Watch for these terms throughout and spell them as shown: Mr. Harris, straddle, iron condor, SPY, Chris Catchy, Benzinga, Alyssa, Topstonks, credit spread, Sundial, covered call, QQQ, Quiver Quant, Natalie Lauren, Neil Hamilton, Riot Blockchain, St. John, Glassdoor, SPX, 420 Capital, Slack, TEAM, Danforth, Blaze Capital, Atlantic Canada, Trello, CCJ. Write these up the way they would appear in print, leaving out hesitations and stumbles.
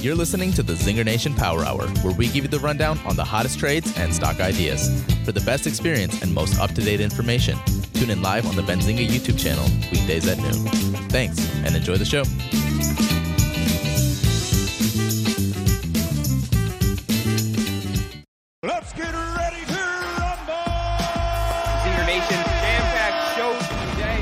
You're listening to the Zinger Nation Power Hour, where we give you the rundown on the hottest trades and stock ideas. For the best experience and most up-to-date information, tune in live on the Benzinga YouTube channel, weekdays at noon. Thanks, and enjoy the show. Let's get ready to rumble! Zinger Nation, jam-packed show today.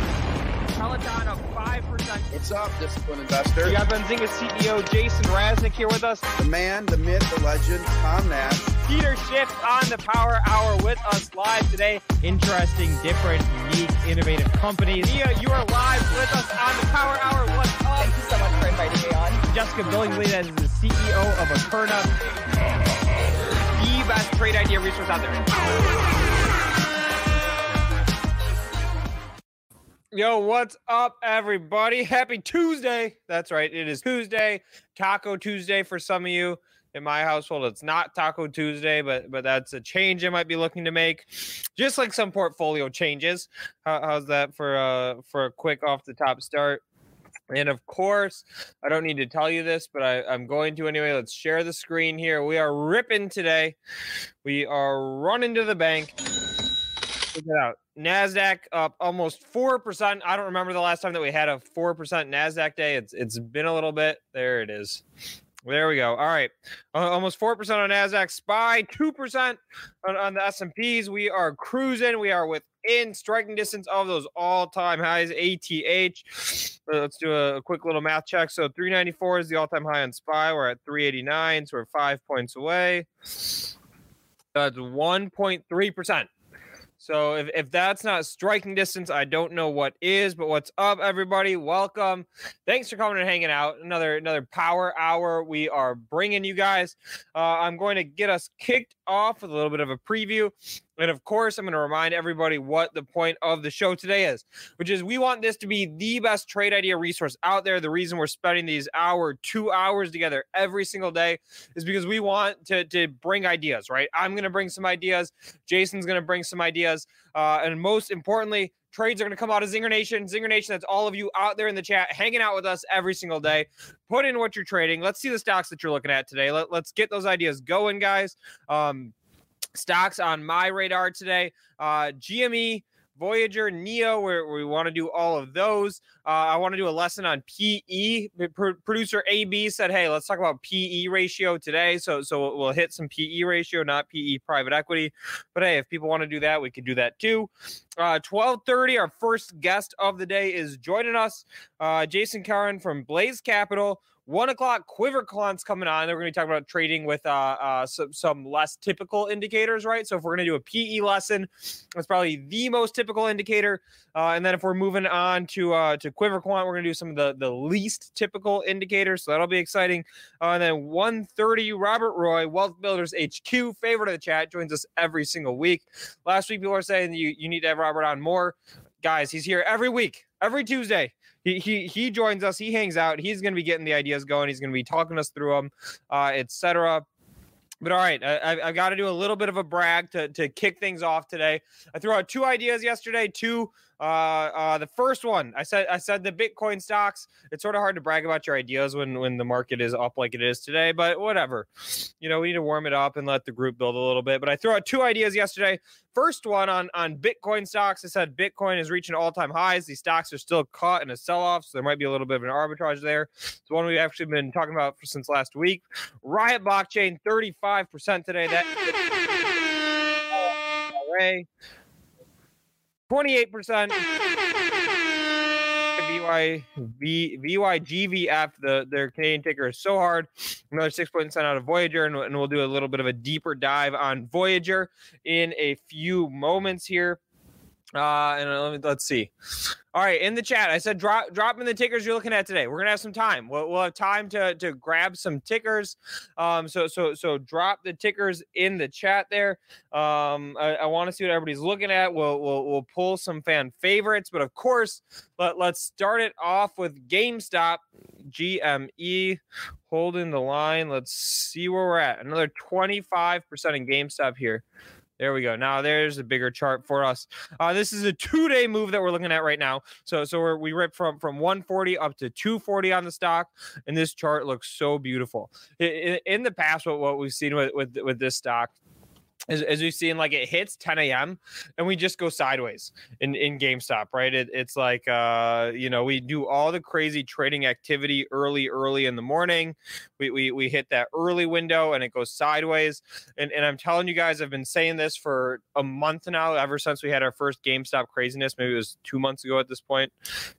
Peloton up 5%. What's up, disciplined investor? We got Benzinga CEO Jason Raznick here with us. The man, the myth, the legend, Tom Nash. Peter Schiff on the Power Hour with us live today. Interesting, different, unique, innovative companies. Mia, you are live with us on the Power Hour. What's up? Thank you so much for inviting me on. Jessica Billingsley, that is the CEO of Akerna. The best trade idea resource out there. Yo, what's up, everybody? Happy Tuesday. That's right. It is Tuesday, Taco Tuesday for some of you. In my household, it's not Taco Tuesday, but that's a change I might be looking to make, just like some portfolio changes. How's that for a quick off-the-top start? And of course, I don't need to tell you this, but I'm going to anyway. Let's share the screen here. We are ripping today. We are running to the bank. Check it out. NASDAQ up almost 4%. I don't remember the last time that we had a 4% NASDAQ day. It's been a little bit. There it is. There we go. All right. Almost 4% on NASDAQ. SPY, 2% on the S&Ps. We are cruising. We are within striking distance of those all-time highs, ATH. Let's do a quick little math check. So 394 is the all-time high on SPY. We're at 389, so we're 5 points away. That's 1.3%. So if that's not striking distance, I don't know what is. But what's up, everybody? Welcome. Thanks for coming and hanging out. Another power hour we are bringing you guys. I'm going to get us kicked off with a little bit of a preview. And, of course, I'm going to remind everybody what the point of the show today is, which is we want this to be the best trade idea resource out there. The reason we're spending these 2 hours together every single day is because we want to bring ideas, right? I'm going to bring some ideas. Jason's going to bring some ideas. And most importantly, trades are going to come out of Zinger Nation. Zinger Nation, that's all of you out there in the chat, hanging out with us every single day. Put in what you're trading. Let's see the stocks that you're looking at today. Let's get those ideas going, guys. Stocks on my radar today, GME, Voyager, Neo, where we want to do all of those. I want to do a lesson on PE. Producer AB said, hey, let's talk about PE ratio today. So we'll hit some PE ratio, not PE private equity. But hey, if people want to do that, we could do that too. 12:30, our first guest of the day is joining us. Jason Caron from Blaze Capital. 1 o'clock, Quiver Quant's coming on. They're going to be talking about trading with some less typical indicators, right? So if we're going to do a PE lesson, that's probably the most typical indicator. And then if we're moving on to Quiver Quant, we're going to do some of the least typical indicators. So that'll be exciting. And then 1:30, Robert Roy, Wealth Builders HQ, favorite of the chat, joins us every single week. Last week, people were saying you need to have Robert on more. Guys, he's here every week, every Tuesday. He joins us. He hangs out. He's going to be getting the ideas going. He's going to be talking us through them, etc. But all right, I've got to do a little bit of a brag to kick things off today. I threw out 2 ideas yesterday. The first one, I said the Bitcoin stocks. It's sort of hard to brag about your ideas when the market is up like it is today, but whatever. You know, we need to warm it up and let the group build a little bit. But I threw out 2 ideas yesterday. First one on Bitcoin stocks, I said Bitcoin is reaching all-time highs. These stocks are still caught in a sell-off, so there might be a little bit of an arbitrage there. It's one we've actually been talking about since last week. Riot Blockchain, 35% today. That array. 28%. VYGVF, their Canadian ticker is so hard. Another 6% out of Voyager, and we'll do a little bit of a deeper dive on Voyager in a few moments here. And let's see. All right, in the chat, I said drop in the tickers you're looking at today. We're gonna have some time. We'll have time to grab some tickers. So drop the tickers in the chat there. I want to see what everybody's looking at. We'll pull some fan favorites, but of course, let's start it off with GameStop, GME, holding the line. Let's see where we're at. Another 25% in GameStop here. There we go. Now there's a bigger chart for us. This is a two-day move that we're looking at right now. So we ripped from 140 up to 240 on the stock, and this chart looks so beautiful. In the past, what we've seen with this stock is we've seen like it hits 10 a.m. and we just go sideways in GameStop, right? It's like we do all the crazy trading activity early in the morning. We hit that early window and it goes sideways. And I'm telling you guys, I've been saying this for a month now, ever since we had our first GameStop craziness. Maybe it was 2 months ago at this point.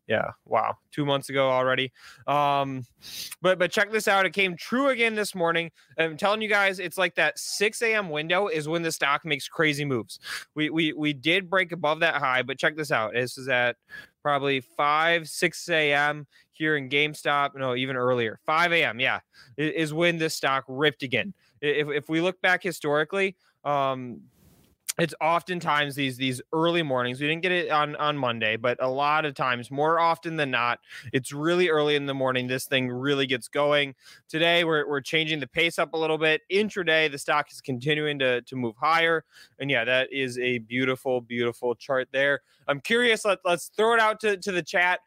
Yeah. Wow. 2 months ago already. But check this out. It came true again this morning. I'm telling you guys, it's like that 6 a.m. window is when the stock makes crazy moves. We did break above that high, but check this out. This is at probably 5, 6 a.m. here in GameStop. No, even earlier. 5 a.m., yeah, is when this stock ripped again. If we look back historically, it's oftentimes these early mornings. We didn't get it on Monday, but a lot of times, more often than not, it's really early in the morning. This thing really gets going. Today, we're changing the pace up a little bit. Intraday, the stock is continuing to move higher. And yeah, that is a beautiful, beautiful chart there. I'm curious. Let's throw it out to the chat.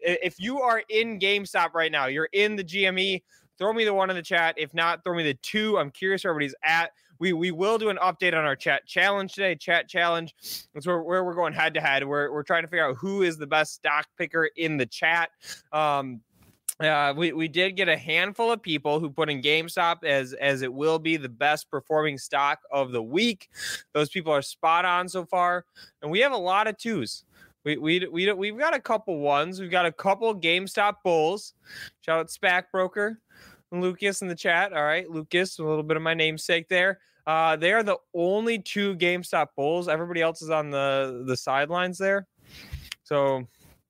If you are in GameStop right now, you're in the GME, throw me the one in the chat. If not, throw me the two. I'm curious where everybody's at. We will do an update on our chat challenge today. Chat challenge. That's where we're going head to head. We're trying to figure out who is the best stock picker in the chat. We did get a handful of people who put in GameStop as it will be the best performing stock of the week. Those people are spot on so far, and we have a lot of twos. We've got a couple ones. We've got a couple GameStop bulls. Shout out SPAC broker. Lucas in the chat. All right, Lucas, a little bit of my namesake there. They are the only two GameStop bulls. Everybody else is on the sidelines there. So,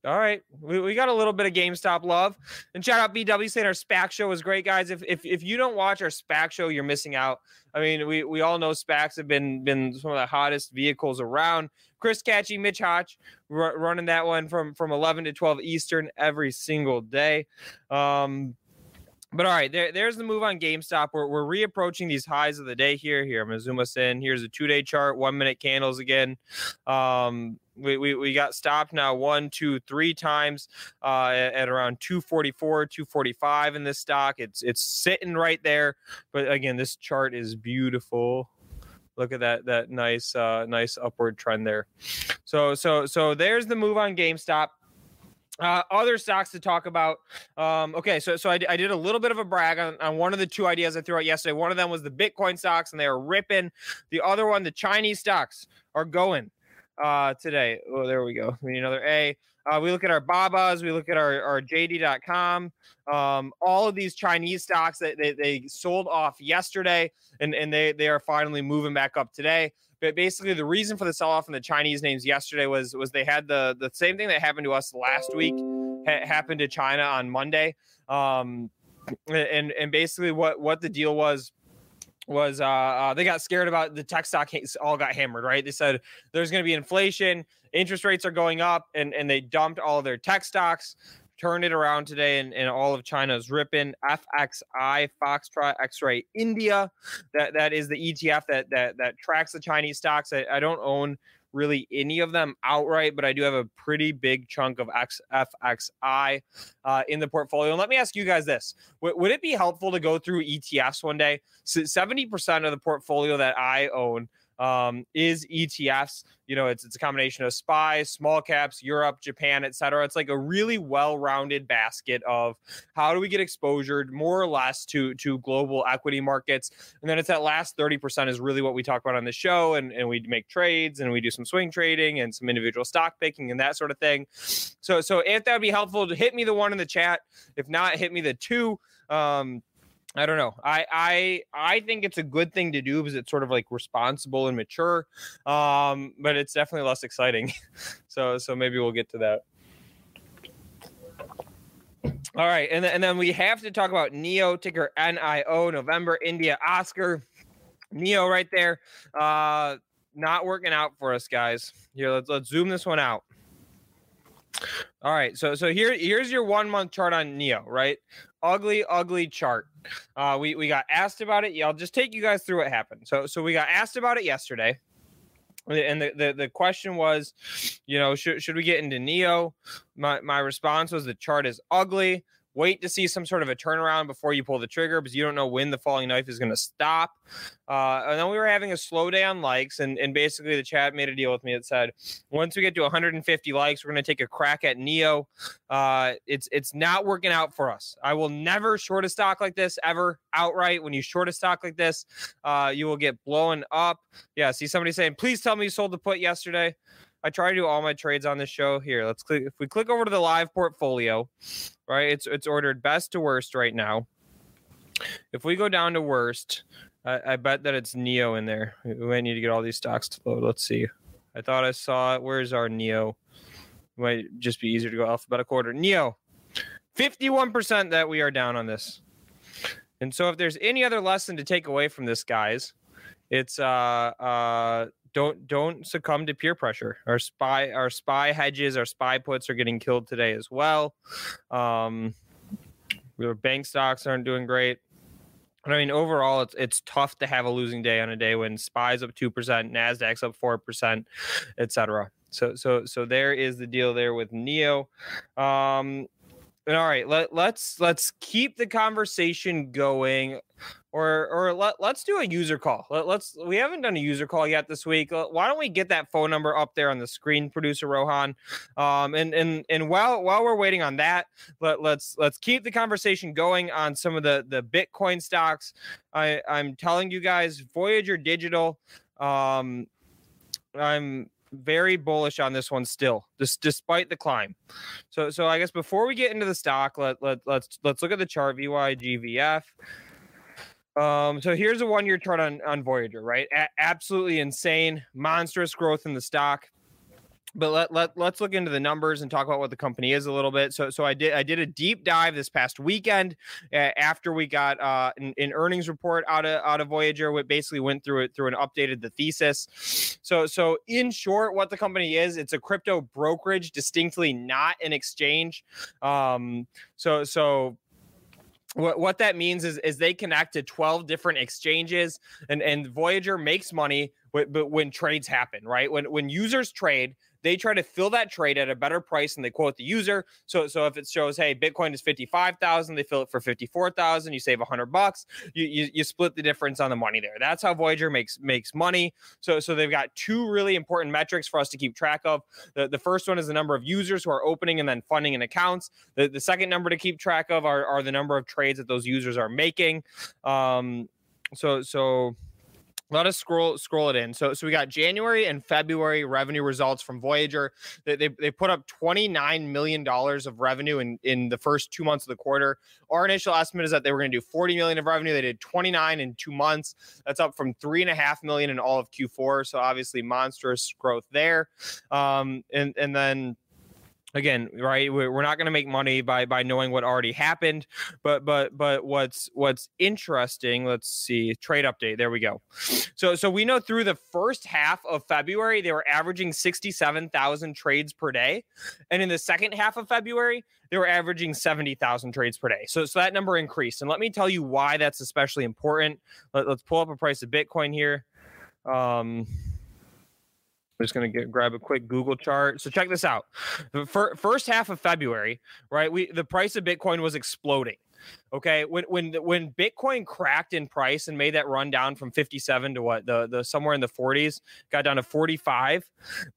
all right, we got a little bit of GameStop love. And shout out BW saying our SPAC show was great, guys. If you don't watch our SPAC show, you're missing out. I mean, we all know SPACs have been some of the hottest vehicles around. Chris Catchy, Mitch Hotch, running that one from 11 to 12 Eastern every single day. But all right, there's the move on GameStop. We're reapproaching these highs of the day here. I'm going to zoom us in. Here's a two-day chart, 1-minute candles again. We got stopped now 1, 2, 3 times at around 244, 245 in this stock. It's sitting right there. But again, this chart is beautiful. Look at that nice upward trend there. So there's the move on GameStop. Other stocks to talk about. Okay, so I did a little bit of a brag on one of the two ideas I threw out yesterday. One of them was the Bitcoin stocks, and they are ripping. The other one, the Chinese stocks, are going today. Oh, there we go. We need another A. We look at our Babas. We look at our JD.com. All of these Chinese stocks that they sold off yesterday, and they are finally moving back up today. But basically, the reason for the sell-off in the Chinese names yesterday was they had the same thing that happened to us last week happened to China on Monday. And basically what the deal was they got scared about the tech stock all got hammered, right? They said there's going to be inflation, interest rates are going up, and they dumped all of their tech stocks. Turn it around today, and all of China is ripping. FXI, Foxtrot, X-Ray India. That is the ETF that tracks the Chinese stocks. I don't own really any of them outright, but I do have a pretty big chunk of FXI in the portfolio. And let me ask you guys this. Would it be helpful to go through ETFs one day? So 70% of the portfolio that I own is ETFs. You know, it's a combination of SPY, small caps, Europe, Japan, etc. It's like a really well-rounded basket of how do we get exposure more or less to global equity markets. And then it's that last 30% is really what we talk about on the show. And we make trades and we do some swing trading and some individual stock picking and that sort of thing. So if that would be helpful, hit me the one in the chat. If not, hit me the two. I don't know. I think it's a good thing to do because it's sort of like responsible and mature, but it's definitely less exciting. So maybe we'll get to that. All right, and then we have to talk about NIO, ticker NIO, November, India, Oscar. NIO right there, not working out for us, guys. Here, let's zoom this one out. All right, so here's your 1 month chart on NIO, right? Ugly chart. We got asked about it. I'll just take you guys through what happened. So we got asked about it yesterday. And the question was, you know, should we get into NIO? My response was the chart is ugly. Wait to see some sort of a turnaround before you pull the trigger because you don't know when the falling knife is going to stop. And then we were having a slow day on likes, and basically the chat made a deal with me that said, once we get to 150 likes, we're going to take a crack at NIO. It's not working out for us. I will never short a stock like this ever outright. When you short a stock like this, you will get blown up. Yeah, see somebody saying, please tell me you sold the put yesterday. I try to do all my trades on this show. Here, let's click. If we click over to the live portfolio, right, it's ordered best to worst right now. If we go down to worst, I bet that it's NIO in there. We might need to get all these stocks to load. Let's see. I thought I saw it. Where's our NIO? It might just be easier to go alphabetical order. NIO, 51% that we are down on this. And so if there's any other lesson to take away from this, guys, it's Don't succumb to peer pressure. Our spy hedges, our spy puts are getting killed today as well. Our bank stocks aren't doing great. I mean, overall, it's tough to have a losing day on a day when SPY's up 2%, NASDAQ's up 4%, etc. So there is the deal there with NIO. And all right, let's keep the conversation going. Or let's do a user call. We haven't done a user call yet this week. Why don't we get that phone number up there on the screen, producer Rohan? And while we're waiting on that, let's keep the conversation going on some of the Bitcoin stocks. I'm telling you guys, Voyager Digital. I'm very bullish on this one still, despite the climb. So I guess before we get into the stock, let's look at the chart. VYGVF. So here's a one-year chart on Voyager, right? Absolutely insane, monstrous growth in the stock. But let's look into the numbers and talk about what the company is a little bit. So I did a deep dive this past weekend after we got an earnings report out of Voyager. We basically went through and updated the thesis. So in short, what the company is, it's a crypto brokerage, distinctly not an exchange. What that means is they connect to 12 different exchanges, and Voyager makes money when trades happen, right? When users trade, they try to fill that trade at a better price and they quote the user. So if it shows, hey, Bitcoin is 55,000, they fill it for 54,000, you save $100. You split the difference on the money there. That's how Voyager makes money. So they've got two really important metrics for us to keep track of. The first one is the number of users who are opening and then funding in accounts. The second number to keep track of are the number of trades that those users are making. Let us scroll it in. So we got January and February revenue results from Voyager. They put up $29 million of revenue in the first 2 months of the quarter. Our initial estimate is that they were going to do $40 million of revenue. They did 29 in 2 months. That's up from $3.5 million in all of Q4. So obviously monstrous growth there. And then. Again, right? We're not going to make money by knowing what already happened, but what's interesting? Let's see, trade update. There we go. So we know through the first half of February they were averaging 67,000 trades per day, and in the second half of February they were averaging 70,000 trades per day. So that number increased, and let me tell you why that's especially important. Let's pull up a price of Bitcoin here. I'm just going to grab a quick Google chart. So check this out. The first half of February, right? The price of Bitcoin was exploding. Okay, when Bitcoin cracked in price and made that run down from 57 to what the somewhere in the 40s, got down to 45,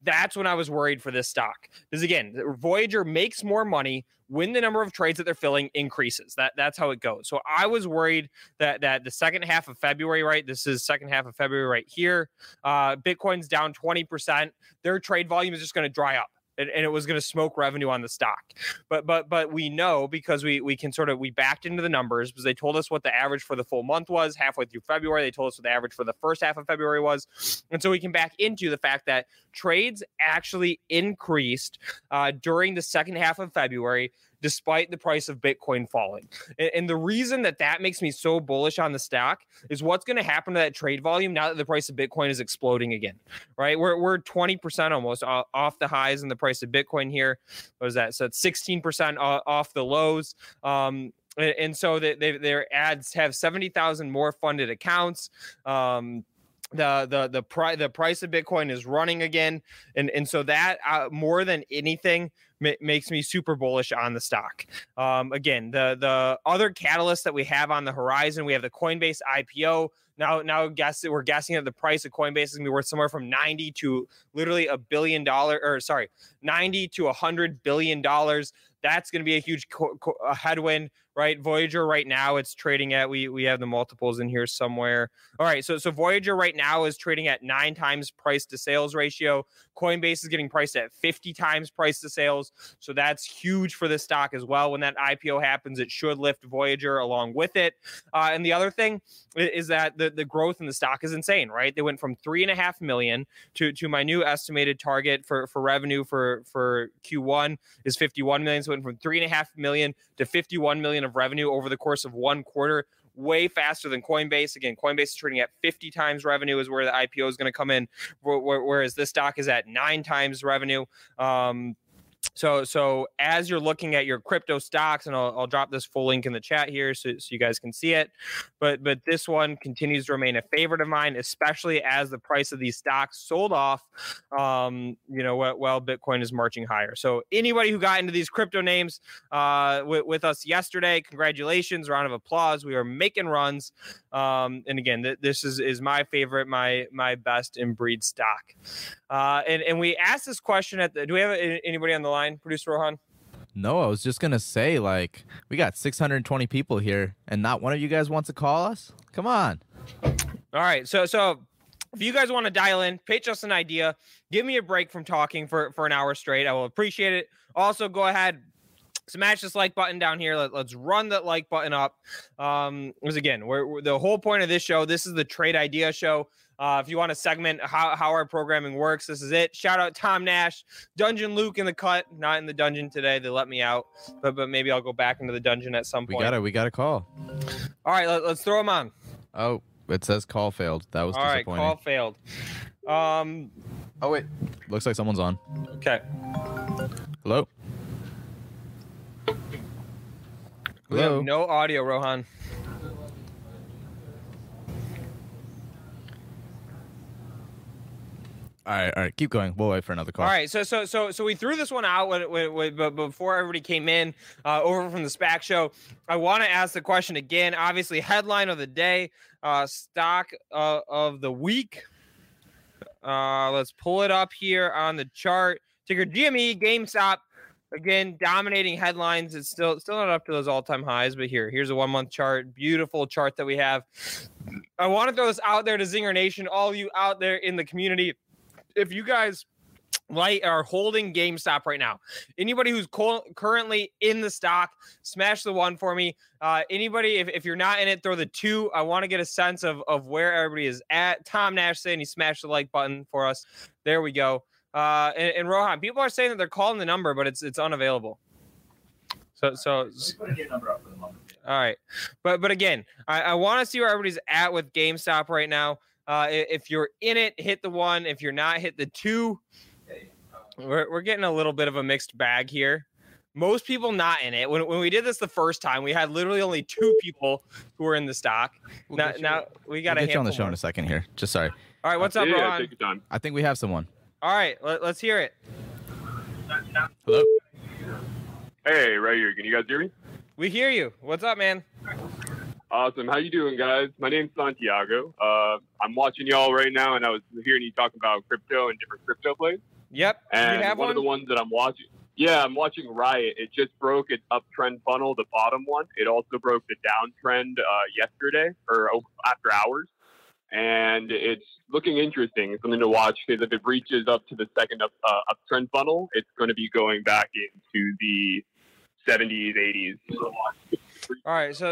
that's when I was worried for this stock. Because again, Voyager makes more money when the number of trades that they're filling increases. That's how it goes. So I was worried that the second half of February, right? This is second half of February right here. Bitcoin's down 20%. Their trade volume is just going to dry up. and it was going to smoke revenue on the stock. But we know, because we backed into the numbers, because they told us what the average for the full month was halfway through February. They told us what the average for the first half of February was. And so we can back into the fact that trades actually increased during the second half of February, despite the price of Bitcoin falling. And the reason that that makes me so bullish on the stock is what's going to happen to that trade volume now that the price of Bitcoin is exploding again, right? We're 20% almost off the highs in the price of Bitcoin here. What is that? So it's 16% off the lows. And so their ads have 70,000 more funded accounts. The price of Bitcoin is running again. And so that more than anything makes me super bullish on the stock. Again, the other catalyst that we have on the horizon, we have the Coinbase IPO. We're guessing that the price of Coinbase is going to be worth somewhere from $90 to $100 billion. That's going to be a huge headwind, right? Voyager right now, it's trading at, we have the multiples in here somewhere. All right, so Voyager right now is trading at 9 times price to sales ratio. Coinbase is getting priced at 50 times price to sales. So that's huge for this stock as well. When that IPO happens, it should lift Voyager along with it. And the other thing is that the growth in the stock is insane, right? They went from $3.5 million to my new estimated target for revenue for Q1 is $51 million. So it went from $3.5 million to $51 million of revenue over the course of one quarter, way faster than Coinbase. Again, Coinbase is trading at 50 times revenue is where the IPO is going to come in, whereas this stock is at 9 times revenue. So as you're looking at your crypto stocks, and I'll drop this full link in the chat here so you guys can see it, but this one continues to remain a favorite of mine, especially as the price of these stocks sold off, while Bitcoin is marching higher. So anybody who got into these crypto names with us yesterday, congratulations, round of applause. We are making runs. And again, this is my favorite, my best in breed stock. And we asked this question do we have anybody on the line, Producer Rohan? No, I was just going to say, like, we got 620 people here, and not one of you guys wants to call us? Come on. All right, so if you guys want to dial in, pitch us an idea, give me a break from talking for an hour straight, I will appreciate it. Also, go ahead, smash this like button down here. Let's run that like button up. Because again, we're the whole point of this show, this is the Trade Idea Show. If you want to segment how our programming works, this is it. Shout out Tom Nash, Dungeon Luke in the cut. Not in the dungeon today. They let me out, but maybe I'll go back into the dungeon at some point. We got a call. All right, let's throw him on. Oh, it says call failed. That was disappointing. All right, call failed. Oh wait, looks like someone's on. Okay. Hello. We have no audio, Rohan. All right, keep going. We'll wait for another call. All right, so we threw this one out when before everybody came in over from the SPAC show. I want to ask the question again. Obviously, headline of the day, stock of the week. Let's pull it up here on the chart. Ticker GME, GameStop. Again, dominating headlines. It's still not up to those all-time highs, but here's a one-month chart. Beautiful chart that we have. I want to throw this out there to Zinger Nation, all you out there in the community. If you guys are holding GameStop right now, anybody who's currently in the stock, smash the one for me. Anybody, if you're not in it, throw the two. I want to get a sense of where everybody is at. Tom Nash saying he smashed the like button for us. There we go. And Rohan, people are saying that they're calling the number, but it's unavailable. So put a good number up for the moment. All right. But again, I want to see where everybody's at with GameStop right now. If you're in it, hit the one. If you're not, hit the two. We're getting a little bit of a mixed bag here. Most people not in it. When we did this the first time, we had literally only 2 people who were in the stock. Now we got get you on the show in a second here. Just sorry. All right, what's up, Rohan? Take your time. I think we have someone. All right, let's hear it. Hello. Hey, right here. Can you guys hear me? We hear you. What's up, man? Awesome. How you doing, guys? My name's Santiago. I'm watching y'all right now, and I was hearing you talk about crypto and different crypto plays. Yep. And one of the ones that I'm watching. Yeah, I'm watching Riot. It just broke its uptrend funnel, the bottom one. It also broke the downtrend yesterday or after hours. and it's looking interesting. Something to watch, because if it breaches up to the second uptrend funnel, it's going to be going back into the 70s, 80s. All right, so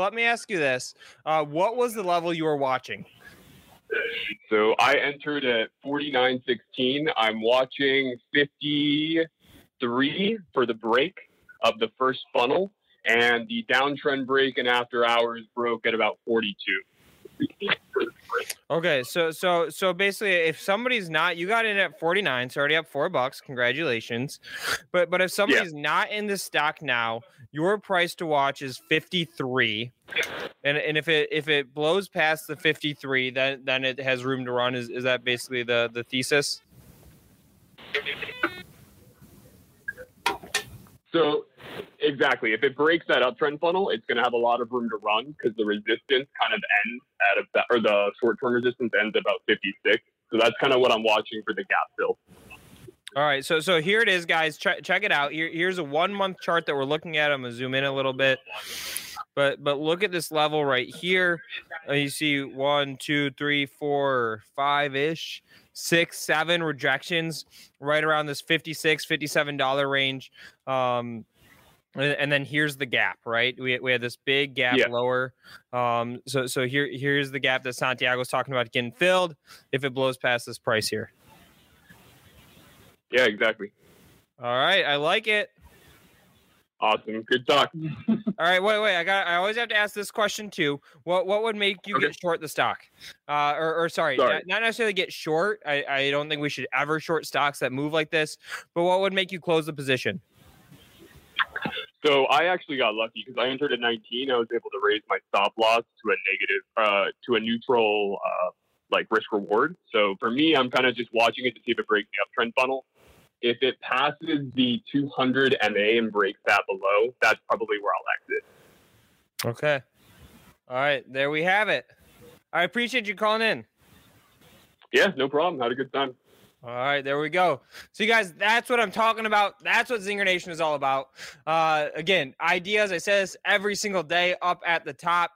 let me ask you this: what was the level you were watching? So I entered at 49.16. I'm watching 53 for the break of the first funnel, and the downtrend break and after hours broke at about 42. Okay, so basically, if somebody's not, you got in at 49, so already up $4. Congratulations. But if somebody's not in the stock now, your price to watch is 53. And if it blows past the 53, then it has room to run. Is that basically the thesis? So exactly. If it breaks that uptrend funnel, it's going to have a lot of room to run, because the resistance kind of ends at about, or the short-term resistance ends at about 56. So that's kind of what I'm watching for the gap fill. All right. So here it is, guys. Check it out. Here's a 1-month chart that we're looking at. I'm going to zoom in a little bit. But look at this level right here. You see 1, 2, 3, 4, 5-ish. 6, 7 rejections right around this $56, $57 range. And then here's the gap, right? We had this big gap lower. So here's the gap that Santiago's talking about getting filled if it blows past this price here. Yeah, exactly. All right. I like it. Awesome. Good talk. All right. Wait. I always have to ask this question too. What would make you get short the stock? Not necessarily get short. I don't think we should ever short stocks that move like this, but what would make you close the position? So I actually got lucky because I entered at 19. I was able to raise my stop loss to a negative, to a neutral, like risk reward. So for me, I'm kind of just watching it to see if it breaks the uptrend funnel. If it passes the 200 MA and breaks that below, that's probably where I'll exit. Okay. All right. There we have it. I appreciate you calling in. Yeah, no problem. Had a good time. All right, there we go. So, you guys, that's what I'm talking about. That's what Zinger Nation is all about. Again, ideas, I say this every single day up at the top.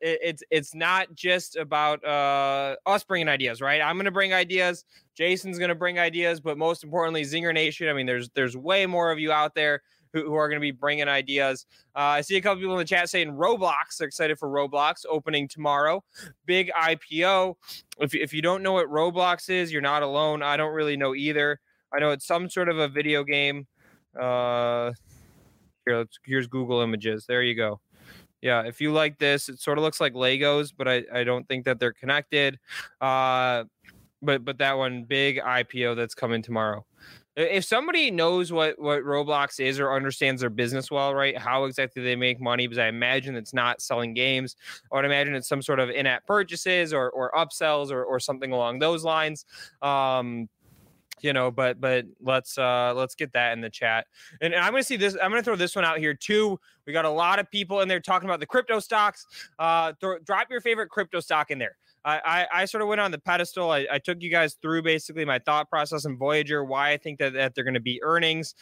It's not just about us bringing ideas, right? I'm going to bring ideas. Jason's going to bring ideas. But most importantly, Zinger Nation, I mean, there's way more of you out there who are going to be bringing ideas. I see a couple people in the chat saying Roblox. They're excited for Roblox opening tomorrow. Big IPO. If you don't know what Roblox is, you're not alone. I don't really know either. I know it's some sort of a video game. Here's Google Images. There you go. Yeah, if you like this, it sort of looks like Legos, but I don't think that they're connected. But that one, big IPO that's coming tomorrow. If somebody knows what Roblox is or understands their business well, right, how exactly they make money, because I imagine it's not selling games. I would imagine it's some sort of in-app purchases or upsells or something along those lines. But let's get that in the chat. And I'm going to see this. I'm going to throw this one out here too. We got a lot of people in there talking about the crypto stocks. Drop your favorite crypto stock in there. I sort of went on the pedestal. I took you guys through basically my thought process in Voyager, why I think that they're going to be earnings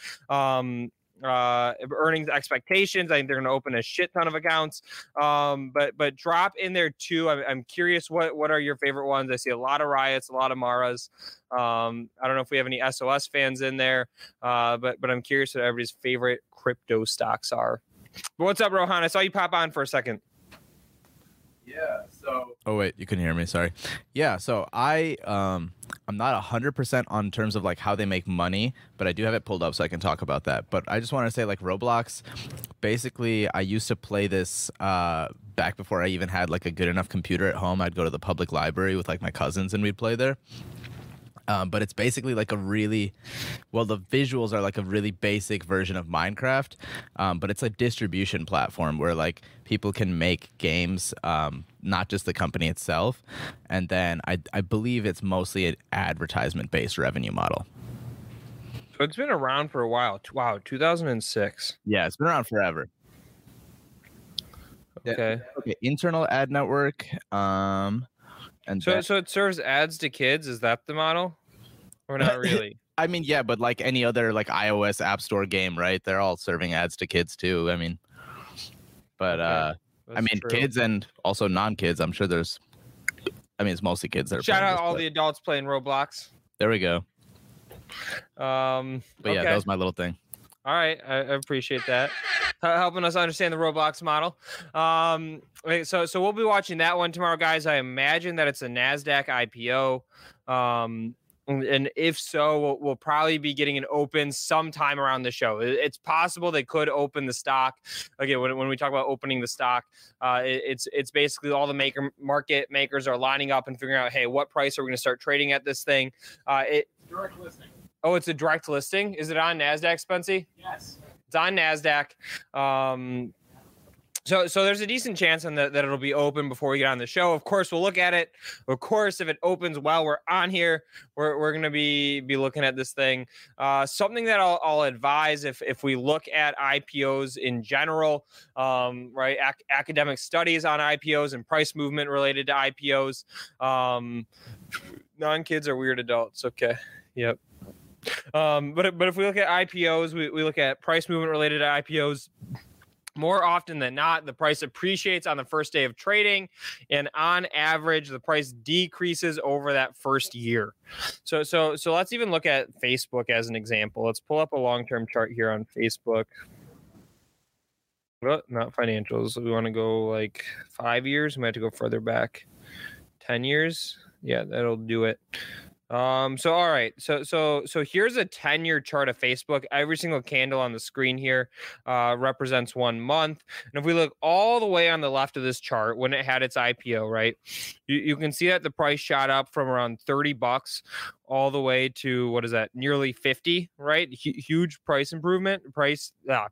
expectations. I think they're going to open a shit ton of accounts. But drop in there too. I'm curious what are your favorite ones? I see a lot of Riots, a lot of Maras. I don't know if we have any SOS fans in there. But I'm curious what everybody's favorite crypto stocks are. But what's up, Rohan? I saw you pop on for a second. Yeah, so... Oh, wait, you couldn't hear me, sorry. Yeah, so I'm not 100% on terms of, like, how they make money, but I do have it pulled up so I can talk about that. But I just want to say, like, Roblox, basically, I used to play this back before I even had, like, a good enough computer at home. I'd go to the public library with, like, my cousins, and we'd play there. But it's basically like a really, well, the visuals are like a really basic version of Minecraft, but it's a distribution platform where like people can make games, not just the company itself. And then I believe it's mostly an advertisement-based revenue model. So it's been around for a while. Wow, 2006. Yeah, it's been around forever. Okay. Okay. Internal ad network. And so it serves ads to kids. Is that the model? Or not really? I mean, yeah, but like any other like iOS app store game, right? They're all serving ads to kids too. I mean, but okay. Kids and also non-kids. I'm sure there's I mean, it's mostly kids that are shout out this, all the adults playing Roblox. There we go. But yeah, okay. That was my little thing. All right, I appreciate that. Helping us understand the Roblox model. So we'll be watching that one tomorrow, guys. I imagine that it's a NASDAQ IPO. And if so, we'll probably be getting an open sometime around the show. It's possible they could open the stock. Again, when we talk about opening the stock, it's basically all the market makers are lining up and figuring out, hey, what price are we going to start trading at this thing? Direct listing. Oh, it's a direct listing? Is it on NASDAQ, Spency? Yes. It's on NASDAQ. So there's a decent chance on that it'll be open before we get on the show. Of course, we'll look at it. Of course, if it opens while we're on here, we're going to be looking at this thing. Something that I'll advise if we look at IPOs in general, right? Academic studies on IPOs and price movement related to IPOs. Non-kids are weird adults. Okay. Yep. But if we look at IPOs, we look at price movement related to IPOs. More often than not, the price appreciates on the first day of trading, and on average, the price decreases over that first year. So let's even look at Facebook as an example. Let's pull up a long-term chart here on Facebook. Well, not financials. We want to go like 5 years. We might have to go further back. 10 years. Yeah, that'll do it. All right. So here's a 10-year chart of Facebook. Every single candle on the screen here represents 1 month. And if we look all the way on the left of this chart, when it had its IPO, right, you can see that the price shot up from around $30 all the way to, what is that, nearly 50, right? Huge price improvement,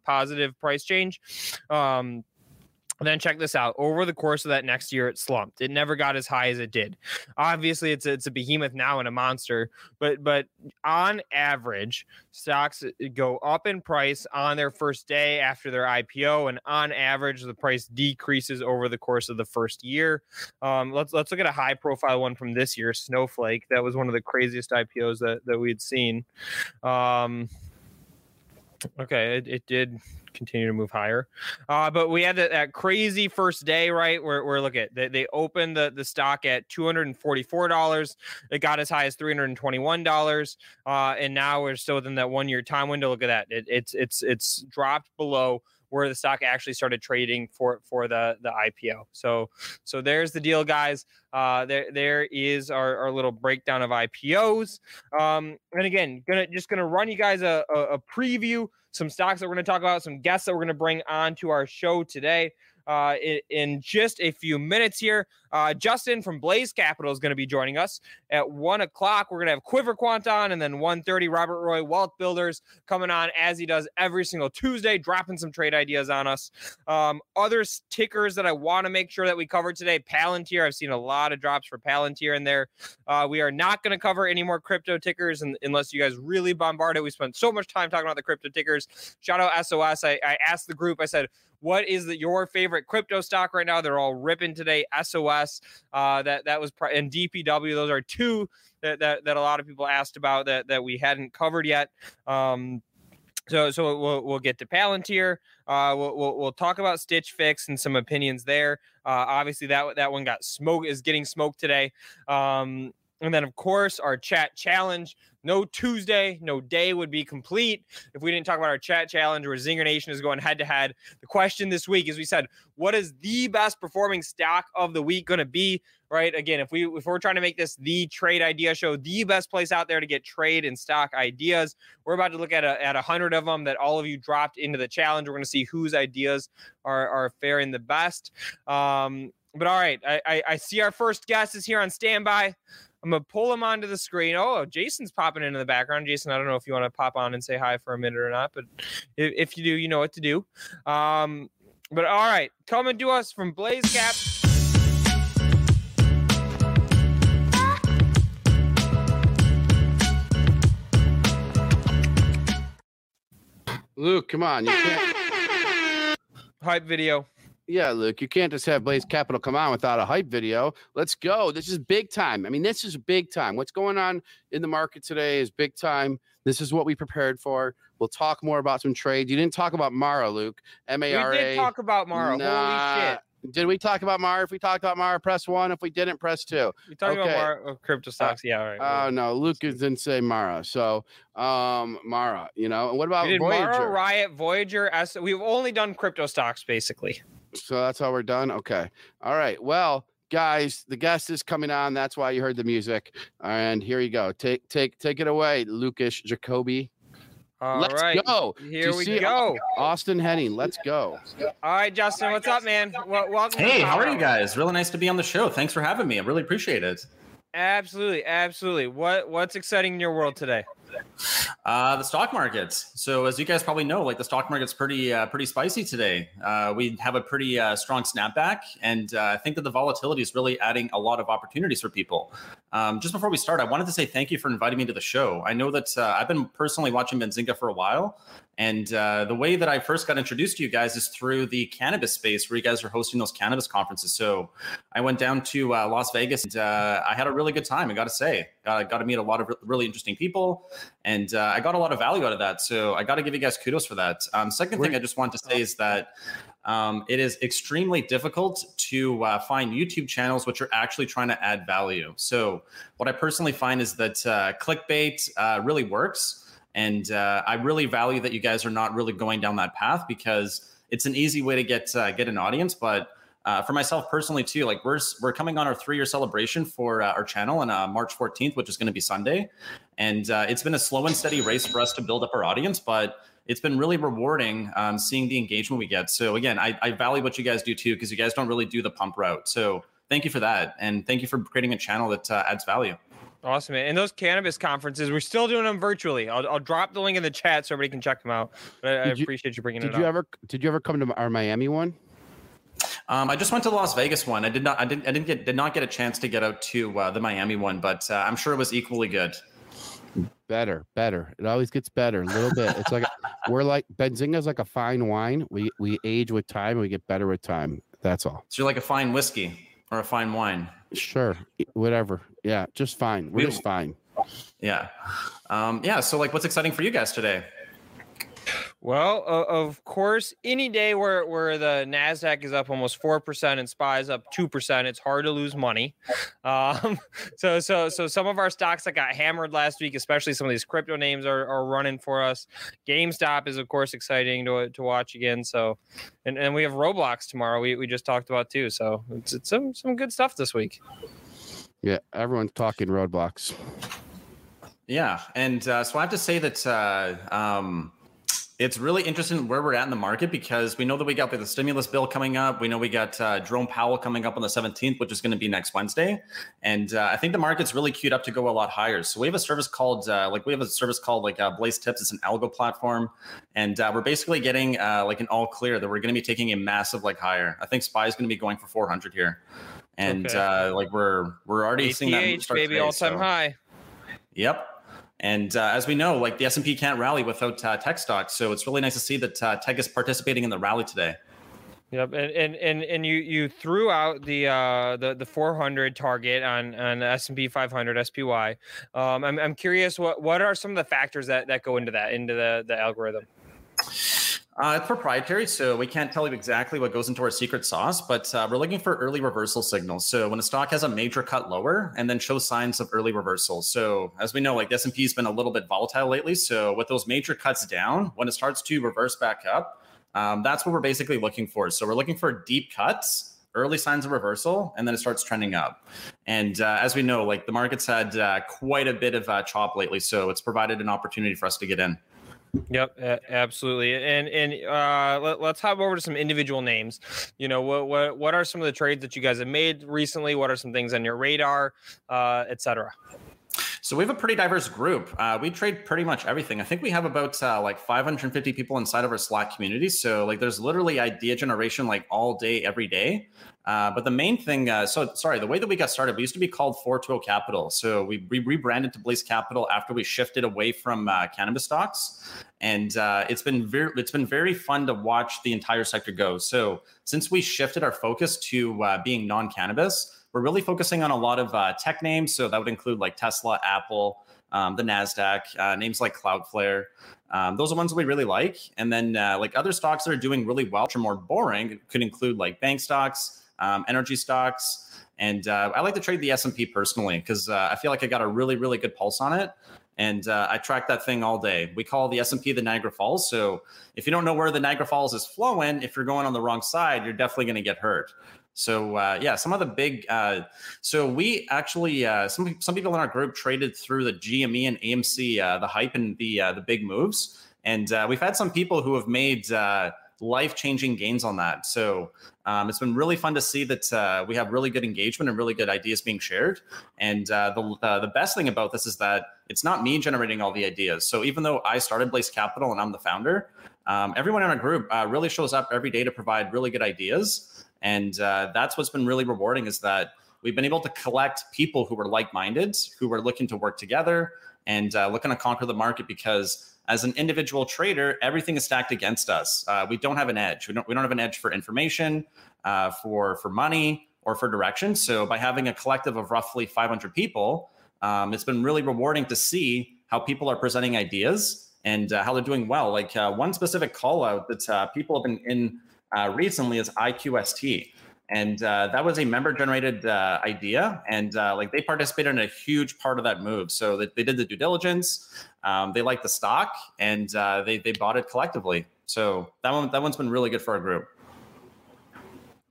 positive price change. And then check this out. Over the course of that next year, it slumped. It never got as high as it did. Obviously, it's a behemoth now and a monster. But on average, stocks go up in price on their first day after their IPO, and on average, the price decreases over the course of the first year. Let's look at a high-profile one from this year, Snowflake. That was one of the craziest IPOs that we had seen. Okay, it did continue to move higher. But we had that crazy first day, right? Where look at they opened the stock at $244. It got as high as $321. And now we're still within that 1 year time window. Look at that. It's dropped below where the stock actually started trading for the IPO. So there's the deal, guys. There is our little breakdown of IPOs. And again, gonna run you guys a preview, some stocks that we're gonna talk about, some guests that we're gonna bring on to our show today. In just a few minutes here, Justin from Blaze Capital is going to be joining us at 1:00. We're going to have Quiver Quant on, and then 1:30, Robert Roy Wealth Builders coming on as he does every single Tuesday, dropping some trade ideas on us. Other tickers that I want to make sure that we cover today: Palantir. I've seen a lot of drops for Palantir in there. We are not going to cover any more crypto tickers, unless you guys really bombard it. We spent so much time talking about the crypto tickers. Shout out SOS. I asked the group. I said, what is your favorite crypto stock right now? They're all ripping today. SOS, that was, and DPW. Those are two that a lot of people asked about that we hadn't covered yet. So we'll get to Palantir. We'll talk about Stitch Fix and some opinions there. Obviously that one is getting smoked today. And then, of course, our chat challenge. No Tuesday, no day would be complete if we didn't talk about our chat challenge, where Zinger Nation is going head-to-head. The question this week is, we said, what is the best-performing stock of the week going to be? Right? Again, if we're trying to make this the trade idea show, the best place out there to get trade and stock ideas, we're about to look at 100 of them that all of you dropped into the challenge. We're going to see whose ideas are faring the best. But all right, I see our first guest is here on standby. I'm going to pull him onto the screen. Oh, Jason's popping into the background. Jason, I don't know if you want to pop on and say hi for a minute or not, but if you do, you know what to do. But all right, coming to us from Blaze Cap. Luke, come on. You can't. Hype video. Yeah, Luke, you can't just have Blaze Capital come on without a hype video. Let's go. This is big time. I mean, this is big time. What's going on in the market today is big time. This is what we prepared for. We'll talk more about some trades. You didn't talk about Mara, Luke. MARA. We did talk about Mara. Holy shit. Did we talk about Mara? If we talked about Mara, press one. If we didn't, press two. We talked about Mara, crypto stocks. Yeah, all right. Oh, no. Luke didn't say Mara. So, Mara, you know. And what about Voyager? Mara, Riot, Voyager. We've only done crypto stocks, basically. So that's how we're done? Okay. All right. Well, guys, the guest is coming on. That's why you heard the music. And here you go. Take it away, Lukish Jacoby. All Let's right. go. Here we go. Austin Henning, let's go. All right, Justin, what's up, man? Welcome. Hey, how are you guys? Really nice to be on the show. Thanks for having me. I really appreciate it. Absolutely, absolutely. What's exciting in your world today? The stock market. So as you guys probably know, like the stock market's pretty spicy today. We have a pretty strong snapback, and I think that the volatility is really adding a lot of opportunities for people. Just before we start, I wanted to say thank you for inviting me to the show. I know that I've been personally watching Benzinga for a while, and the way that I first got introduced to you guys is through the cannabis space, where you guys are hosting those cannabis conferences. So I went down to Las Vegas, and I had a really good time, I got to say. I got to meet a lot of really interesting people, and I got a lot of value out of that. So I got to give you guys kudos for that. Second thing I just want to say is that it is extremely difficult to find YouTube channels which are actually trying to add value. So what I personally find is that clickbait really works. And I really value that you guys are not really going down that path, because it's an easy way to get an audience. But for myself personally, too, like we're coming on our 3-year celebration for our channel on March 14th, which is going to be Sunday. And it's been a slow and steady race for us to build up our audience, but it's been really rewarding seeing the engagement we get. So, again, I value what you guys do, too, because you guys don't really do the pump route. So thank you for that. And thank you for creating a channel that adds value. Awesome, man. And those cannabis conferences, we're still doing them virtually. I'll drop the link in the chat so everybody can check them out. But I appreciate you bringing it up. Did you ever come to our Miami one? I just went to the Las Vegas one. I did not get a chance to get out to the Miami one, but I'm sure it was equally good. Better. It always gets better a little bit. It's like we're like Benzinga's like a fine wine. We age with time and we get better with time. That's all. So you're like a fine whiskey or a fine wine. Sure, whatever. Yeah, just fine. We're just fine. Yeah. Yeah, so like what's exciting for you guys today? Well, of course, any day where the NASDAQ is up almost 4% and SPY is up 2%, it's hard to lose money. So some of our stocks that got hammered last week, especially some of these crypto names, are running for us. GameStop is, of course, exciting to watch again. So, and we have Roblox tomorrow. We just talked about too. So it's some good stuff this week. Yeah, everyone's talking Roblox. Yeah, and so I have to say that. It's really interesting where we're at in the market, because we know that we got the stimulus bill coming up. We know we got Jerome Powell coming up on the 17th, which is going to be next Wednesday. And I think the market's really queued up to go a lot higher. So we have a service called Blaze Tips. It's an algo platform. And we're basically getting like an all clear that we're going to be taking a massive like higher. I think SPY is going to be going for 400 here. And like we're already ATH, seeing that start baby all time high. Yep. And as we know, like the S&P can't rally without tech stocks. So it's really nice to see that tech is participating in the rally today. Yep, and you threw out the 400 target on S&P 500 SPY. I'm curious what are some of the factors that go into the algorithm? It's proprietary, so we can't tell you exactly what goes into our secret sauce, but we're looking for early reversal signals. So when a stock has a major cut lower and then shows signs of early reversal. So as we know, like the S&P has been a little bit volatile lately. So with those major cuts down, when it starts to reverse back up, that's what we're basically looking for. So we're looking for deep cuts, early signs of reversal, and then it starts trending up. And as we know, like the market's had quite a bit of chop lately. So it's provided an opportunity for us to get in. Yep, absolutely. And let's hop over to some individual names. You know, what are some of the trades that you guys have made recently? What are some things on your radar, et cetera? So we have a pretty diverse group. We trade pretty much everything. I think we have about like 550 people inside of our Slack community. So like there's literally idea generation like all day, every day. But the main thing, the way that we got started, we used to be called 420 Capital. So we rebranded to Blaze Capital after we shifted away from cannabis stocks. And it's been very fun to watch the entire sector go. So since we shifted our focus to being non-cannabis, We're really focusing on a lot of tech names. So that would include like Tesla, Apple, the NASDAQ, names like Cloudflare. Those are ones that we really like. And then like other stocks that are doing really well, which are more boring, it could include like bank stocks, energy stocks. And I like to trade the S&P personally because I feel like I got a really, really good pulse on it. And I track that thing all day. We call the S&P the Niagara Falls. So if you don't know where the Niagara Falls is flowing, if you're going on the wrong side, you're definitely going to get hurt. So yeah, some of the big, so we actually, some people in our group traded through the GME and AMC, the hype and the big moves. And we've had some people who have made life-changing gains on that. So it's been really fun to see that we have really good engagement and really good ideas being shared. And the best thing about this is that it's not me generating all the ideas. So even though I started Blaze Capital and I'm the founder, everyone in our group really shows up every day to provide really good ideas. And that's what's been really rewarding is that we've been able to collect people who were like-minded, who were looking to work together and looking to conquer the market because as an individual trader, everything is stacked against us. We don't have an edge. We don't have an edge for information, for money, or for direction. So by having a collective of roughly 500 people, it's been really rewarding to see how people are presenting ideas and how they're doing well. Like one specific call out that people have been in recently is IQST. And that was a member-generated idea. And like they participated in a huge part of that move. So they did the due diligence. They liked the stock and they bought it collectively. So that one's been really good for our group.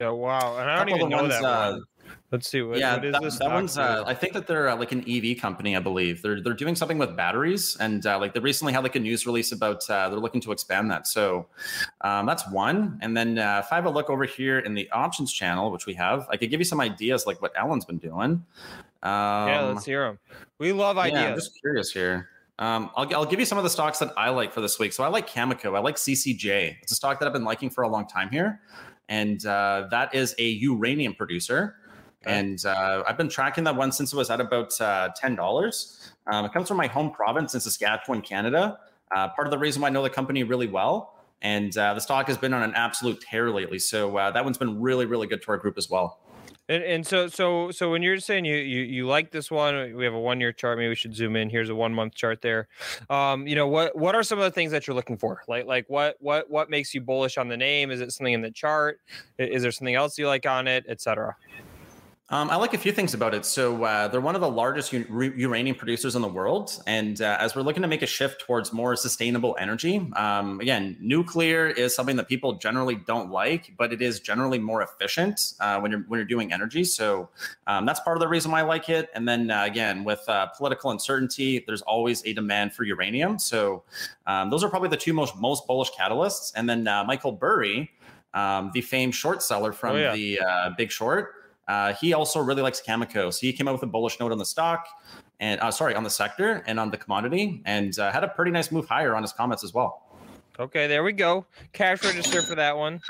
Yeah, wow. And I don't even know that one. Let's see. What is this? That one's, I think that they're like an EV company, I believe. They're doing something with batteries. And like they recently had like a news release about they're looking to expand that. So that's one. And then if I have a look over here in the options channel, which we have, I could give you some ideas like what Ellen's been doing. Yeah, let's hear them. We love ideas. Yeah, I'm just curious here. I'll give you some of the stocks that I like for this week. So I like Cameco. I like CCJ. It's a stock that I've been liking for a long time here. And that is a uranium producer. And I've been tracking that one since it was at about $10. It comes from my home province in Saskatchewan, Canada. Part of the reason why I know the company really well. And the stock has been on an absolute tear lately. So that one's been really, really good to our group as well. And so when you're saying you like this one, we have a 1-year chart. Maybe we should zoom in. Here's a 1-month chart there. You know, what are some of the things that you're looking for? Like what makes you bullish on the name? Is it something in the chart? Is there something else you like on it, et cetera? I like a few things about it. So they're one of the largest uranium producers in the world. And as we're looking to make a shift towards more sustainable energy, again, nuclear is something that people generally don't like, but it is generally more efficient when you're doing energy. So that's part of the reason why I like it. And then again, with political uncertainty, there's always a demand for uranium. So those are probably the two most bullish catalysts. And then Michael Burry, the famed short seller from the Big Short, he also really likes Cameco. So he came out with a bullish note on the stock and on the sector and on the commodity and had a pretty nice move higher on his comments as well. Okay, there we go. Cash register for that one.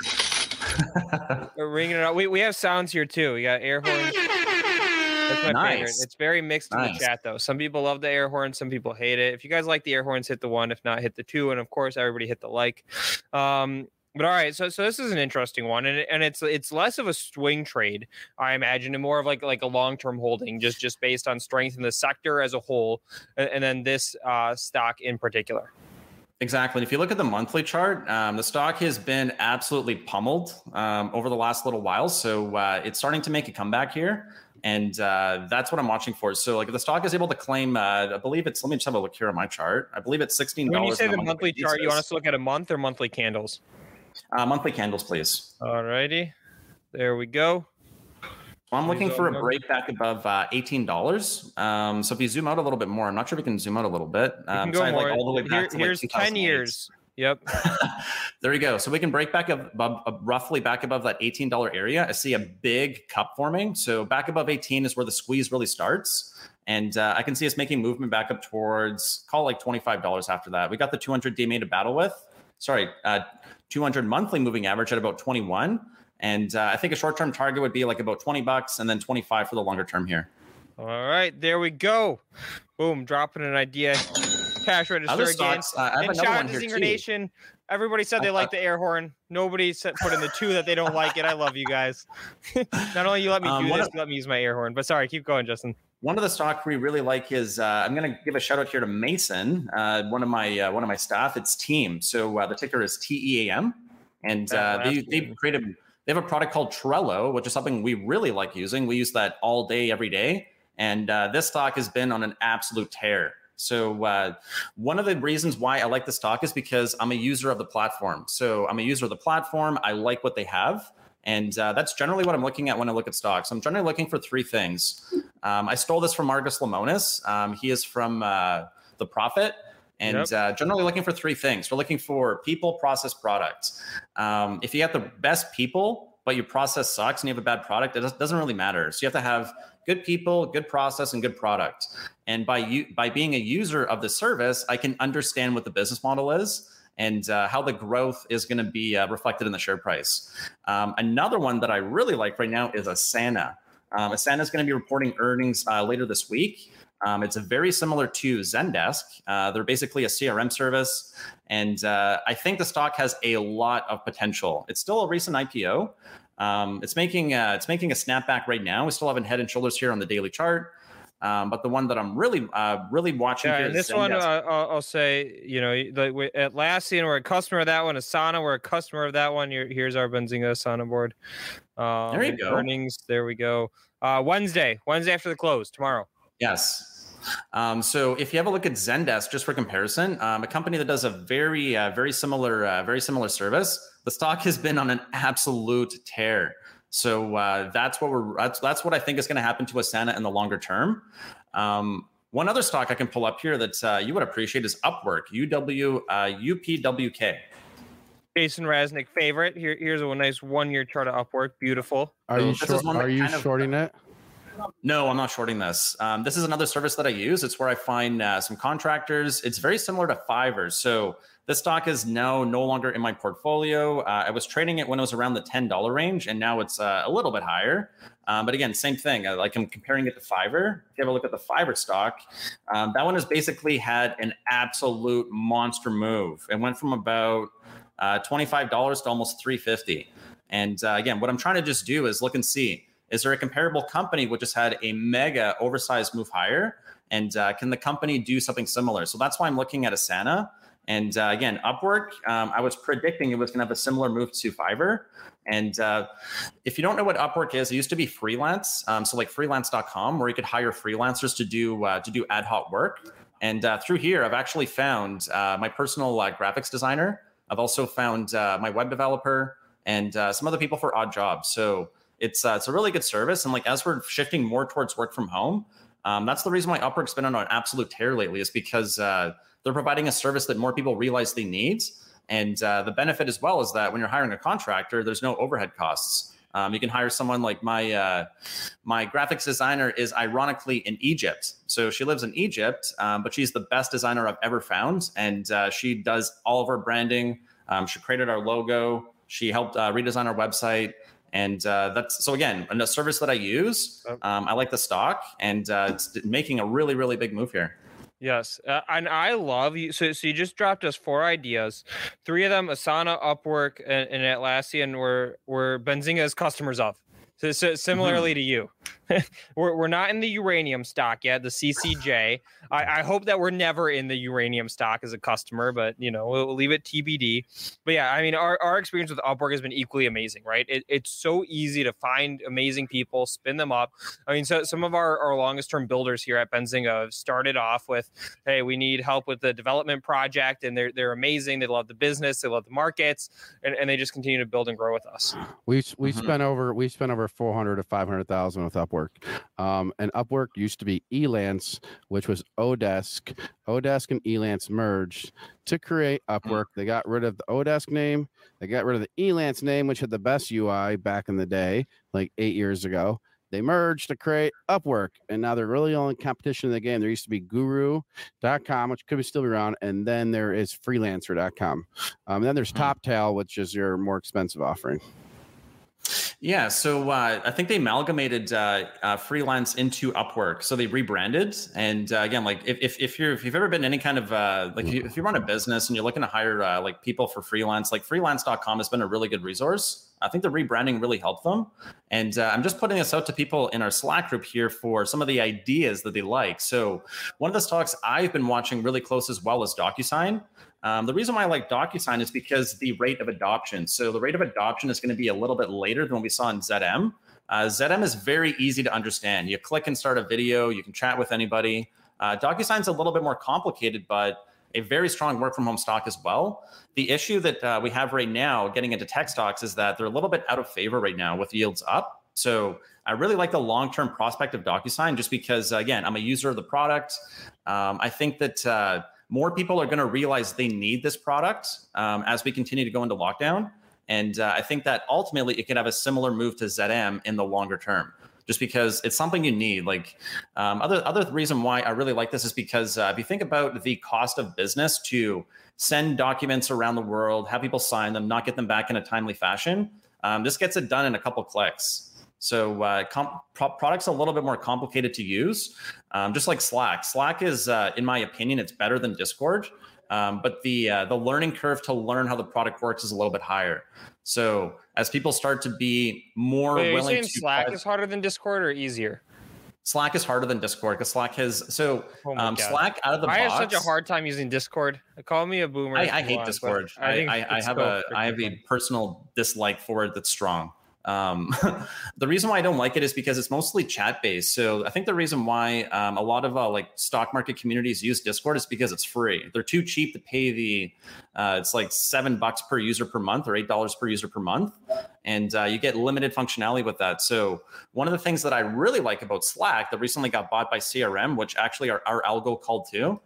We're ringing it out. We have sounds here too. We got air horns. That's my favorite. It's very mixed in the chat though. Some people love the air horn, some people hate it. If you guys like the air horns, hit the 1. If not, hit the 2. And of course, everybody hit the like. But all right, so this is an interesting one, and it's less of a swing trade, I imagine, and more of like a long-term holding, just based on strength in the sector as a whole, and then this stock in particular. Exactly. If you look at the monthly chart, the stock has been absolutely pummeled over the last little while, so it's starting to make a comeback here, and that's what I'm watching for. So like if the stock is able to claim, I believe it's, let me just have a look here on my chart. I believe it's $16. When you say the monthly chart, you want us to look at a month or monthly candles? Monthly candles, please. All righty. There we go. I'm looking for a break back above $18. So if you zoom out a little bit more, I'm not sure if we can zoom out a little bit. All the way back to here's 10 years. Yep. There you go. So we can break back up roughly back above that $18 area. I see a big cup forming. So back above 18 is where the squeeze really starts. And I can see us making movement back up towards, call like $25 after that. We got the 200 DMA to battle with. 200 monthly moving average at about 21. And I think a short-term target would be like about $20 and then 25 for the longer term here. All right, there we go. Boom, dropping an idea cash register other again. Stocks, and shout out to Zinger Nation. Everybody said they like the air horn. Nobody said put in the two that they don't like it. I love you guys. Not only you let me do this, you let me use my air horn. But sorry, keep going, Justin. One of the stocks we really like is I'm going to give a shout out here to Mason, one of my staff. It's Team. So the ticker is TEAM, and they have a product called Trello, which is something we really like using. We use that all day, every day. And this stock has been on an absolute tear. So one of the reasons why I like this stock is because I'm a user of the platform. I like what they have. And that's generally what I'm looking at when I look at stocks. I'm generally looking for three things. I stole this from Marcus Lemonis. He is from The Profit. And generally looking for three things. We're looking for people, process, products. If you have the best people, but your process sucks and you have a bad product, it doesn't really matter. So you have to have good people, good process, and good product. And by being a user of the service, I can understand what the business model is and how the growth is going to be reflected in the share price. Another one that I really like right now is Asana. Asana is going to be reporting earnings later this week. It's a very similar to Zendesk. They're basically a CRM service. And I think the stock has a lot of potential. It's still a recent IPO. It's making a snapback right now. We still haven't head and shoulders here on the daily chart. But the one that I'm really watching here and is this Zendesk. One, I'll say, like Atlassian, we're a customer of that one. Asana, we're a customer of that one. Here's our Benzinga Asana board. There you go. Earnings, there we go. Wednesday after the close, tomorrow. Yes. So if you have a look at Zendesk, just for comparison, a company that does a very similar service, the stock has been on an absolute tear. So that's what I think is going to happen to Asana in the longer term. One other stock I can pull up here that you would appreciate is Upwork, UPWK. Jason Raznick, favorite. Here's a nice one-year chart of Upwork. Beautiful. Are you shorting it? No, I'm not shorting this. This is another service that I use. It's where I find some contractors. It's very similar to Fiverr. So this stock is now no longer in my portfolio. I was trading it when it was around the $10 range, and now it's a little bit higher. But again, same thing. I'm comparing it to Fiverr. If you have a look at the Fiverr stock, that one has basically had an absolute monster move. It went from about $25 to almost $350. And again, what I'm trying to just do is look and see. Is there a comparable company which has had a mega oversized move higher? And can the company do something similar? So that's why I'm looking at Asana. And again, Upwork, I was predicting it was going to have a similar move to Fiverr. And if you don't know what Upwork is, it used to be freelance. So like freelance.com, where you could hire freelancers to do ad hoc work. And through here, I've actually found my personal graphics designer. I've also found my web developer and some other people for odd jobs. So it's a really good service. And as we're shifting more towards work from home, that's the reason why Upwork's been on an absolute tear lately, is because they're providing a service that more people realize they need. And the benefit as well is that when you're hiring a contractor, there's no overhead costs. You can hire someone like my graphics designer is ironically in Egypt. So she lives in Egypt, but she's the best designer I've ever found. And she does all of our branding. She created our logo. She helped redesign our website. And that's, so again, a service that I use. I like the stock, and it's making a really, really big move here. Yes. And I love you. So you just dropped us four ideas. Three of them, Asana, Upwork, and Atlassian were Benzinga's customers of. So similarly to you, we're not in the uranium stock yet, the CCJ. I hope that we're never in the uranium stock as a customer, but we'll leave it TBD. But yeah, I mean, our experience with Upwork has been equally amazing, right? It's so easy to find amazing people, spin them up. I mean, so some of our longest term builders here at Benzinga have started off with, hey, we need help with the development project, and they're amazing. They love the business, they love the markets, and they just continue to build and grow with us. We spent over $400,000 to $500,000 with Upwork. And Upwork used to be Elance, which was Odesk. Odesk and Elance merged to create Upwork. They got rid of the Odesk name. They got rid of the Elance name, which had the best UI back in the day, like 8 years ago. They merged to create Upwork, and now they're really only competition in the game. There used to be Guru.com, which could still be around, and then there is Freelancer.com. And then there's TopTal, which is your more expensive offering. Yeah, so I think they amalgamated freelance into Upwork, so they rebranded. And again, like if you've ever been any kind of if you run a business and you're looking to hire like people for freelance, like freelance.com has been a really good resource. I think the rebranding really helped them. And I'm just putting this out to people in our Slack group here for some of the ideas that they like. So one of the stocks I've been watching really close as well is DocuSign. The reason why I like DocuSign is because the rate of adoption. So the rate of adoption is going to be a little bit later than what we saw in ZM. ZM is very easy to understand. You click and start a video. You can chat with anybody. DocuSign's a little bit more complicated, but a very strong work from home stock as well. The issue that we have right now getting into tech stocks is that they're a little bit out of favor right now with yields up. So I really like the long-term prospect of DocuSign just because, again, I'm a user of the product. I think that more people are going to realize they need this product as we continue to go into lockdown. And I think that ultimately it could have a similar move to ZM in the longer term, just because it's something you need. Like other reason why I really like this is because if you think about the cost of business to send documents around the world, have people sign them, not get them back in a timely fashion, this gets it done in a couple clicks. So product's a little bit more complicated to use, just like Slack. Slack is, in my opinion, it's better than Discord. But the learning curve to learn how the product works is a little bit higher. So as people start to be more willing to Slack is harder than Discord or easier? Slack is harder than Discord because Slack has Slack out of the box. I have such a hard time using Discord. Call me a boomer. I hate Discord. I have a personal dislike for it that's strong. The reason why I don't like it is because it's mostly chat based. So I think the reason why a lot of like stock market communities use Discord is because it's free. They're too cheap to pay the it's like $7 per user per month or $8 per user per month. And you get limited functionality with that. So one of the things that I really like about Slack that recently got bought by CRM, which actually our algo called too,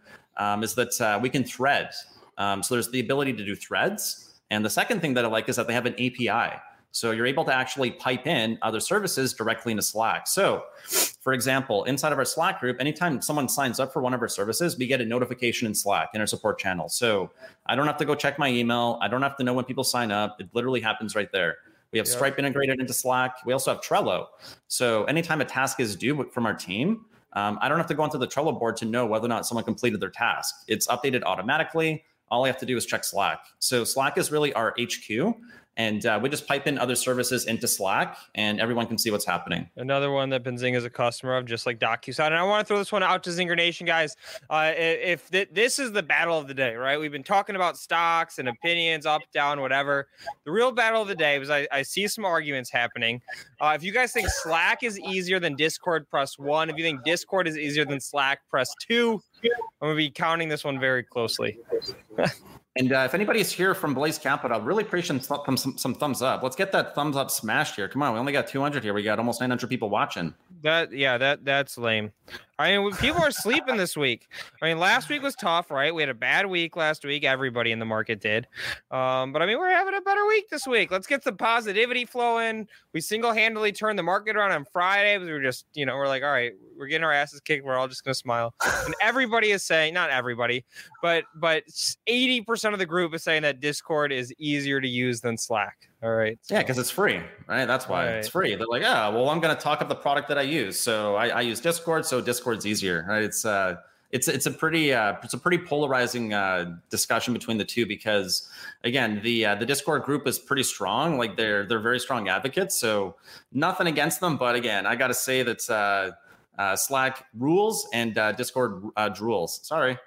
is that we can thread. So there's the ability to do threads. And the second thing that I like is that they have an API. So you're able to actually pipe in other services directly into Slack. So for example, inside of our Slack group, anytime someone signs up for one of our services, we get a notification in Slack in our support channel. So I don't have to go check my email. I don't have to know when people sign up. It literally happens right there. We have Stripe integrated into Slack. We also have Trello. So anytime a task is due from our team, I don't have to go onto the Trello board to know whether or not someone completed their task. It's updated automatically. All I have to do is check Slack. So Slack is really our HQ. And we just pipe in other services into Slack, and everyone can see what's happening. Another one that Benzinga is a customer of, just like DocuSign. And I want to throw this one out to Zinger Nation, guys. If this is the battle of the day, right? We've been talking about stocks and opinions, up, down, whatever. The real battle of the day was I see some arguments happening. If you guys think Slack is easier than Discord, press 1. If you think Discord is easier than Slack, press 2. I'm going to be counting this one very closely. And if anybody's here from Blaze Capital, I really appreciate some thumbs up. Let's get that thumbs up smashed here. Come on, we only got 200 here. We got almost 900 people watching. That's lame. I mean, people are sleeping this week. I mean, last week was tough, right? We had a bad week last week. Everybody in the market did. But I mean, we're having a better week this week. Let's get some positivity flowing. We single-handedly turned the market around on Friday. We were just, we're like, all right, we're getting our asses kicked. We're all just going to smile. And everybody is saying, not everybody, but 80% of the group is saying that Discord is easier to use than Slack. All right. So. Yeah, because it's free, right? That's why it's free. They're like, I'm going to talk up the product that I use. So I use Discord. So Discord's easier, right? It's a pretty polarizing discussion between the two because, again, the Discord group is pretty strong. Like they're very strong advocates. So nothing against them, but again, I got to say that Slack rules and Discord drools. Sorry.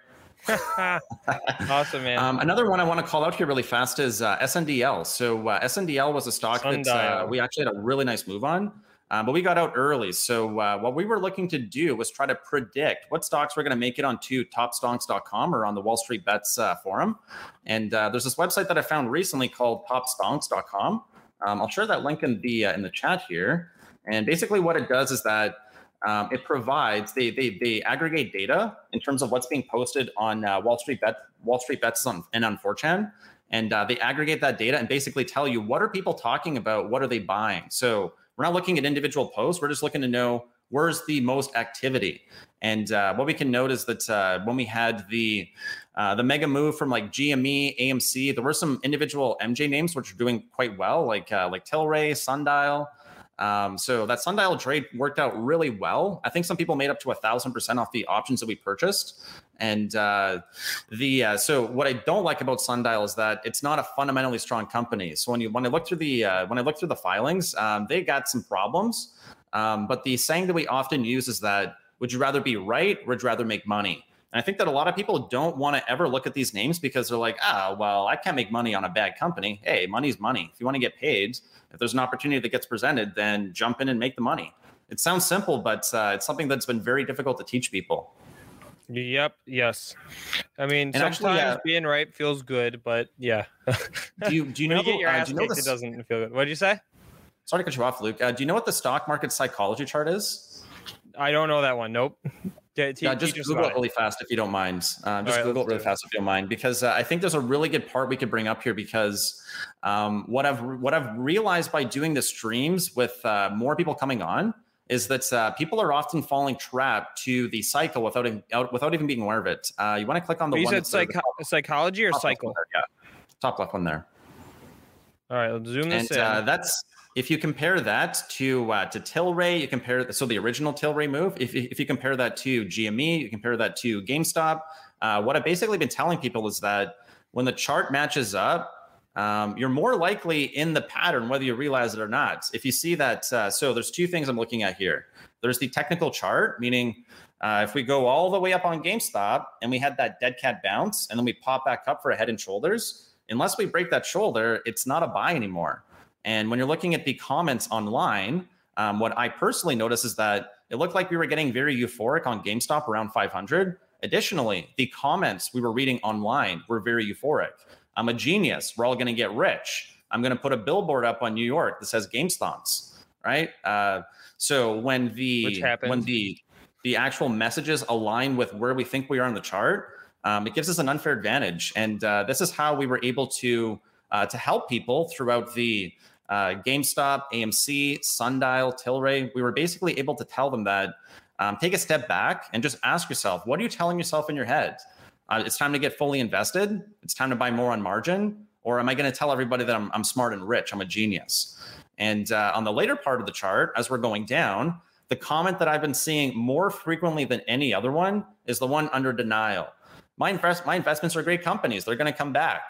Awesome, man. Another one I want to call out here really fast is SNDL. So SNDL was a stock that we actually had a really nice move on, but we got out early. So what we were looking to do was try to predict what stocks were going to make it onto topstonks.com or on the Wall Street Bets forum. And there's this website that I found recently called topstonks.com. I'll share that link in the chat here. And basically what it does is that it provides they aggregate data in terms of what's being posted on Wall Street Bets and on 4chan, and they aggregate that data and basically tell you what are people talking about, what are they buying. So we're not looking at individual posts; we're just looking to know where's the most activity. And what we can note is that when we had the mega move from like GME, AMC, there were some individual MJ names which are doing quite well, like Tilray, Sundial. So that Sundial trade worked out really well. I think some people made up to 1,000% off the options that we purchased. And so what I don't like about Sundial is that it's not a fundamentally strong company. So when I look through the filings, they got some problems. But the saying that we often use is that, would you rather be right or would you rather make money? And I think that a lot of people don't want to ever look at these names because they're like, ah, well, I can't make money on a bad company. Hey, money's money. If you want to get paid, if there's an opportunity that gets presented, then jump in and make the money. It sounds simple, but it's something that's been very difficult to teach people. Yep. Yes. I mean, and sometimes actually, being right feels good, but yeah. Do you know? It doesn't feel good. What did you say? Sorry to cut you off, Luke. Do you know what the stock market psychology chart is? I don't know that one. Nope. Just Google it really fast if you don't mind. Google it really fast if you don't mind, because I think there's a really good part we could bring up here, because what I've realized by doing the streams with more people coming on is that people are often falling trap to the cycle without even being aware of it. You want to click on the one. You said psychology or cycle? Yeah, top left one there. All right, let's zoom this in. That's. If you compare that to Tilray, you compare the original Tilray move. If you compare that to GME, you compare that to GameStop. What I've basically been telling people is that when the chart matches up, you're more likely in the pattern, whether you realize it or not. If you see that, so there's two things I'm looking at here. There's the technical chart, meaning if we go all the way up on GameStop and we had that dead cat bounce, and then we pop back up for a head and shoulders, unless we break that shoulder, it's not a buy anymore. And when you're looking at the comments online, what I personally noticed is that it looked like we were getting very euphoric on GameStop around 500. Additionally, the comments we were reading online were very euphoric. I'm a genius. We're all going to get rich. I'm going to put a billboard up on New York that says GameStops, right? So when the actual messages align with where we think we are on the chart, it gives us an unfair advantage. And this is how we were able to help people throughout the GameStop, AMC, Sundial, Tilray. We were basically able to tell them that take a step back and just ask yourself, what are you telling yourself in your head? It's time to get fully invested. It's time to buy more on margin. Or am I going to tell everybody that I'm smart and rich? I'm a genius. And on the later part of the chart, as we're going down, the comment that I've been seeing more frequently than any other one is the one under denial. My investments are great companies. They're going to come back.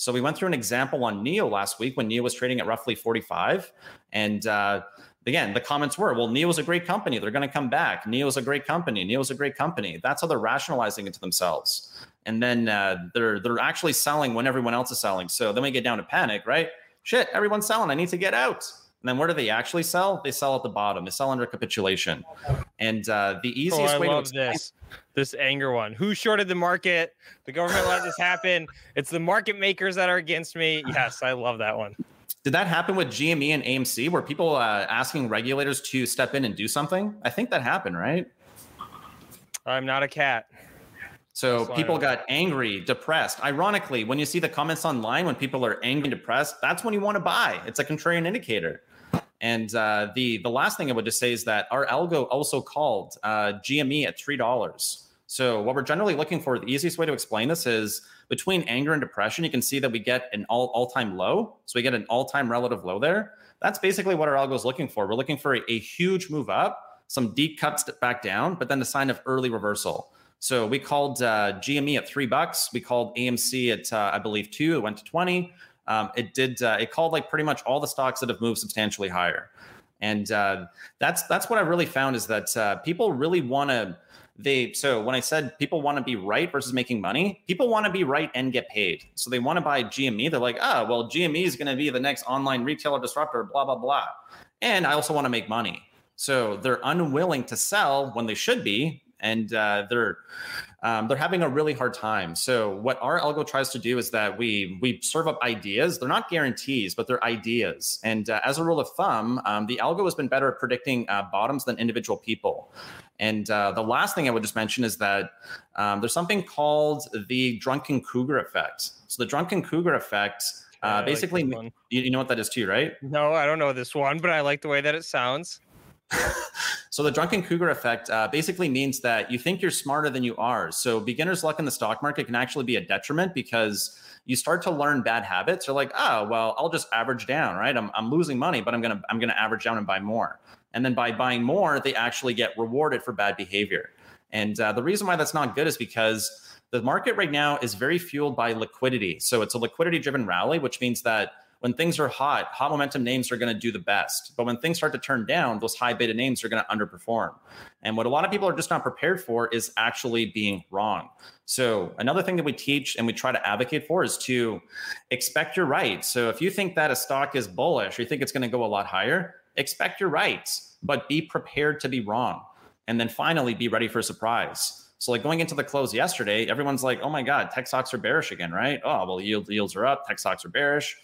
So we went through an example on NIO last week when NIO was trading at roughly 45. And again, the comments were, well, NIO is a great company. They're going to come back. NIO is a great company. NIO is a great company. That's how they're rationalizing it to themselves. And then they're actually selling when everyone else is selling. So then we get down to panic, right? Shit, everyone's selling. I need to get out. And then where do they actually sell? They sell at the bottom. They sell under capitulation. And the easiest way to explain this anger one. Who shorted the market? The government let this happen. It's the market makers that are against me. Yes, I love that one. Did that happen with GME and AMC? Were people asking regulators to step in and do something? I think that happened, right? I'm not a cat. So people got angry, depressed. Ironically, when you see the comments online, when people are angry and depressed, that's when you want to buy. It's a contrarian indicator. And the last thing I would just say is that our algo also called GME at $3. So what we're generally looking for, the easiest way to explain this is between anger and depression, you can see that we get an all-time low. So we get an all-time relative low there. That's basically what our algo is looking for. We're looking for a huge move up, some deep cuts back down, but then the sign of early reversal. So we called GME at $3. We called AMC at, I believe, 2. It went to 20. It called like pretty much all the stocks that have moved substantially higher. And that's what I really found is that people really want to, so when I said people want to be right versus making money, people want to be right and get paid. So they want to buy GME. They're like, oh, well, GME is going to be the next online retailer disruptor, blah, blah, blah. And I also want to make money. So they're unwilling to sell when they should be. And they're having a really hard time. So what our algo tries to do is that we serve up ideas. They're not guarantees, but they're ideas. And as a rule of thumb, the algo has been better at predicting bottoms than individual people. And the last thing I would just mention is that there's something called the drunken cougar effect. So the drunken cougar effect, basically, you know what that is too, right? No, I don't know this one, but I like the way that it sounds. So the drunken cougar effect basically means that you think you're smarter than you are. So beginner's luck in the stock market can actually be a detriment because you start to learn bad habits. You're like, oh, well, I'll just average down, right? I'm losing money, but I'm gonna average down and buy more. And then by buying more, they actually get rewarded for bad behavior. And the reason why that's not good is because the market right now is very fueled by liquidity. So it's a liquidity-driven rally, which means that when things are hot, hot momentum names are going to do the best. But when things start to turn down, those high beta names are going to underperform. And what a lot of people are just not prepared for is actually being wrong. So another thing that we teach and we try to advocate for is to expect your rights. So if you think that a stock is bullish or you think it's going to go a lot higher, expect your rights, but be prepared to be wrong. And then finally, be ready for a surprise. So like going into the close yesterday, everyone's like, oh my God, tech stocks are bearish again, right? Oh, well, yields are up, tech stocks are bearish.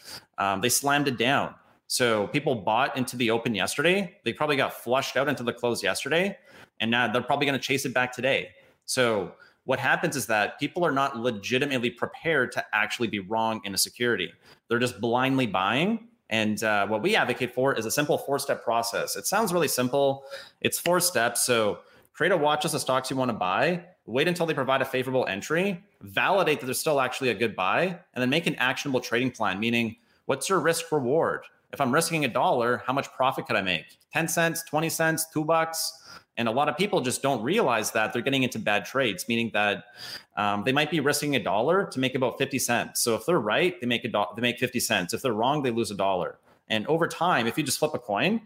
They slammed it down. So people bought into the open yesterday. They probably got flushed out into the close yesterday. And now they're probably going to chase it back today. So what happens is that people are not legitimately prepared to actually be wrong in a security. They're just blindly buying. And what we advocate for is a simple 4-step process. It sounds really simple. It's 4 steps. So create a watch list of stocks you want to buy, wait until they provide a favorable entry, validate that they're still actually a good buy, and then make an actionable trading plan, meaning what's your risk reward? If I'm risking $1, how much profit could I make? 10 cents, 20 cents, $2. And a lot of people just don't realize that they're getting into bad trades, meaning that they might be risking $1 to make about 50 cents. So if they're right, they make they make 50 cents. If they're wrong, they lose $1. And over time, if you just flip a coin,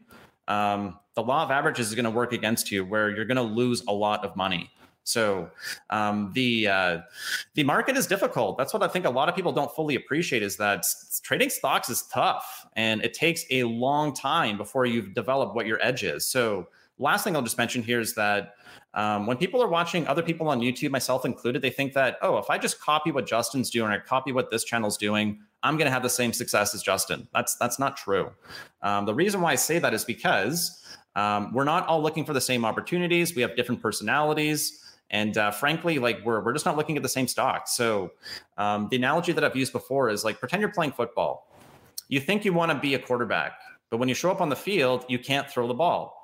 the law of averages is going to work against you where you're going to lose a lot of money. So the market is difficult. That's what I think a lot of people don't fully appreciate is that trading stocks is tough and it takes a long time before you've developed what your edge is. So last thing I'll just mention here is that when people are watching other people on YouTube, myself included, they think that, oh, if I just copy what Justin's doing, I copy what this channel's doing, I'm going to have the same success as Justin. That's not true. The reason why I say that is because we're not all looking for the same opportunities. We have different personalities. And frankly, like we're just not looking at the same stocks. So the analogy that I've used before is like, pretend you're playing football. You think you want to be a quarterback, but when you show up on the field, you can't throw the ball.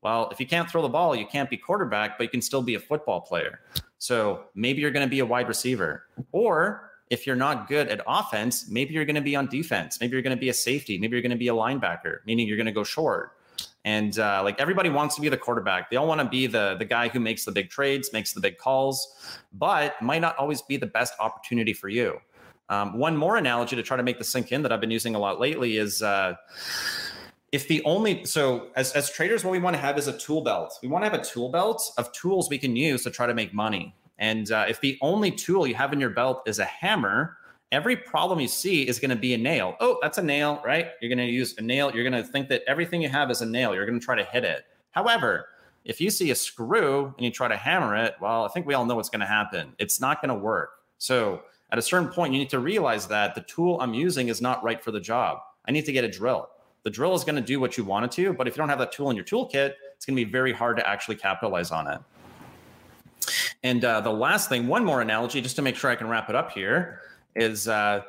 Well, if you can't throw the ball, you can't be quarterback, but you can still be a football player. So maybe you're going to be a wide receiver. Or if you're not good at offense, maybe you're going to be on defense. Maybe you're going to be a safety. Maybe you're going to be a linebacker, meaning you're going to go short. And like everybody wants to be the quarterback. They all want to be the guy who makes the big trades, makes the big calls, but might not always be the best opportunity for you. One more analogy to try to make this sink in that I've been using a lot lately is... as traders, what we want to have is a tool belt. We want to have a tool belt of tools we can use to try to make money. And if the only tool you have in your belt is a hammer, every problem you see is going to be a nail. Oh, that's a nail, right? You're going to use a nail. You're going to think that everything you have is a nail. You're going to try to hit it. However, if you see a screw and you try to hammer it, well, I think we all know what's going to happen. It's not going to work. So at a certain point, you need to realize that the tool I'm using is not right for the job. I need to get a drill. The drill is going to do what you want it to, but if you don't have that tool in your toolkit, it's going to be very hard to actually capitalize on it. And the last thing, one more analogy, just to make sure I can wrap it up here, is I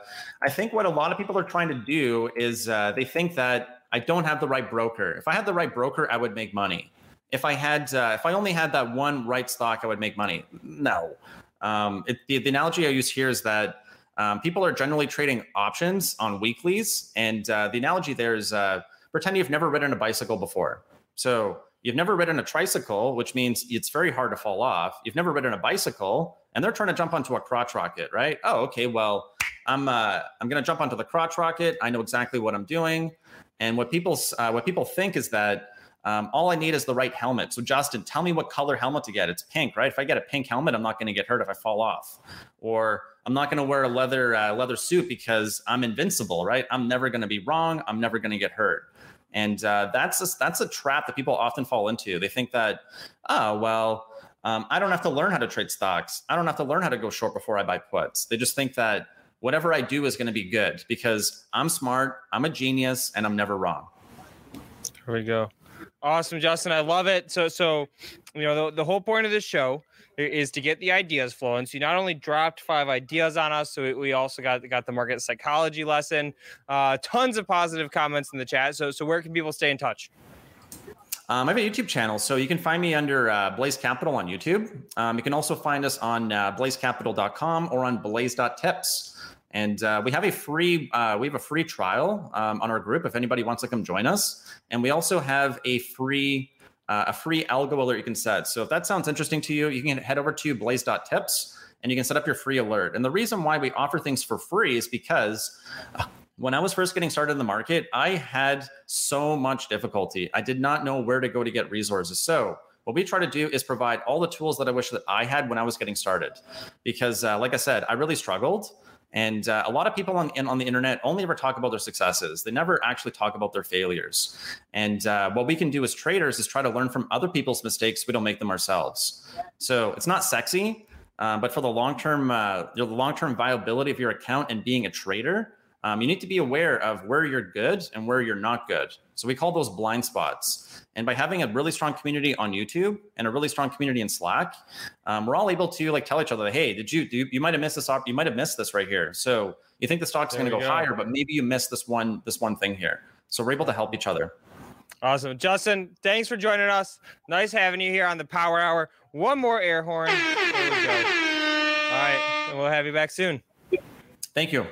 think what a lot of people are trying to do is they think that I don't have the right broker. If I had the right broker, I would make money. If I only had that one right stock, I would make money. No. The analogy I use here is that people are generally trading options on weeklies. And the analogy there is pretend you've never ridden a bicycle before. So you've never ridden a tricycle, which means it's very hard to fall off. You've never ridden a bicycle and they're trying to jump onto a crotch rocket, right? Oh, okay, well, I'm going to jump onto the crotch rocket. I know exactly what I'm doing. And what people think is that all I need is the right helmet. So Justin, tell me what color helmet to get. It's pink, right? If I get a pink helmet, I'm not going to get hurt if I fall off. Or I'm not going to wear a leather suit because I'm invincible, right? I'm never going to be wrong. I'm never going to get hurt. And that's a trap that people often fall into. They think that, I don't have to learn how to trade stocks. I don't have to learn how to go short before I buy puts. They just think that whatever I do is going to be good because I'm smart, I'm a genius, and I'm never wrong. There we go. Awesome, Justin. I love it. So you know, the whole point of this show is to get the ideas flowing. So you not only dropped 5 ideas on us, so we also got the market psychology lesson. Tons of positive comments in the chat. So where can people stay in touch? I have a YouTube channel, so you can find me under Blaze Capital on YouTube. You can also find us on blazecapital.com or on blaze.tips. And we have a free trial on our group if anybody wants to come join us. And we also have a free algo alert you can set. So if that sounds interesting to you, you can head over to blaze.tips and you can set up your free alert. And the reason why we offer things for free is because when I was first getting started in the market, I had so much difficulty. I did not know where to go to get resources. So what we try to do is provide all the tools that I wish that I had when I was getting started. Because like I said, I really struggled. And a lot of people on the internet only ever talk about their successes. They never actually talk about their failures. And what we can do as traders is try to learn from other people's mistakes. We don't make them ourselves. So it's not sexy, but for the long-term viability of your account and being a trader, you need to be aware of where you're good and where you're not good. So we call those blind spots. And by having a really strong community on YouTube and a really strong community in Slack, we're all able to like tell each other, hey, you might have missed this You might have missed this right here. So you think the stock's going to go higher, but maybe you missed this one thing here. So we're able to help each other. Awesome. Justin, thanks for joining us. Nice having you here on the Power Hour. One more air horn. There we go. All right. And we'll have you back soon. Thank you.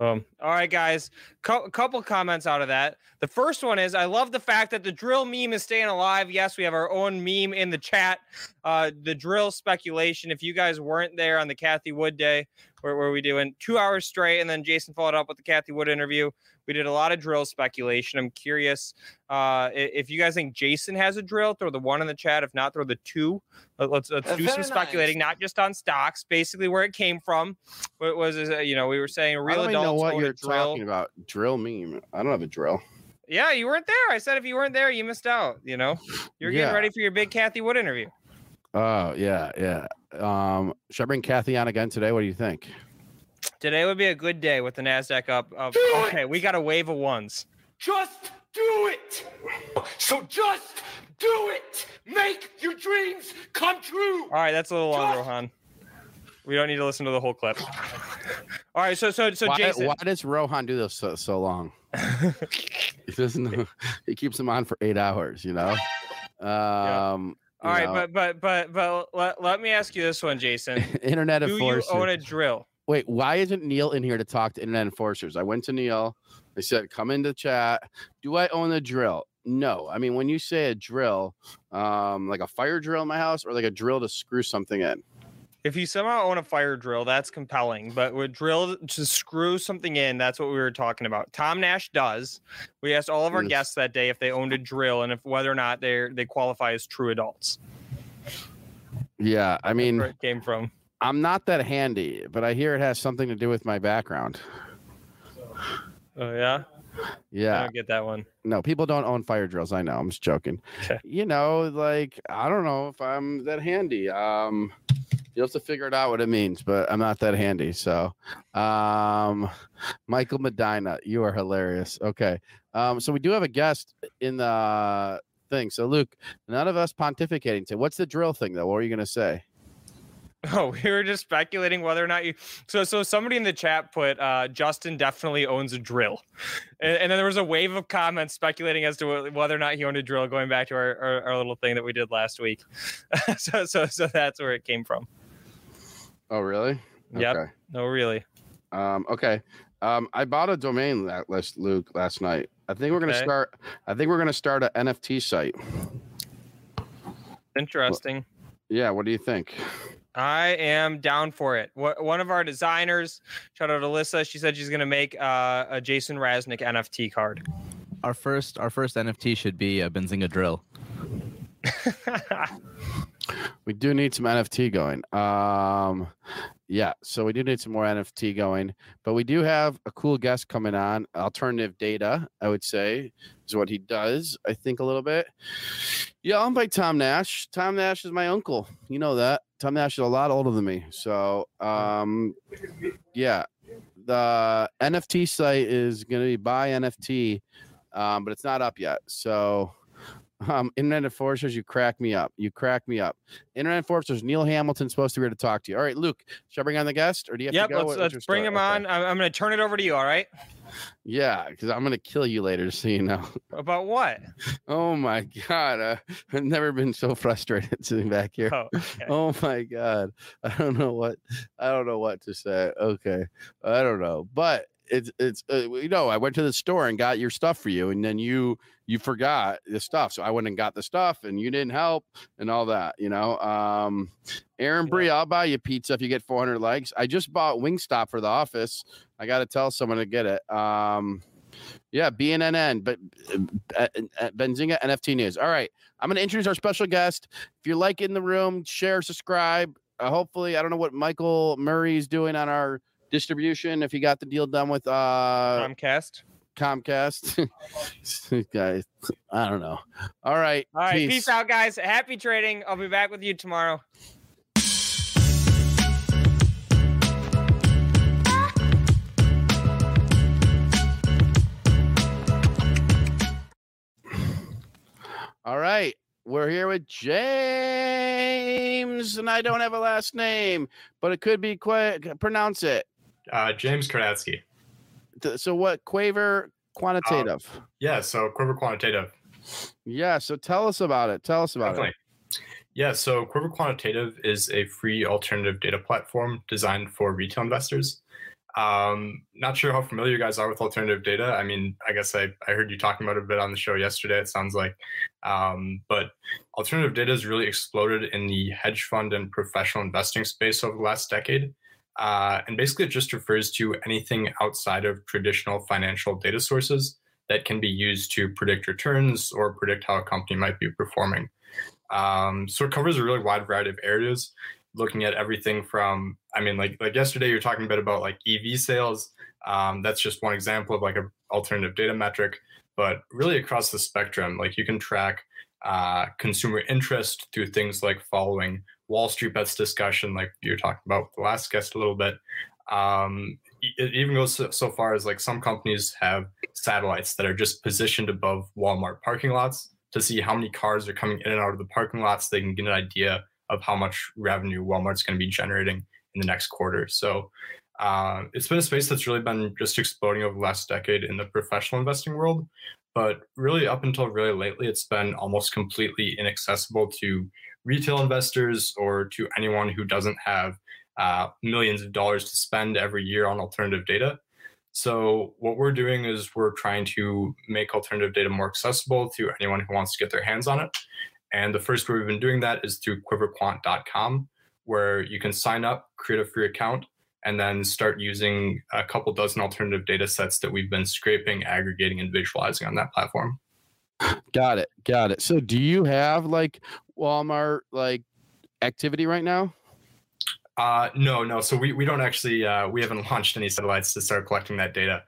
All right, guys, couple comments out of that. The first one is, I love the fact that the drill meme is staying alive. Yes, we have our own meme in the chat. The drill speculation, if you guys weren't there on the Cathie Wood day, where we doing 2 hours straight, and then Jason followed up with the Cathie Wood interview, we did a lot of drill speculation. I'm curious if you guys think Jason has a drill, throw the one in the chat. If not, throw the two. Let's do some speculating, not just on stocks. Basically, where it came from. What was we were saying real adults. I don't know what you're talking about. Drill meme. I don't have a drill. Yeah, you weren't there. I said if you weren't there, you missed out. You know, you're getting ready for your big Cathie Wood interview. Oh yeah. Should I bring Cathie on again today? What do you think? Today would be a good day with the NASDAQ up. We got a wave of ones. Just do it. So just do it. Make your dreams come true. All right, that's a little long, Rohan. We don't need to listen to the whole clip. All right, so Jason. Why does Rohan do this so long? He doesn't. He keeps him on for 8 hours, you know. All right, but let me ask you this one, Jason. Internet Enforcers. Do you own a drill? Wait, why isn't Neil in here to talk to Internet Enforcers? I went to Neil. I said, come into chat. Do I own a drill? No. I mean, when you say a drill, like a fire drill in my house or like a drill to screw something in? If you somehow own a fire drill, that's compelling. But with drill to screw something in, that's what we were talking about. Tom Nash does. We asked all of our guests that day if they owned a drill and if whether or not they qualify as true adults. Yeah, I mean, that's where it came from. I'm not that handy, but I hear it has something to do with my background. Oh, yeah? Yeah. I don't get that one. No, people don't own fire drills. I know. I'm just joking. Okay. You know, like, I don't know if I'm that handy. You'll have to figure it out what it means, but I'm not that handy. So, Michael Medina, you are hilarious. Okay. So we do have a guest in the thing. So, Luke, none of us pontificating. So what's the drill thing, though? What are you going to say? Oh, we were just speculating whether or not you. So somebody in the chat put Justin definitely owns a drill, and then there was a wave of comments speculating as to whether or not he owned a drill. Going back to our little thing that we did last week, so that's where it came from. Oh, really? Yep. Okay. No, really. Okay. I bought a domain list, Luke, last night. I think we're gonna start. I think we're gonna start an NFT site. Interesting. Yeah. What do you think? I am down for it. One of our designers, shout out to Alyssa, she said she's going to make a Jason Raznick NFT card. Our first NFT should be a Benzinga drill. We do need some NFT going. So we do need some more NFT going. But we do have a cool guest coming on. Alternative data, I would say, is what he does, I think, a little bit. Yeah, I'll invite Tom Nash. Tom Nash is my uncle. You know that. Tom Nash is a lot older than me. So, the NFT site is going to be buy NFT, but it's not up yet. So Internet Enforcers, you crack me up. You crack me up. Internet Enforcers, Neil Hamilton's supposed to be here to talk to you. All right, Luke, should I bring on the guest, or do you have to go? Let's bring him on. I'm going to turn it over to you, all right? Yeah, because I'm going to kill you later, so you know. About what? Oh, my God. I've never been so frustrated sitting back here. Oh, okay. Oh, my God. I don't know what to say. Okay. I don't know. But it's you know, I went to the store and got your stuff for you, and then you forgot the stuff, so I went and got the stuff, and you didn't help and all that, you know. Aaron Bree, I'll buy you pizza if you get 400 likes. I just bought Wingstop for the office. I got to tell someone to get it. Yeah, BNNN, but Benzinga NFT News. All right, I'm going to introduce our special guest. If you're like in the room, share, subscribe. Hopefully, I don't know what Michael Murray's doing on our distribution, if you got the deal done with Comcast. Guys, I don't know. All right, peace out, guys. Happy trading. I'll be back with you tomorrow. All right, we're here with James, and I don't have a last name, but it could be quick. Pronounce it. James Karnatsky. So what? Quiver Quantitative. Yeah, so Quiver Quantitative. Yeah, so tell us about it. Definitely. Yeah, so Quiver Quantitative is a free alternative data platform designed for retail investors. Not sure how familiar you guys are with alternative data. I mean, I guess I heard you talking about it a bit on the show yesterday, it sounds like. But alternative data has really exploded in the hedge fund and professional investing space over the last decade. And basically, it just refers to anything outside of traditional financial data sources that can be used to predict returns or predict how a company might be performing. So it covers a really wide variety of areas, looking at everything from, I mean, like yesterday, you're talking a bit about like EV sales. That's just one example of like an alternative data metric, but really across the spectrum, like you can track consumer interest through things like following Wall Street Bets discussion, like you were talking about with the last guest a little bit. It even goes so far as like some companies have satellites that are just positioned above Walmart parking lots to see how many cars are coming in and out of the parking lots. They can get an idea of how much revenue Walmart's going to be generating in the next quarter. So it's been a space that's really been just exploding over the last decade in the professional investing world. But really up until really lately, it's been almost completely inaccessible to retail investors or to anyone who doesn't have millions of dollars to spend every year on alternative data. So what we're doing is we're trying to make alternative data more accessible to anyone who wants to get their hands on it. And the first way we've been doing that is through quiverquant.com, where you can sign up, create a free account, and then start using a couple dozen alternative data sets that we've been scraping, aggregating, and visualizing on that platform. Got it. So do you have like Walmart like activity right now? No. So we don't actually, we haven't launched any satellites to start collecting that data.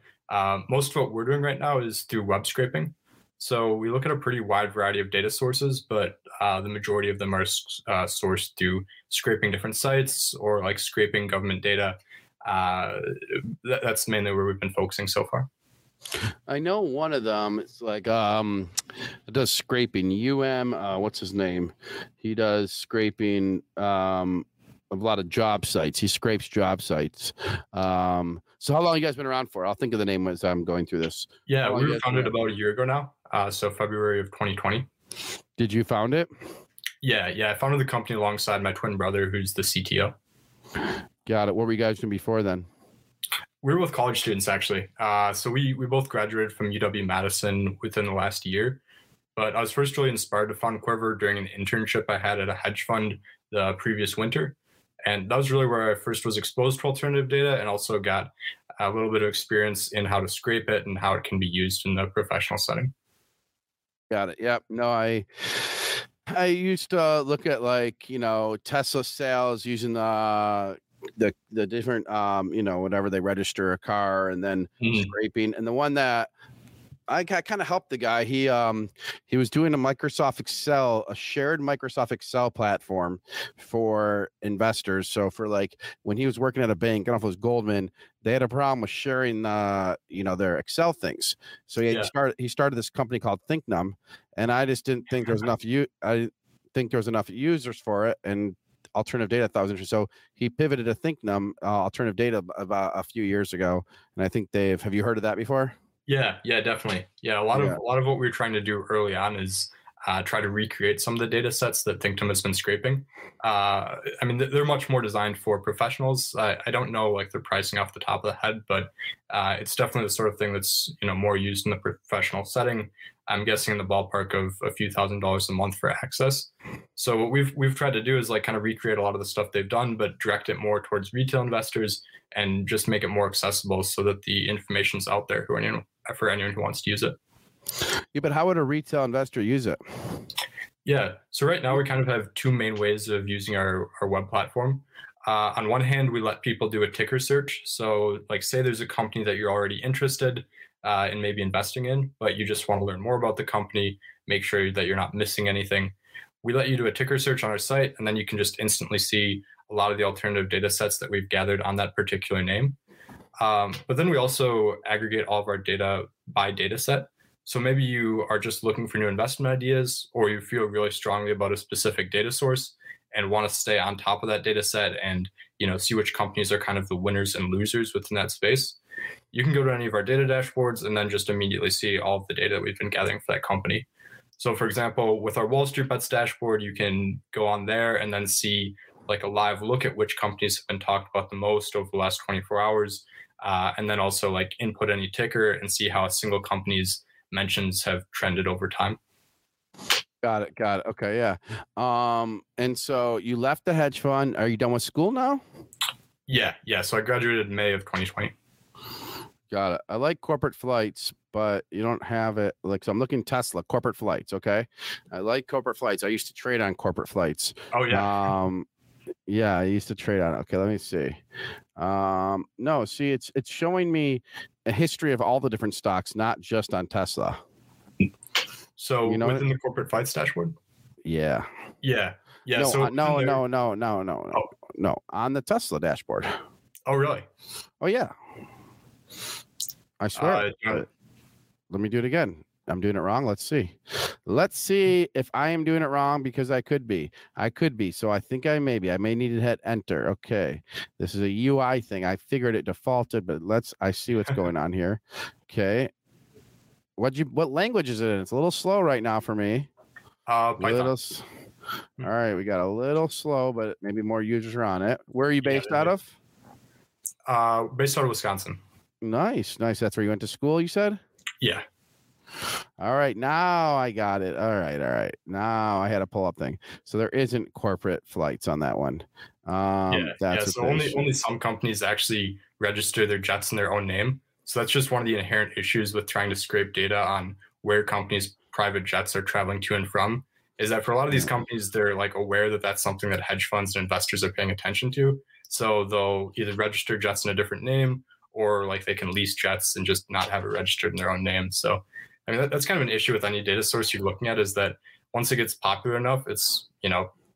Most of what we're doing right now is through web scraping. So we look at a pretty wide variety of data sources, but the majority of them are sourced through scraping different sites or like scraping government data. That's mainly where we've been focusing so far. I know one of them is like does scraping. What's his name? He does scraping a lot of job sites. He scrapes job sites. So how long have you guys been around for? I'll think of the name as I'm going through this. Yeah, we were founded about a year ago now. So February of 2020. Did you found it? Yeah. I founded the company alongside my twin brother, who's the CTO. Got it. What were you guys doing before then? We were both college students, actually. So we both graduated from UW-Madison within the last year. But I was first really inspired to found Quiver during an internship I had at a hedge fund the previous winter. And that was really where I first was exposed to alternative data and also got a little bit of experience in how to scrape it and how it can be used in the professional setting. Got it. Yep. No, I used to look at like, you know, Tesla sales using the different, you know, whatever they register a car and then scraping. And the one that I kind of helped the guy. He was doing a shared Microsoft Excel platform for investors. So for like when he was working at a bank, I don't know if it was Goldman, they had a problem with sharing their Excel things. So he started this company called ThinkNum, and I just didn't think there was enough users for it, and alternative data I thought was interesting. So he pivoted to ThinkNum alternative data about a few years ago, and I think Dave, have you heard of that before? Yeah, definitely. Yeah, a lot of what we were trying to do early on is try to recreate some of the data sets that ThinkNum has been scraping. I mean, they're much more designed for professionals. I don't know like their pricing off the top of the head, but it's definitely the sort of thing that's more used in the professional setting. I'm guessing in the ballpark of a few $1,000s a month for access. So what we've tried to do is like kind of recreate a lot of the stuff they've done, but direct it more towards retail investors and just make it more accessible so that the information's out there for anyone who wants to use it. Yeah, but how would a retail investor use it? Yeah, so right now we kind of have two main ways of using our web platform. On one hand, we let people do a ticker search. So like say there's a company that you're already interested in maybe investing in, but you just want to learn more about the company, make sure that you're not missing anything. We let you do a ticker search on our site, and then you can just instantly see a lot of the alternative data sets that we've gathered on that particular name. But then we also aggregate all of our data by data set. So maybe you are just looking for new investment ideas, or you feel really strongly about a specific data source and want to stay on top of that data set and see which companies are kind of the winners and losers within that space. You can go to any of our data dashboards and then just immediately see all of the data that we've been gathering for that company. So for example, with our Wall Street Bets dashboard, you can go on there and then see like a live look at which companies have been talked about the most over the last 24 hours. And then also like input any ticker and see how a single company's mentions have trended over time. Got it. Okay, yeah. And so you left the hedge fund. Are you done with school now? Yeah. So I graduated in May of 2020. Got it. I like corporate flights, but you don't have it. Like, so I'm looking Tesla, corporate flights. Okay. I like corporate flights. I used to trade on corporate flights. Oh, yeah. Yeah, I used to trade on it. Okay, let me see. No, see, it's showing me a history of all the different stocks, not just on Tesla. So within the corporate flights dashboard? Yeah. No, so no. On the Tesla dashboard. Oh, really? Oh, yeah. I swear. Let me do it again. I'm doing it wrong. Let's see if I am doing it wrong, because I could be. So I think I may need to hit enter. Okay. This is a UI thing. I figured it defaulted, but I see what's going on here. Okay. What language is it in? It's a little slow right now for me. All right. We got a little slow, but maybe more users are on it. Where are you based out of? Based out of Wisconsin. Nice. That's where you went to school, you said? Yeah. All right, now I got it. All right. Now I had a pull-up thing. So there isn't corporate flights on that one. So only some companies actually register their jets in their own name. So that's just one of the inherent issues with trying to scrape data on where companies' private jets are traveling to and from, is that for a lot of these companies, they're like aware that that's something that hedge funds and investors are paying attention to. So they'll either register jets in a different name, or like they can lease jets and just not have it registered in their own name. So I mean, that's kind of an issue with any data source you're looking at, is that once it gets popular enough, it's,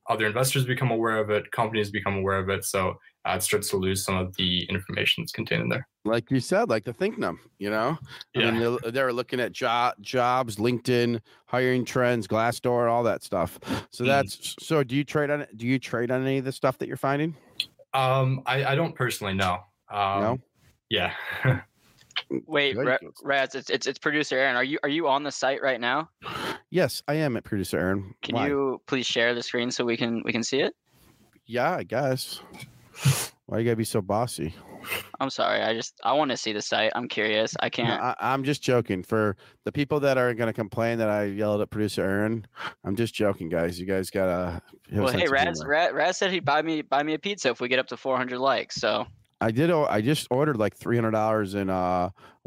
other investors become aware of it, companies become aware of it. So it starts to lose some of the information that's contained in there. Like you said, like the ThinkNum, I mean, they're looking at jobs, LinkedIn, hiring trends, Glassdoor, all that stuff. So so do you trade on any of the stuff that you're finding? I don't personally know. No? Yeah. Wait, Raz, it's producer Aaron. Are you on the site right now? Yes, I am at producer Aaron. Can you please share the screen so we can see it? Yeah, I guess. Why you gotta be so bossy? I'm sorry. I want to see the site. I'm curious. I can't. No, I'm just joking. For the people that are gonna complain that I yelled at producer Aaron, I'm just joking, guys. You guys gotta. Well, hey, Raz said he'd buy me a pizza if we get up to 400 likes. So. I just ordered like $300 in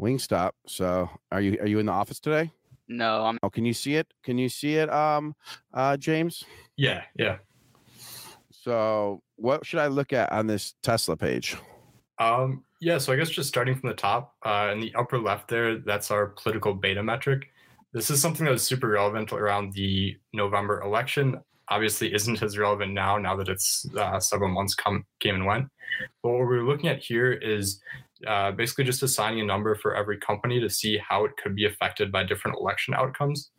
Wingstop. So are you in the office today? No, I'm. Oh, can you see it? James? Yeah. So what should I look at on this Tesla page? Yeah, so I guess just starting from the top, in the upper left there, that's our political beta metric. This is something that was super relevant around the November election. Obviously isn't as relevant now that it's several months came and went. But what we're looking at here is basically just assigning a number for every company to see how it could be affected by different election outcomes.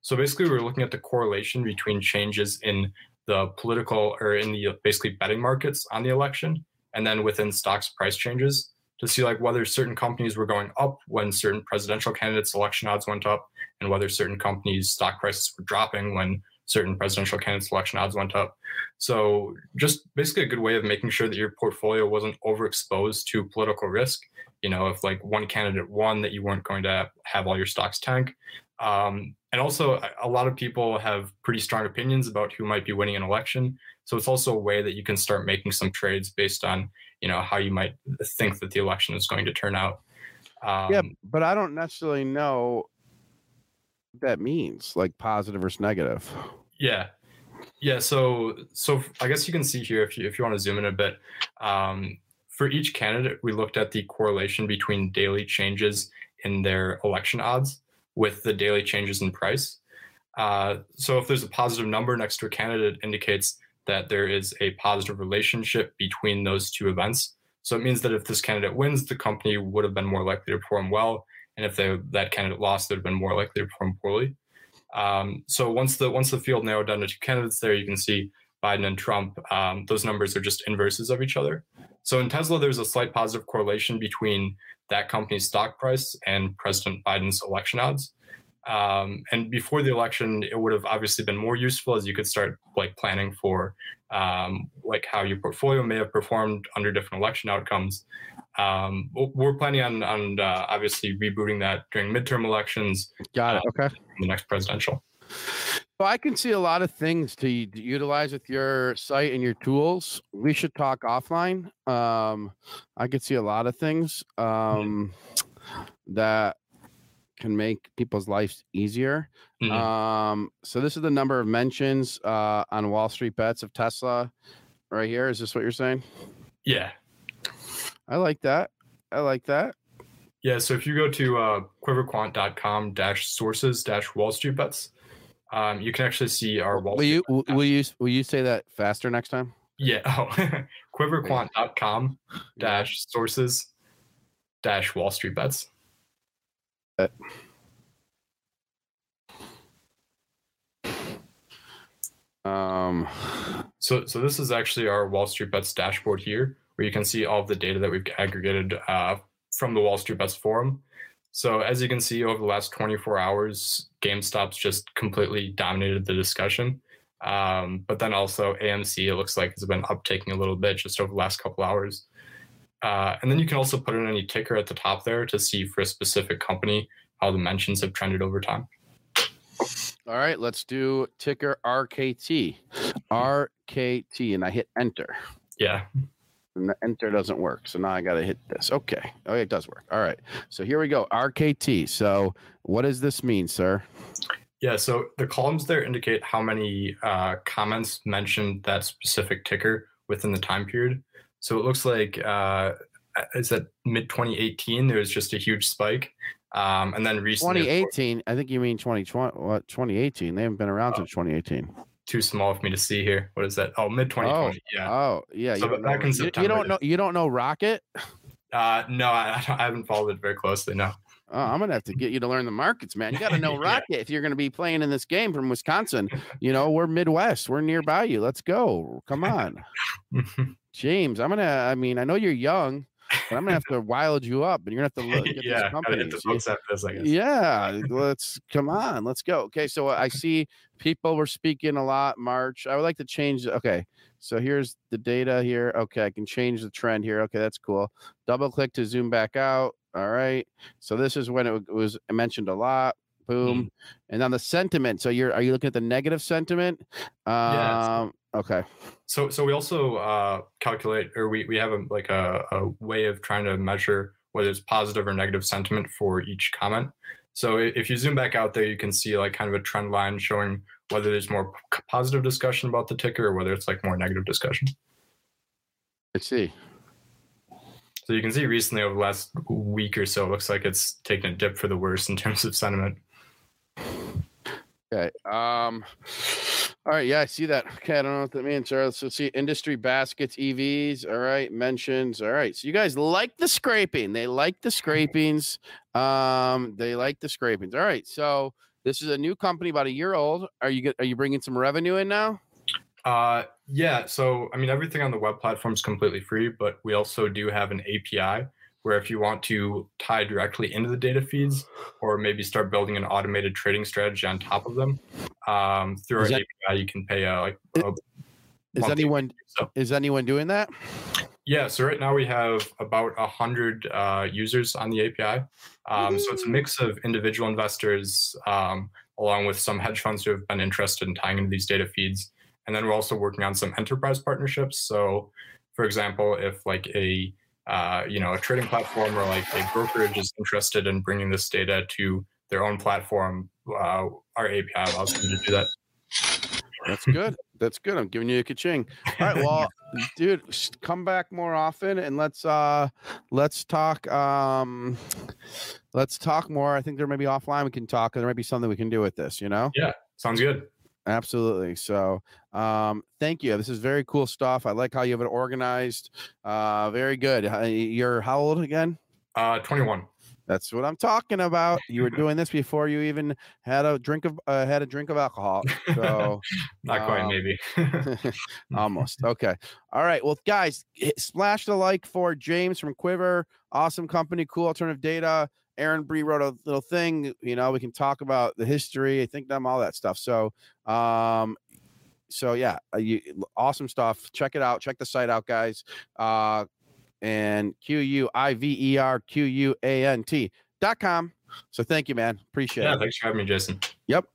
So basically we're looking at the correlation between changes in the political or in the basically betting markets on the election and then within stocks price changes to see like whether certain companies were going up when certain presidential candidates' election odds went up and whether certain companies' stock prices were dropping when certain presidential candidates' election odds went up. So just basically a good way of making sure that your portfolio wasn't overexposed to political risk. You know, if like one candidate won, that you weren't going to have all your stocks tank. And also a lot of people have pretty strong opinions about who might be winning an election. So it's also a way that you can start making some trades based on, you know, how you might think that the election is going to turn out. Yeah, but I don't necessarily know what that means, like positive versus negative. Yeah. So I guess you can see here if you want to zoom in a bit. For each candidate, we looked at the correlation between daily changes in their election odds with the daily changes in price. So if there's a positive number next to a candidate, it indicates that there is a positive relationship between those two events. So it means that if this candidate wins, the company would have been more likely to perform well, and if that candidate lost, they'd have been more likely to perform poorly. So once the field narrowed down to two candidates there, you can see Biden and Trump, those numbers are just inverses of each other. So in Tesla, there's a slight positive correlation between that company's stock price and President Biden's election odds. And before the election, it would have obviously been more useful as you could start like planning for like how your portfolio may have performed under different election outcomes. We're planning on obviously rebooting that during midterm elections. Got it. Okay. The next presidential. So I can see a lot of things to utilize with your site and your tools. We should talk offline. I could see a lot of things that can make people's lives easier. Mm-hmm. So this is the number of mentions on Wall Street Bets of Tesla right here. Is this what you're saying? Yeah. I like that. Yeah. So if you go to quiverquant.com/sources-Wall Street Bets, you can actually see our Wall Street. Will you say that faster next time? Yeah. Oh. quiverquant.com/sources-Wall Street Bets. So this is actually our Wall Street Bets dashboard here, where you can see all of the data that we've aggregated from the Wall Street Bets forum. So as you can see, over the last 24 hours, GameStop's just completely dominated the discussion. But then also AMC, it looks like, has been uptaking a little bit just over the last couple hours. And then you can also put in any ticker at the top there to see for a specific company how the mentions have trended over time. All right, let's do ticker RKT. RKT, and I hit enter. Yeah. And the enter doesn't work, so now I got to hit this. Okay. Oh, it does work. All right. So here we go, RKT. So what does this mean, sir? Yeah, so the columns there indicate how many comments mentioned that specific ticker within the time period. So it looks like is that mid-2018, there was just a huge spike. And then recently... 2018? I think you mean 2020. What, 2018? They haven't been around since 2018. Too small for me to see here. What is that? Oh, mid-2020. Yeah. Oh, yeah. So back in September. You don't know Rocket? No, I haven't followed it very closely, no. Oh, I'm going to have to get you to learn the markets, man. You got to know Rocket if you're going to be playing in this game from Wisconsin. You know, we're Midwest. We're nearby you. Let's go. Come on. James, I know you're young, but I'm going to have to wild you up, and you're going to have to look at these companies. Hit the this, I guess. Yeah, let's go. Okay, so I see people were speaking a lot, March. I would like to change. Okay, so here's the data here. Okay, I can change the trend here. Okay, that's cool. Double-click to zoom back out. All right, so this is when it was mentioned a lot. Boom. And on the sentiment, so are you looking at the negative sentiment? Okay. So we also calculate, or we have a way of trying to measure whether it's positive or negative sentiment for each comment. So if you zoom back out there, you can see like kind of a trend line showing whether there's more positive discussion about the ticker or whether it's like more negative discussion. I see. So you can see recently over the last week or so, it looks like it's taken a dip for the worse in terms of sentiment. Okay. All right. Yeah, I see that. Okay. I don't know what that means. All right, let's see. Industry baskets, EVs. All right. Mentions. All right. So you guys like the scraping. They like the scrapings. They like the scrapings. All right. So this is a new company, about a year old. Are you bringing some revenue in now? Yeah. So, I mean, everything on the web platform is completely free, but we also do have an API where if you want to tie directly into the data feeds or maybe start building an automated trading strategy on top of them, through our API, you can pay Is anyone doing that? Yeah. So right now we have about 100 users on the API. So it's a mix of individual investors, along with some hedge funds who have been interested in tying into these data feeds. And then we're also working on some enterprise partnerships. So for example, if like a trading platform or like a brokerage is interested in bringing this data to their own platform, our API allows them to do that. That's good. That's good. I'm giving you a ka-ching. All right. Well, dude, come back more often and let's talk more. I think there may be offline we can talk, and there might be something we can do with this, you know? Yeah. Sounds good. Absolutely. So, thank you. This is very cool stuff. I like how you have it organized. Very good. You're how old again? 21. That's what I'm talking about. You were doing this before you even had a drink of alcohol. So, not quite, maybe. Almost. Okay. All right. Well, guys, splash the like for James from Quiver. Awesome company. Cool alternative data. Aaron Bree wrote a little thing, you know, we can talk about the history, I think them, all that stuff. So, yeah, awesome stuff. Check it out. Check the site out, guys. And QUIVERQUANT.com. So thank you, man. Appreciate it. Yeah, thanks for having me, Jason. Yep.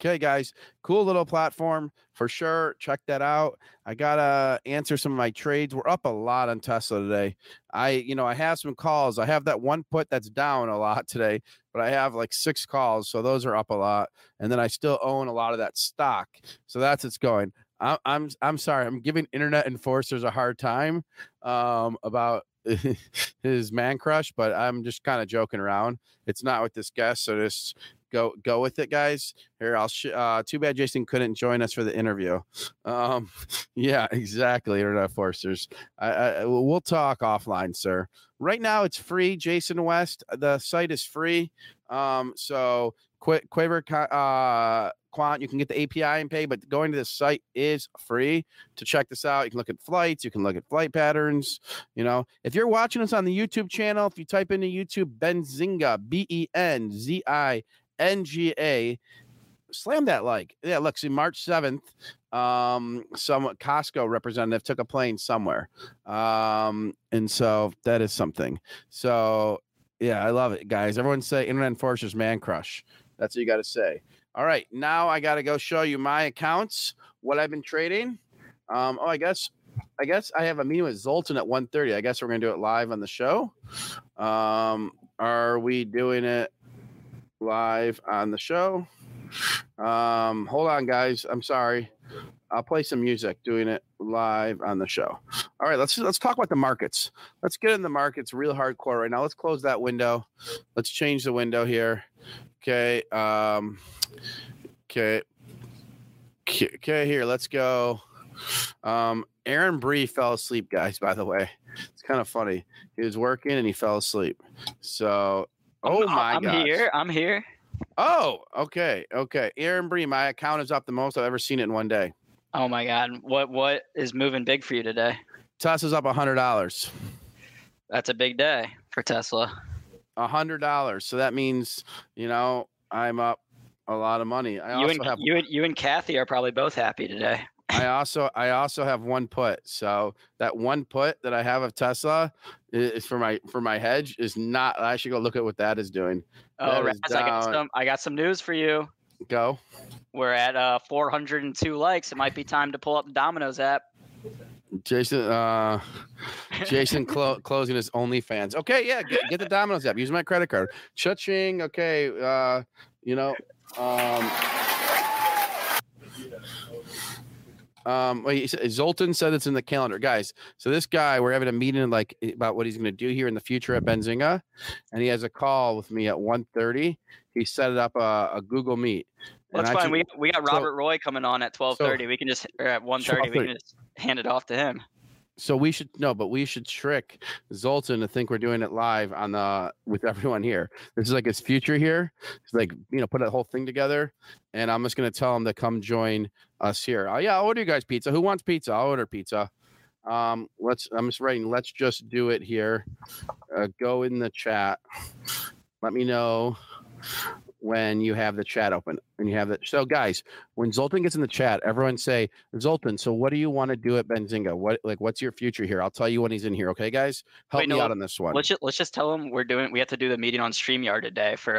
Okay, guys, cool little platform for sure. Check that out. I got to answer some of my trades. We're up a lot on Tesla today. I have some calls. I have that one put that's down a lot today, but I have like 6 calls. So those are up a lot. And then I still own a lot of that stock. So that's it's going. I'm sorry. I'm giving Internet Enforcers a hard time about his man crush, but I'm just kind of joking around. It's not with this guest. So just go with it, guys. Here, too bad Jason couldn't join us for the interview. Yeah, exactly. Internet Enforcers. We'll talk offline, sir. Right now it's free. Jason West, the site is free. So Quiver Quant, you can get the API and pay, but going to this site is free to check this out. You can look at flights. You can look at flight patterns. You know, if you're watching us on the YouTube channel, if you type into YouTube, Benzinga, BENZINGA, slam that like. Yeah, look, see, March 7th, some Costco representative took a plane somewhere. And so that is something. So, yeah, I love it, guys. Everyone say Internet Enforcers man crush. That's what you got to say. All right, now I got to go show you my accounts, what I've been trading. I guess I have a meeting with Zoltan at 1:30. I guess we're going to do it live on the show. Are we doing it live on the show? Hold on, guys. I'm sorry. I'll play some music doing it live on the show. All right, let's talk about the markets. Let's get in the markets real hardcore right now. Let's close that window. Let's change the window here. Okay. Okay. Here, let's go. Aaron Bree fell asleep, guys, by the way. It's kind of funny. He was working and he fell asleep. So, gosh. I'm here. Oh, okay. Aaron Bree, my account is up the most I've ever seen it in one day. Oh my God. What is moving big for you today? Tesla's up $100. That's a big day for Tesla. $100. So that means, you know, I'm up a lot of money. You and Cathie are probably both happy today. I also have one put. So that one put that I have of Tesla is for my hedge is not. I should go look at what that is doing. Oh, Raz, I got some news for you. Go. We're at 402 likes. It might be time to pull up the Domino's app. Jason closing his OnlyFans. Okay, yeah, get the Domino's app. Use my credit card. Cha-ching. Okay, Zoltan said it's in the calendar, guys. So this guy, we're having a meeting like about what he's going to do here in the future at Benzinga, and he has a call with me at 1:30. He set it up a Google Meet. Well, that's fine. We got Robert Roy coming on at 12:30. We can just or at 1:30. We can just hand it off to him. So we should we should trick Zoltan to think we're doing it live on the with everyone here. This is like his future here. It's like, you know, put a whole thing together, and I'm just gonna tell him to come join us here. Oh yeah, I'll order you guys pizza. Who wants pizza? I'll order pizza. I'm just writing. Let's just do it here. Go in the chat. Let me know when you have the chat open and you have that. So guys, when Zoltan gets in the chat, everyone say, Zoltan, so what do you want to do at Benzinga? What's your future here? I'll tell you when he's in here. Okay, guys, help me out on this one. Let's just tell him we have to do the meeting on StreamYard today for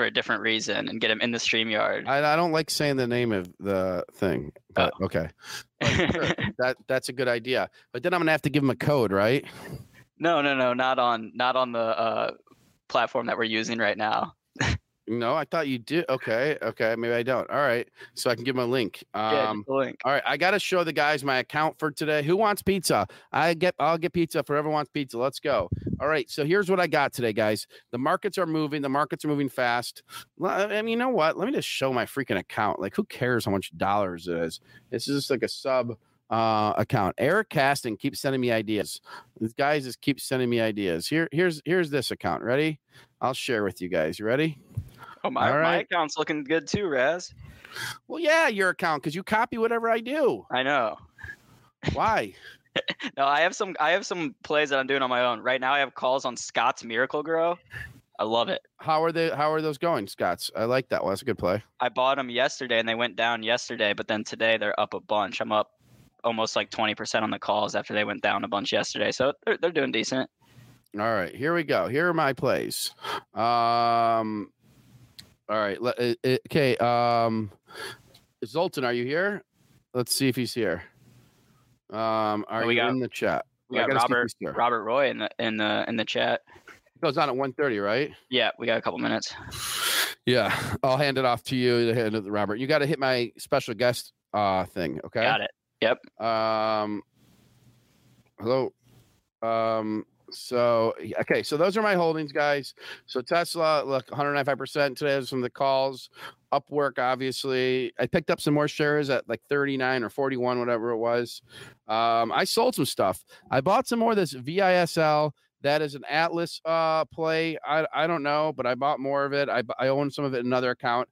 a different reason and get him in the StreamYard. I don't like saying the name of the thing, but okay. But sure, that's a good idea. But then I'm going to have to give him a code, right? No, not on the platform that we're using right now. No, I thought you did. Okay, maybe I don't. All right, so I can give them a link. Yeah, a link. All right, I got to show the guys my account for today. Who wants pizza? I'll get pizza for whoever wants pizza. Let's go. All right, so here's what I got today, guys. The markets are moving. The markets are moving fast. And you know what? Let me just show my freaking account. Like, who cares how much dollars it is? This is just like a sub account. Eric Caston keeps sending me ideas. These guys just keep sending me ideas. Here's this account. Ready? I'll share with you guys. You ready? Oh, my account's looking good too, Raz. Well, yeah, your account, because you copy whatever I do. I know. Why? No, I have some plays that I'm doing on my own. Right now I have calls on Scott's Miracle Grow. I love it. How are those going, Scott's? I like that one. That's a good play. I bought them yesterday and they went down yesterday, but then today they're up a bunch. I'm up almost like 20% on the calls after they went down a bunch yesterday. So they're doing decent. All right, here we go. Here are my plays. All right. Okay. Zoltan, are you here? Let's see if he's here. Are you in the chat? We got Robert Roy in the chat. It goes on at 1:30, right? Yeah, we got a couple minutes. Yeah, I'll hand it off to you. Hand it to Robert. You got to hit my special guest thing. Okay. Got it. Yep. Hello. So, okay. So those are my holdings, guys. So Tesla, look, 195% today was from the calls. Upwork, obviously. I picked up some more shares at like 39 or 41, whatever it was. I sold some stuff. I bought some more of this VISL. That is an Atlas play. I don't know, but I bought more of it. I own some of it in another account.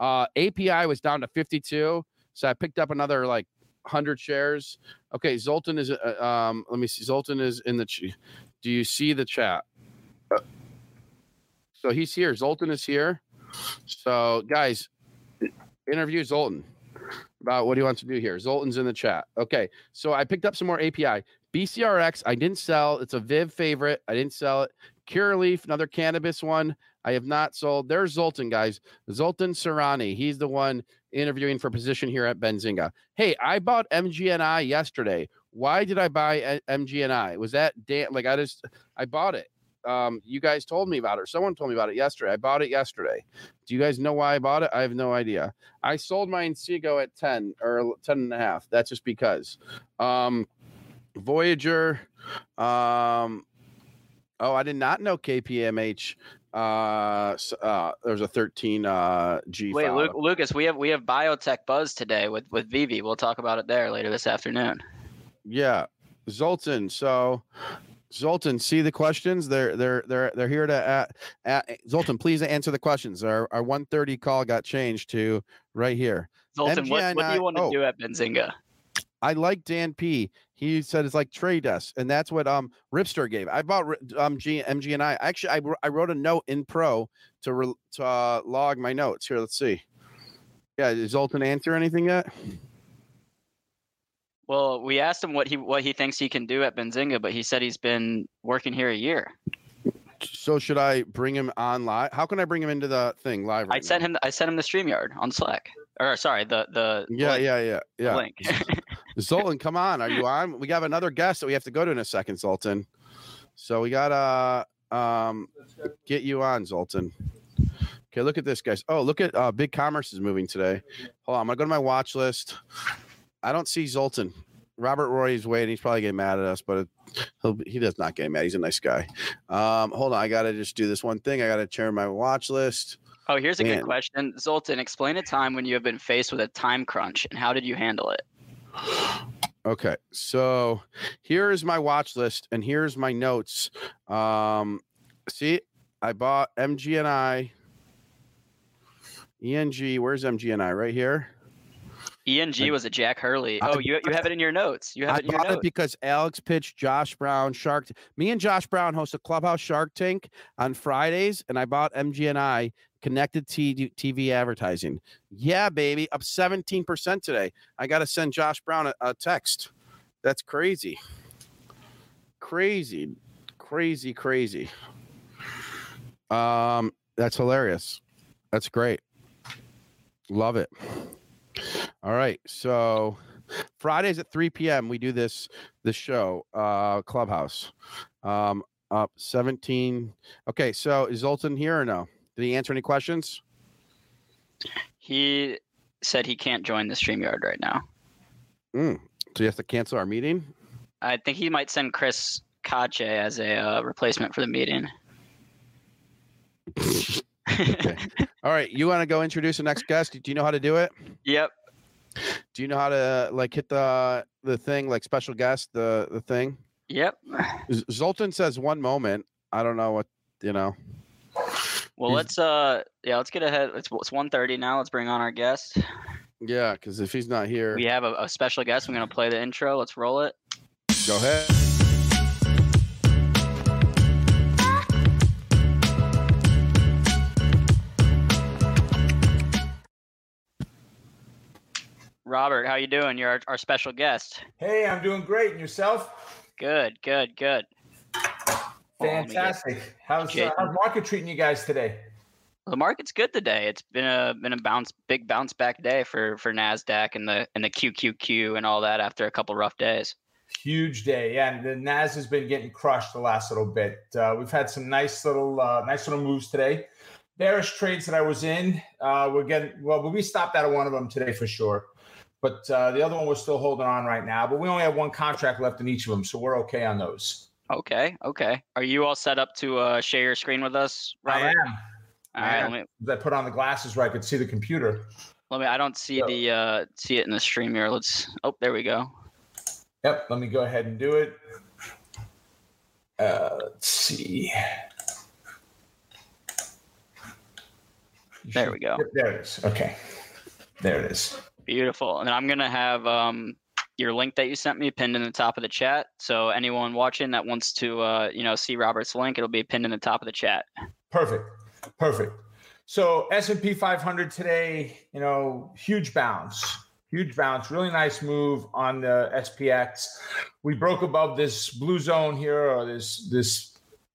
API was down to 52. So I picked up another like 100 shares. Okay. Zoltan is, let me see. Zoltan is in the Do you see the chat? So he's here. Zoltan is here. So, guys, interview Zoltan about what he wants to do here. Zoltan's in the chat. Okay. So I picked up some more API. BCRX, I didn't sell. It's a Viv favorite. I didn't sell it. Cureleaf, another cannabis one. I have not sold. There's Zoltan, guys. Zoltan Szarani. He's the one interviewing for position here at Benzinga. Hey, I bought MGNI yesterday. Why did I buy MGNI? Was that I bought it. You guys told me about it. Someone told me about it yesterday. I bought it yesterday. Do you guys know why I bought it? I have no idea. I sold my Insego at 10 or 10 and a half. That's just because. Voyager. Oh, I did not know KPMH. There's a 13 G. Wait, Lucas, we have Biotech Buzz today with Vivi. We'll talk about it there later this afternoon. Yeah, Zoltan. So, Zoltan, see the questions. They're here to Zoltan. Please answer the questions. Our 1:30 call got changed to right here. Zoltan, what do you want to do at Benzinga? I like Dan P. He said it's like trade us, and that's what Ripster gave. I bought MGNI. Actually, I wrote a note in Pro to log my notes. Here, let's see. Yeah, did Zoltan answer anything yet? Well, we asked him what he thinks he can do at Benzinga, but he said he's been working here a year. So should I bring him on live? How can I bring him into the thing live? I sent him the StreamYard on Slack. Or sorry, the yeah link. Zoltan, come on. Are you on? We have another guest that we have to go to in a second, Zoltan. So we got to get you on, Zoltan. Okay, look at this, guys. Oh, look at BigCommerce is moving today. Hold on. I'm going to go to my watch list. I don't see Zoltan. Robert Roy is waiting. He's probably getting mad at us, but he does not get mad. He's a nice guy. Hold on. I got to just do this one thing. I got to share my watch list. Oh, here's a good question. Zoltan, explain a time when you have been faced with a time crunch, and how did you handle it? Okay. So here is my watch list, and here's my notes. See, I bought MGNI, ENG. Where's MGNI? Right here. ENG was a Jack Hurley. Oh, you have it in your notes. You have it in your notes. I bought it because Alex pitched Josh Brown Shark Tank. Me and Josh Brown host a Clubhouse Shark Tank on Fridays, and I bought MGNI Connected TV Advertising. Yeah, baby, up 17% today. I got to send Josh Brown a text. That's crazy. Crazy. That's hilarious. That's great. Love it. All right, so Fridays at 3 p.m. we do this show, Clubhouse, up 17. Okay, so is Zoltan here or no? Did he answer any questions? He said he can't join the StreamYard right now. So he has to cancel our meeting? I think he might send Chris Kache as a replacement for the meeting. Okay. All right, you want to go introduce the next guest? Do you know how to do it? Yep. Do you know how to hit the thing, special guest, the thing? Yep. Zoltan says one moment. I don't know what, Well, let's get ahead. It's 1:30 now. Let's bring on our guest. Yeah, because if he's not here. We have a special guest. I'm going to play the intro. Let's roll it. Go ahead. Robert, how you doing? You're our special guest. Hey, I'm doing great. And yourself? Good. Fantastic. How's market treating you guys today? Well, the market's good today. It's been a bounce back day for NASDAQ and the QQQ and all that after a couple rough days. Huge day, yeah. And the NAS has been getting crushed the last little bit. We've had some nice little moves today. Bearish trades that I was in, we stopped out of one of them today for sure. But the other one we're still holding on right now. But we only have one contract left in each of them, so we're okay on those. Okay. Are you all set up to share your screen with us, Robert? I am. All right. I put on the glasses where I could see the computer. I don't see see it in the stream here. There we go. Yep. Let me go ahead and do it. Let's see. There we go. There it is. Okay. There it is. Beautiful. And I'm going to have your link that you sent me pinned in the top of the chat. So anyone watching that wants to, see Robert's link, it'll be pinned in the top of the chat. Perfect. So S&P 500 today, huge bounce. Really nice move on the SPX. We broke above this blue zone here, or this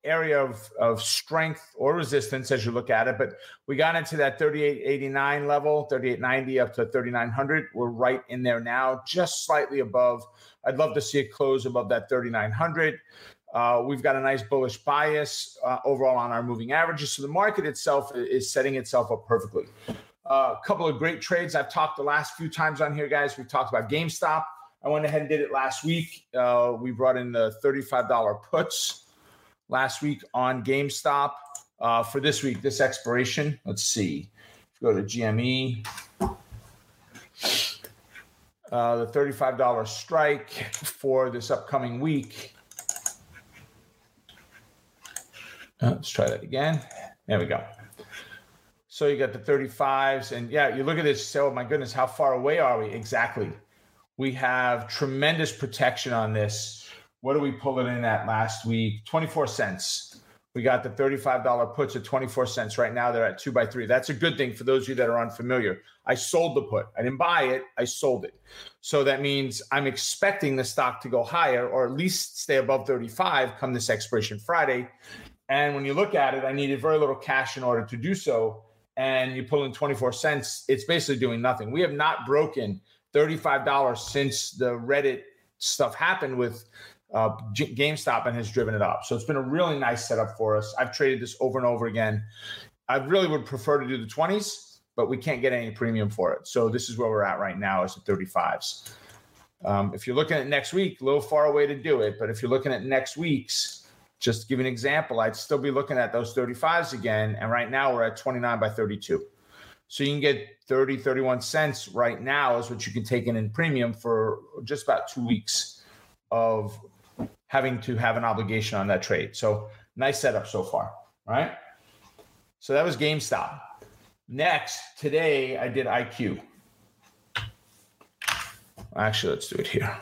area of strength or resistance as you look at it, but we got into that 3889 level, 3890 up to 3900. We're right in there now, just slightly above. I'd love to see it close above that 3900. We've got a nice bullish bias overall on our moving averages, so the market itself is setting itself up perfectly. A couple of great trades I've talked the last few times on here, guys. We talked about GameStop. I went ahead and did it last week. We brought in the $35 puts last week on GameStop for this week, this expiration. Let's see. If you go to GME, the $35 strike for this upcoming week. Let's try that again. There we go. So you got the 35s. And you look at this. Oh, my goodness, how far away are we? Exactly. We have tremendous protection on this. What do we pull it in at last week? 24 cents. We got the $35 puts at 24 cents. Right now they're at 2x3. That's a good thing for those of you that are unfamiliar. I sold the put. I didn't buy it. I sold it. So that means I'm expecting the stock to go higher or at least stay above 35 come this expiration Friday. And when you look at it, I needed very little cash in order to do so. And you pull in 24 cents, it's basically doing nothing. We have not broken $35 since the Reddit stuff happened with GameStop and has driven it up. So it's been a really nice setup for us. I've traded this over and over again. I really would prefer to do the 20s, but we can't get any premium for it. So this is where we're at right now is the 35s. If you're looking at next week, a little far away to do it. But if you're looking at next week's, just to give you an example, I'd still be looking at those 35s again. And right now we're at 29 by 32. So you can get 30, 31 cents right now is what you can take in premium for just about 2 weeks of having to have an obligation on that trade. So nice setup so far, right? So that was GameStop. Next, today I did IQ. Actually, let's do it here.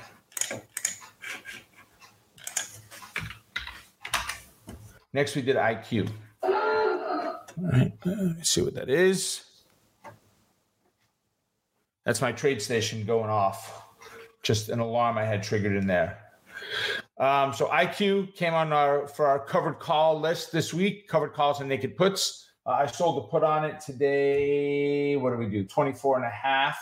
Next, we did IQ. All right, let's see what that is. That's my trade station going off. Just an alarm I had triggered in there. So IQ came on for our covered call list this week. Covered calls and naked puts. I sold the put on it today. What do we do? 24 and a half.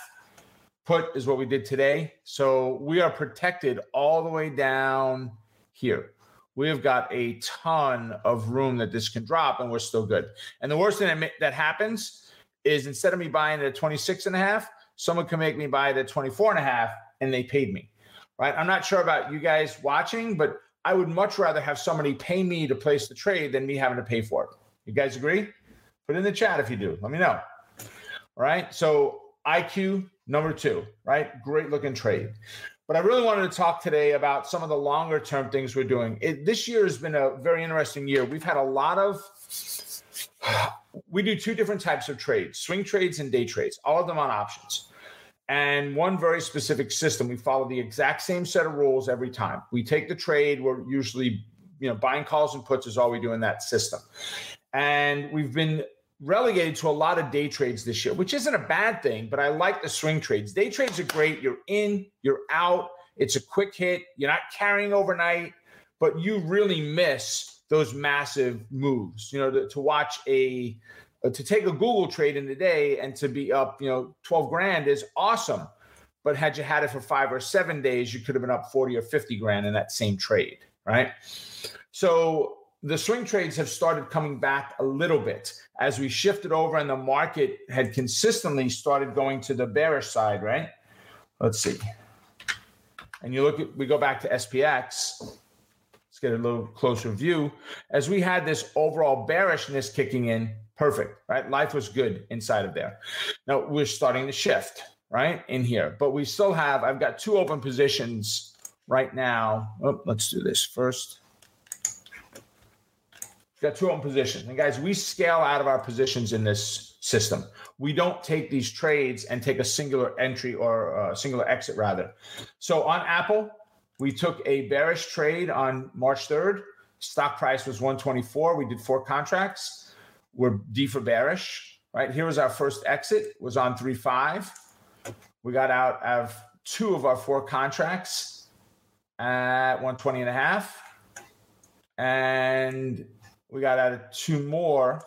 Put is what we did today. So we are protected all the way down here. We have got a ton of room that this can drop, and we're still good. And the worst thing that happens is instead of me buying it at 26 and a half, someone can make me buy it at 24 and a half, and they paid me, right? I'm not sure about you guys watching, but I would much rather have somebody pay me to place the trade than me having to pay for it. You guys agree? Put it in the chat if you do. Let me know. All right. So IQ number two, right? Great looking trade. But I really wanted to talk today about some of the longer term things we're doing. This year has been a very interesting year. We've had a lot of, we do two different types of trades, swing trades and day trades, all of them on options. And one very specific system. We follow the exact same set of rules every time. We take the trade. We're usually, buying calls and puts is all we do in that system. And we've been relegated to a lot of day trades this year, which isn't a bad thing, but I like the swing trades. Day trades are great. You're in, you're out. It's a quick hit. You're not carrying overnight, but you really miss those massive moves. To watch to take a Google trade in the day and to be up, 12 grand is awesome. But had you had it for 5 or 7 days, you could have been up 40 or 50 grand in that same trade, right? So the swing trades have started coming back a little bit as we shifted over and the market had consistently started going to the bearish side, right? Let's see. And we go back to SPX. Let's get a little closer view. As we had this overall bearishness kicking in, perfect, right? Life was good inside of there. Now we're starting to shift, right, in here. But we still have, I've got two open positions right now. Oh, let's do this first. Got two open positions. And guys, we scale out of our positions in this system. We don't take these trades and take a singular entry or a singular exit rather. So on Apple, we took a bearish trade on March 3rd. Stock price was 124. We did 4 contracts. We're D for bearish, right? Here was our first exit, was on 3.5. We got out of 2 of our 4 contracts at 120 and a half. And we got out of 2 more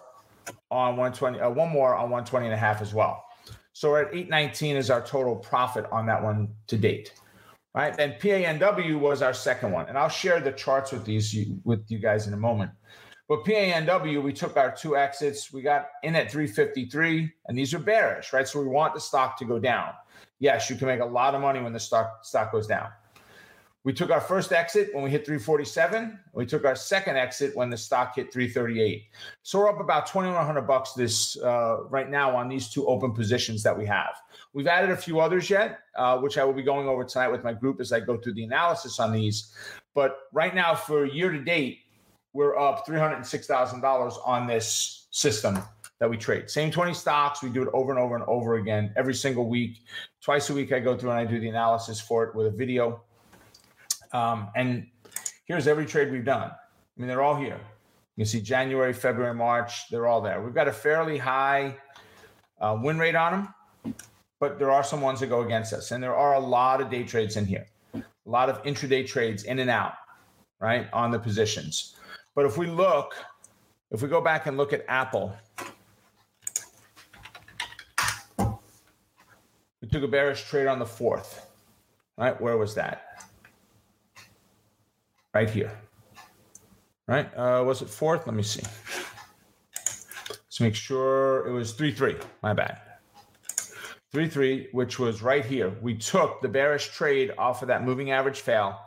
on 120, one more on 120 and a half as well. So we're at 819 is our total profit on that one to date, right? And PANW was our second one. And I'll share the charts with you guys in a moment. But PANW, we took our 2 exits. We got in at 353, and these are bearish, right? So we want the stock to go down. Yes, you can make a lot of money when the stock goes down. We took our first exit when we hit 347. We took our second exit when the stock hit 338. So we're up about $2,100 this right now on these 2 open positions that we have. We've added a few others yet, which I will be going over tonight with my group as I go through the analysis on these. But right now for year to date, we're up $306,000 on this system that we trade. Same 20 stocks. We do it over and over and over again every single week. Twice a week I go through and I do the analysis for it with a video. And here's every trade we've done. I mean, they're all here. You can see January, February, March. They're all there. We've got a fairly high win rate on them, but there are some ones that go against us. And there are a lot of day trades in here, a lot of intraday trades in and out, right, on the positions. But if we look, if we go back and look at Apple, we took a bearish trade on the 4th, right? Where was that? Right here, right? Was it 4th? Let me see. Let's make sure it was 3-3, my bad. 3.3, which was right here. We took the bearish trade off of that moving average fail.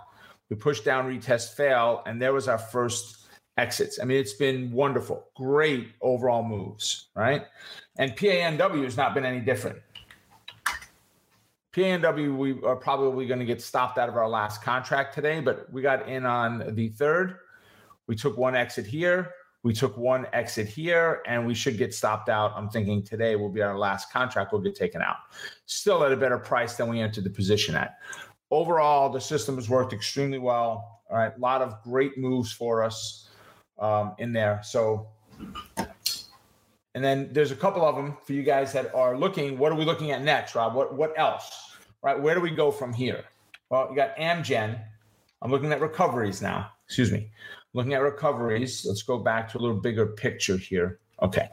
We pushed down, retest, fail, and there was our first exits. I mean, it's been wonderful. Great overall moves, right? And PANW has not been any different. PANW, we are probably going to get stopped out of our last contract today, but we got in on the third. We took one exit here. We took one exit here, and we should get stopped out. I'm thinking today will be our last contract. We'll get taken out. Still at a better price than we entered the position at. Overall, the system has worked extremely well. All right, a lot of great moves for us in there. So, and then there's a couple of them for you guys that are looking. What are we looking at next, Rob? What else? Right? Where do we go from here? Well, you got Amgen. I'm looking at recoveries now. Excuse me. Looking at recoveries. Let's go back to a little bigger picture here. Okay.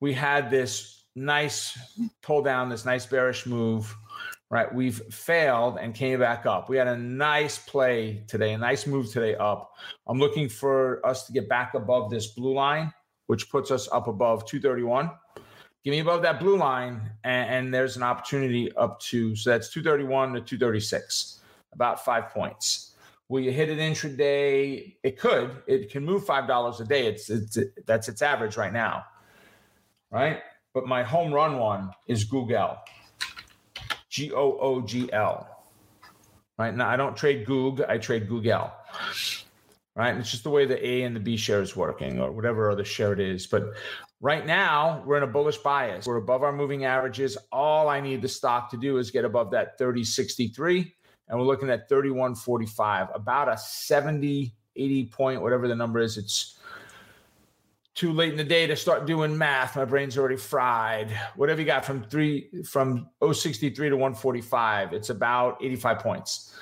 We had this nice pull down, this nice bearish move, right? We've failed and came back up. We had a nice play today, a nice move today up. I'm looking for us to get back above this blue line, which puts us up above 231. Give me above that blue line, and there's an opportunity up to, so that's 231 to 236, about 5 points. Will you hit it intraday? It could. It can move $5 a day. That's its average right now, right? But my home run one is Google, G-O-O-G-L, right? Now, I don't trade Goog. I trade Google, right? And it's just the way the A and the B share is working or whatever other share it is. But right now, we're in a bullish bias. We're above our moving averages. All I need the stock to do is get above that 30.63. And we're looking at 31.45, about a 70, 80 point, whatever the number is. It's too late in the day to start doing math. My brain's already fried. Whatever you got from 063 to 145, it's about 85 points,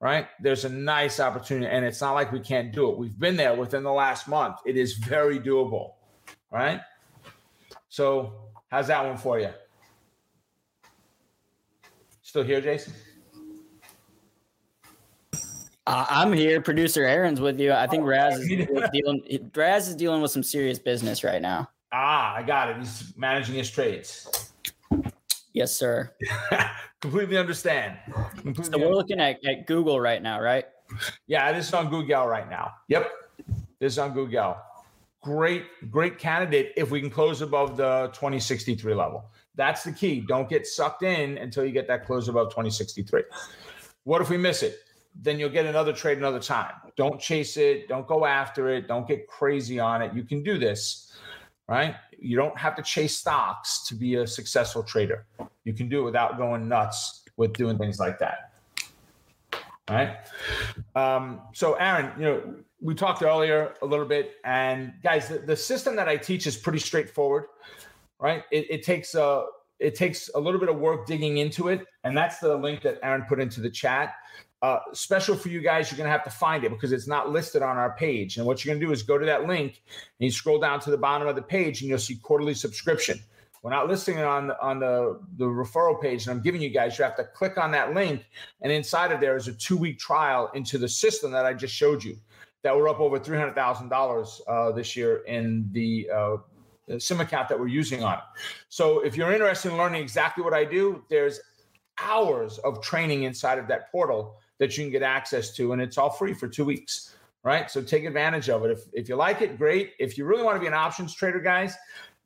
right? There's a nice opportunity, and it's not like we can't do it. We've been there within the last month. It is very doable, right? So how's that one for you? Still here, Jason? I'm here. Producer Aaron's with you. I think Raz is dealing with some serious business right now. Ah, I got it. He's managing his trades. Yes, sir. Completely understand. So we're looking at Google right now, right? Yeah, this is on Google right now. Yep. This is on Google. Great candidate if we can close above the 2063 level. That's the key. Don't get sucked in until you get that close above 2063. What if we miss it? Then you'll get another trade another time. Don't chase it. Don't go after it. Don't get crazy on it. You can do this, right? You don't have to chase stocks to be a successful trader. You can do it without going nuts with doing things like that, right? So Aaron, we talked earlier a little bit, and guys, the system that I teach is pretty straightforward, right? It takes a little bit of work digging into it, and that's the link that Aaron put into the chat. Special for you guys, you're going to have to find it because it's not listed on our page. And what you're going to do is go to that link and you scroll down to the bottom of the page and you'll see quarterly subscription. We're not listing it on the referral page. And I'm giving you guys, you have to click on that link. And inside of there is a 2-week trial into the system that I just showed you that we're up over $300,000 this year in the SIM account that we're using on it. So if you're interested in learning exactly what I do, there's hours of training inside of that portal that you can get access to, and it's all free for 2 weeks, right? So take advantage of it. If you like it, great. If you really want to be an options trader, guys,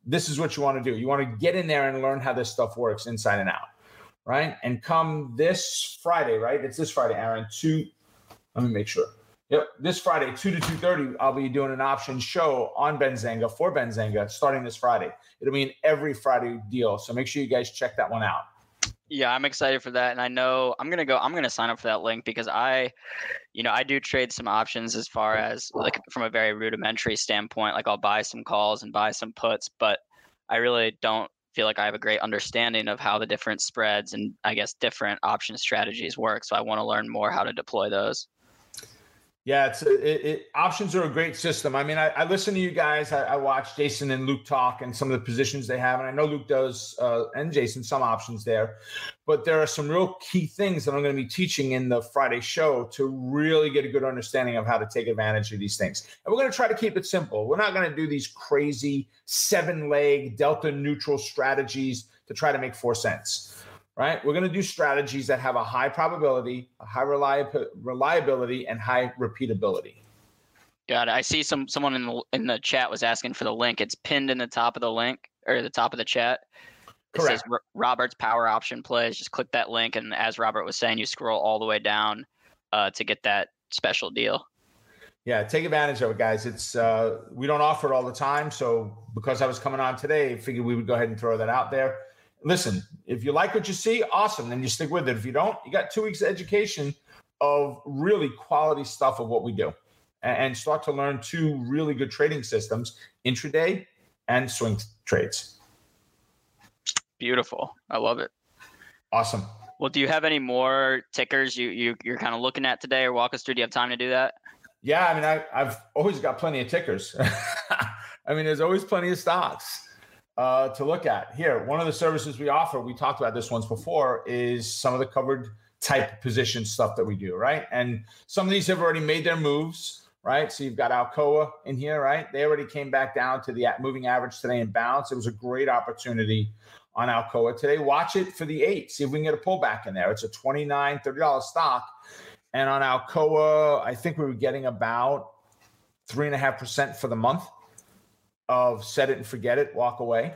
this is what you want to do. You want to get in there and learn how this stuff works inside and out, right? And come this Friday, right? It's this Friday, Aaron, let me make sure. Yep, this Friday, 2 to 2:30, I'll be doing an options show on Benzinga for Benzinga starting this Friday. It'll be an every Friday deal, so make sure you guys check that one out. Yeah, I'm excited for that, and I know I'm gonna sign up for that link because I do trade some options as far as like from a very rudimentary standpoint. Like I'll buy some calls and buy some puts, but I really don't feel like I have a great understanding of how the different spreads and I guess different option strategies work. So I want to learn more how to deploy those. Yeah, options are a great system. I mean, I listen to you guys. I watch Jason and Luke talk and some of the positions they have. And I know Luke does and Jason some options there. But there are some real key things that I'm going to be teaching in the Friday show to really get a good understanding of how to take advantage of these things. And we're going to try to keep it simple. We're not going to do these crazy 7-leg delta neutral strategies to try to make 4 cents, right? We're going to do strategies that have a high probability, a high reliability, and high repeatability. Got it. I see someone in the chat was asking for the link. It's pinned in the top of the link or the top of the chat. Correct. It says Robert's power option plays. Just click that link, and as Robert was saying, you scroll all the way down to get that special deal. Yeah, take advantage of it, guys. It's we don't offer it all the time, so because I was coming on today, I figured we would go ahead and throw that out there. Listen, if you like what you see, awesome, then you stick with it. If you don't, you got 2 weeks of education of really quality stuff of what we do, and start to learn two really good trading systems, intraday and swing trades. Beautiful. I love it. Awesome. Well, do you have any more tickers you're kind of looking at today, or walk us through? Do you have time to do that? Yeah, I mean, I've always got plenty of tickers. I mean, there's always plenty of stocks to look at. Here, one of the services we offer, we talked about this once before, is some of the covered type position stuff that we do, right? And some of these have already made their moves, right? So you've got Alcoa in here, right? They already came back down to the moving average today and bounced. It was a great opportunity on Alcoa today. Watch it for the 8. See if we can get a pullback in there. It's a $29, $30 stock. And on Alcoa, I think we were getting about 3.5% for the month of set it and forget it, walk away,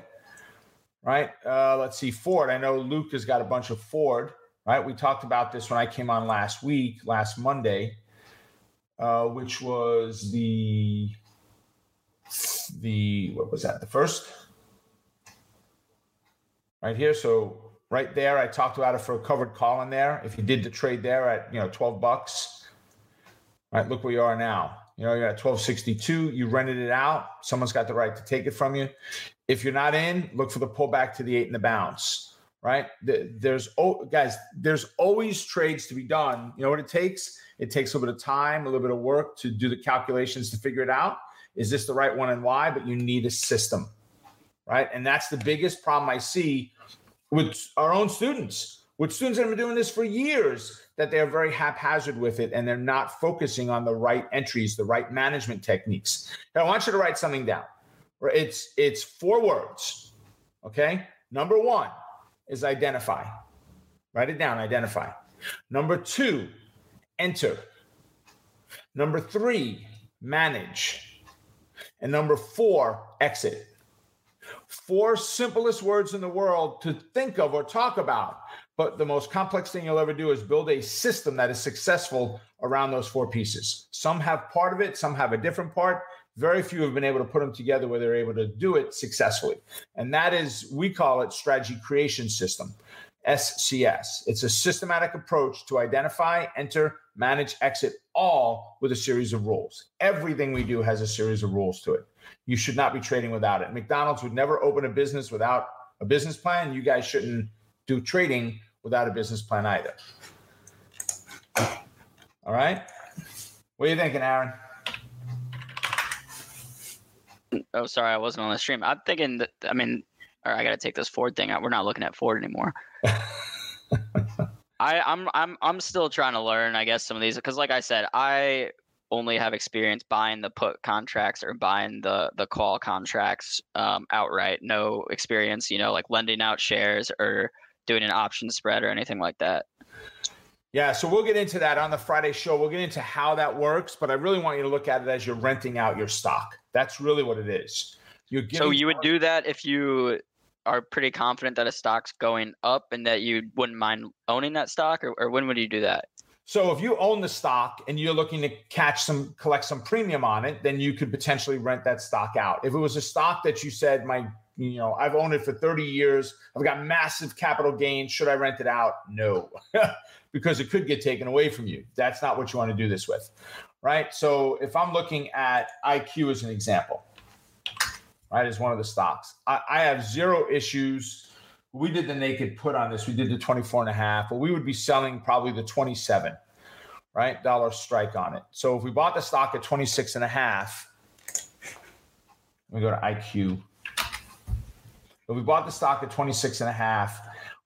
right? Let's see, Ford. I know Luke has got a bunch of Ford, right? We talked about this when I came on last Monday, which was the first? Right here, so... Right there, I talked about it for a covered call in there. If you did the trade there at $12, all right, look where you are now. You're at $12.62. You rented it out. Someone's got the right to take it from you. If you're not in, look for the pullback to the 8 and the bounce. Right? There's always trades to be done. You know what it takes? It takes a little bit of time, a little bit of work to do the calculations to figure it out. Is this the right one and why? But you need a system, right? And that's the biggest problem I see with our own students, with students that have been doing this for years, that they're very haphazard with it and they're not focusing on the right entries, the right management techniques. Now, I want you to write something down. It's 4 words, okay? Number 1 is identify. Write it down, identify. Number 2, enter. Number 3, manage. And number 4, exit. 4 simplest words in the world to think of or talk about. But the most complex thing you'll ever do is build a system that is successful around those 4 pieces. Some have part of it. Some have a different part. Very few have been able to put them together where they're able to do it successfully. And that is, we call it strategy creation system, SCS. It's a systematic approach to identify, enter, manage, exit, all with a series of rules. Everything we do has a series of rules to it. You should not be trading without it. McDonald's would never open a business without a business plan. You guys shouldn't do trading without a business plan either. All right. What are you thinking, Aaron? Oh, sorry. I wasn't on the stream. I'm thinking that, I got to take this Ford thing out. We're not looking at Ford anymore. I'm still trying to learn, I guess, some of these, because like I said, I only have experience buying the put contracts or buying the call contracts outright. No experience, like lending out shares or doing an option spread or anything like that. Yeah, so we'll get into that on the Friday show. We'll get into how that works, but I really want you to look at it as you're renting out your stock. That's really what it is. So you would do that if you are pretty confident that a stock's going up and that you wouldn't mind owning that stock, or when would you do that? So if you own the stock and you're looking to collect some premium on it, then you could potentially rent that stock out. If it was a stock that you said, I've owned it for 30 years, I've got massive capital gains, should I rent it out? No, because it could get taken away from you. That's not what you want to do this with, right? So if I'm looking at IQ as an example, right, as one of the stocks, I have zero issues. We did the naked put on this. We did the 24.5, but we would be selling probably the 27, right? Dollar strike on it. So if we bought the stock at 26.5, we go to IQ. If we bought the stock at 26.5,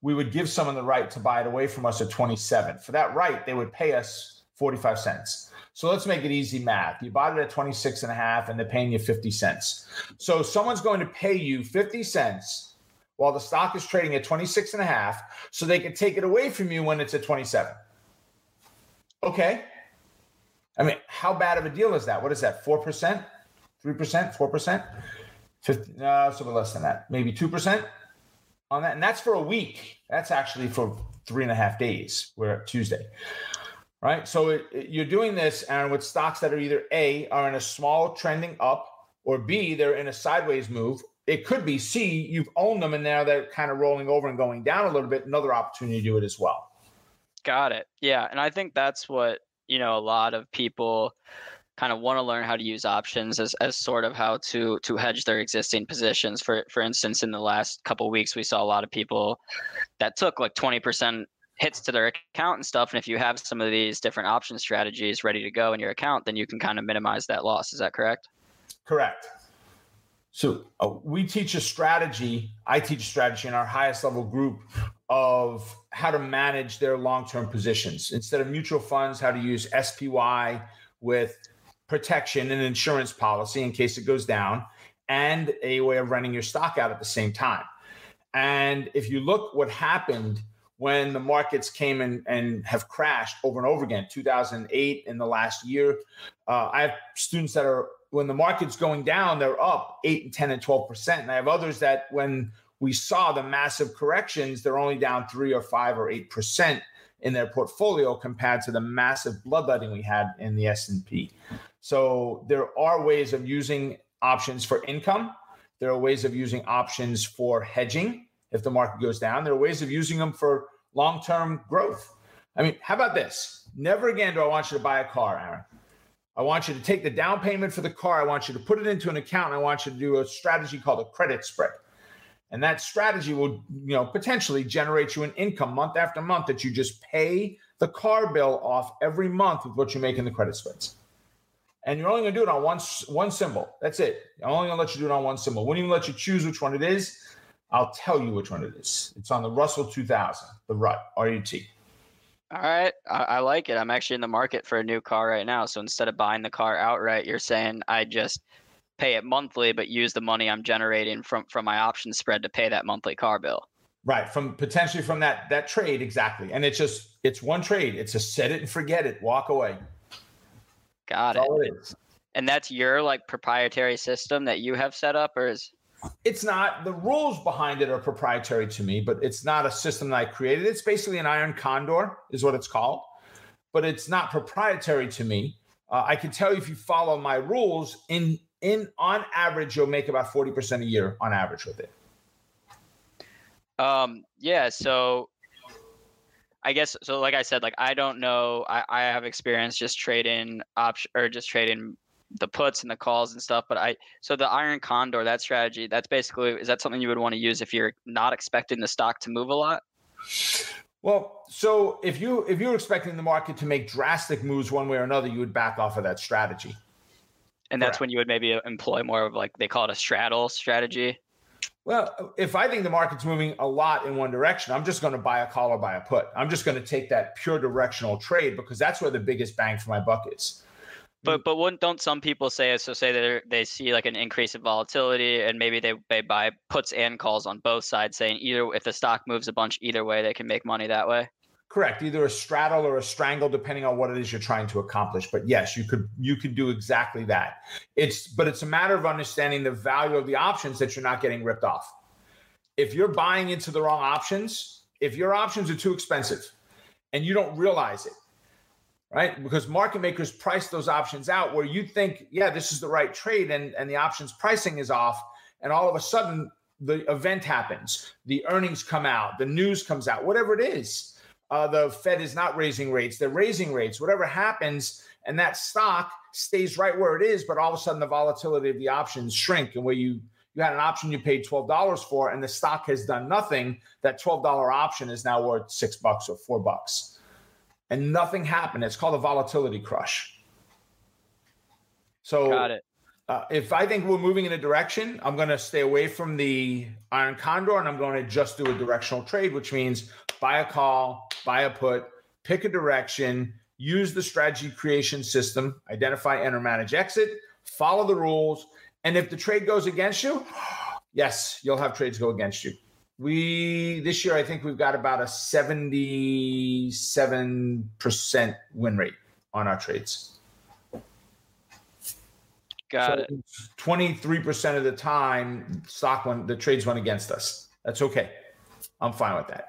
we would give someone the right to buy it away from us at 27. For that right, they would pay us 45 cents. So let's make it easy math. You bought it at 26.5 and they're paying you 50 cents. So someone's going to pay you 50 cents while the stock is trading at 26.5, so they could take it away from you when it's at 27. Okay. I mean, how bad of a deal is that? What is that? 4%? 3%? 4%? 50, no, so less than that. Maybe 2% on that. And that's for a week. That's actually for 3.5 days. We're at Tuesday. Right? So you're doing this, Aaron, with stocks that are either A, are in a small trending up, or B, they're in a sideways move. It could be C, you've owned them and now they're kind of rolling over and going down a little bit. Another opportunity to do it as well. Got it. Yeah. And I think that's what, you know, a lot of people kind of want to learn how to use options as sort of how to hedge their existing positions. For instance, in the last couple of weeks, we saw a lot of people that took like 20% hits to their account and stuff. And if you have some of these different option strategies ready to go in your account, then you can kind of minimize that loss. Is that correct? Correct. So we teach a strategy. I teach strategy in our highest level group of how to manage their long-term positions. Instead of mutual funds, how to use SPY with protection and insurance policy in case it goes down, and a way of running your stock out at the same time. And if you look what happened when the markets came in and have crashed over and over again, 2008 in the last year, I have students that are, when the market's going down, they're up 8 and 10 and 12%. And I have others that when we saw the massive corrections, they're only down 3 or 5 or 8% in their portfolio compared to the massive bloodletting we had in the S&P. So there are ways of using options for income. There are ways of using options for hedging if the market goes down. There are ways of using them for long-term growth. I mean, how about this? Never again do I want you to buy a car, Aaron. I want you to take the down payment for the car. I want you to put it into an account. And I want you to do a strategy called a credit spread. And that strategy will, you know, potentially generate you an income month after month that you just pay the car bill off every month with what you make in the credit spreads. And you're only going to do it on one symbol. That's it. I'm only going to let you do it on one symbol. Wouldn't even let you choose which one it is. I'll tell you which one it is. It's on the Russell 2000, the RUT, R-U-T. All right. I like it. I'm actually in the market for a new car right now. So instead of buying the car outright, you're saying I just pay it monthly, but use the money I'm generating from my option spread to pay that monthly car bill. Right. From potentially from that trade. Exactly. And it's one trade. It's a set it and forget it. Walk away. Got it. All it is. And that's your like proprietary system that you have set up, or is... It's not. The rules behind it are proprietary to me, but it's not a system that I created. It's basically an iron condor is what it's called, but it's not proprietary to me. I can tell you if you follow my rules, in on average, you'll make about 40% a year on average with it. Yeah. So I guess, so like I said, like, I don't know. I have experience just trading option or just trading the puts and the calls and stuff, but so the iron condor, that strategy, that's basically, is that something you would want to use if you're not expecting the stock to move a lot? Well, so if you're expecting the market to make drastic moves one way or another, you would back off of that strategy. And that's when you would maybe employ more of like, they call it a straddle strategy. Well, if I think the market's moving a lot in one direction, I'm just going to buy a call or buy a put. I'm just going to take that pure directional trade because that's where the biggest bang for my buck is. But don't some people say that they see like an increase in volatility and maybe they buy puts and calls on both sides, saying either if the stock moves a bunch either way, they can make money that way? Correct. Either a straddle or a strangle, depending on what it is you're trying to accomplish. But yes, you could do exactly that. It's a matter of understanding the value of the options that you're not getting ripped off. If you're buying into the wrong options, if your options are too expensive and you don't realize it, right? Because market makers price those options out where you think, yeah, this is the right trade, and the options pricing is off. And all of a sudden, the event happens. The earnings come out. The news comes out. Whatever it is, the Fed is not raising rates. They're raising rates. Whatever happens, and that stock stays right where it is, but all of a sudden, the volatility of the options shrink. And where you had an option you paid $12 for, and the stock has done nothing, that $12 option is now worth $6 or $4. And nothing happened. It's called a volatility crush. So got it. If I think we're moving in a direction, I'm going to stay away from the iron condor and I'm going to just do a directional trade, which means buy a call, buy a put, pick a direction, use the strategy creation system, identify, enter, manage, exit, follow the rules. And if the trade goes against you, yes, you'll have trades go against you. This year, I think we've got about a 77% win rate on our trades. Got it. 23% of the time, the trades went against us. That's okay. I'm fine with that.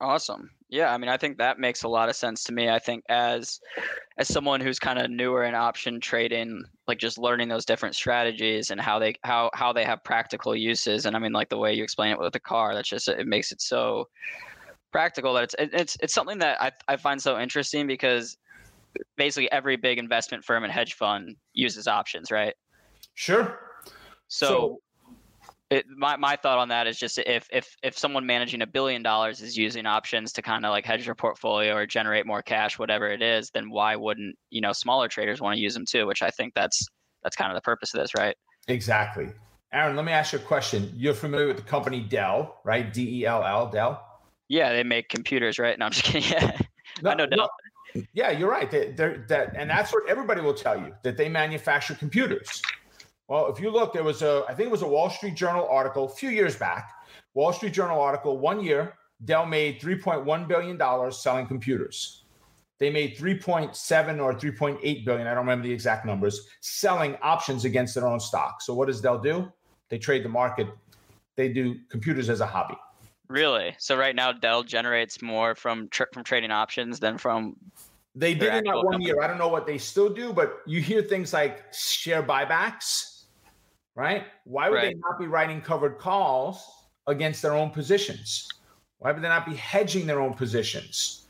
Awesome. Yeah, I mean, I think that makes a lot of sense to me. I think as someone who's kind of newer in option trading, like just learning those different strategies and how they have practical uses. And I mean, like the way you explain it with the car, that's just, it makes it so practical that it's something that I find so interesting, because basically every big investment firm and hedge fund uses options, right? Sure. So my thought on that is just if someone managing $1 billion is using options to kind of like hedge their portfolio or generate more cash, whatever it is, then why wouldn't, you know, smaller traders want to use them too? Which I think that's kind of the purpose of this, right? Exactly. Aaron, let me ask you a question. You're familiar with the company Dell, right? D-E-L-L, Dell? Yeah, they make computers, right? No, I'm just kidding. Yeah. No, I know Dell. No. Yeah, you're right. And that's what everybody will tell you, that they manufacture computers. Well, if you look, there was I think it was a Wall Street Journal article a few years back. Wall Street Journal article, 1 year, Dell made $3.1 billion selling computers. They made 3.7 or 3.8 billion, I don't remember the exact numbers, selling options against their own stock. So what does Dell do? They trade the market. They do computers as a hobby. Really? So right now Dell generates more from trading options than from... They did in that 1 year. I don't know what they still do, but you hear things like share buybacks. Right? Why would they not be writing covered calls against their own positions? Why would they not be hedging their own positions?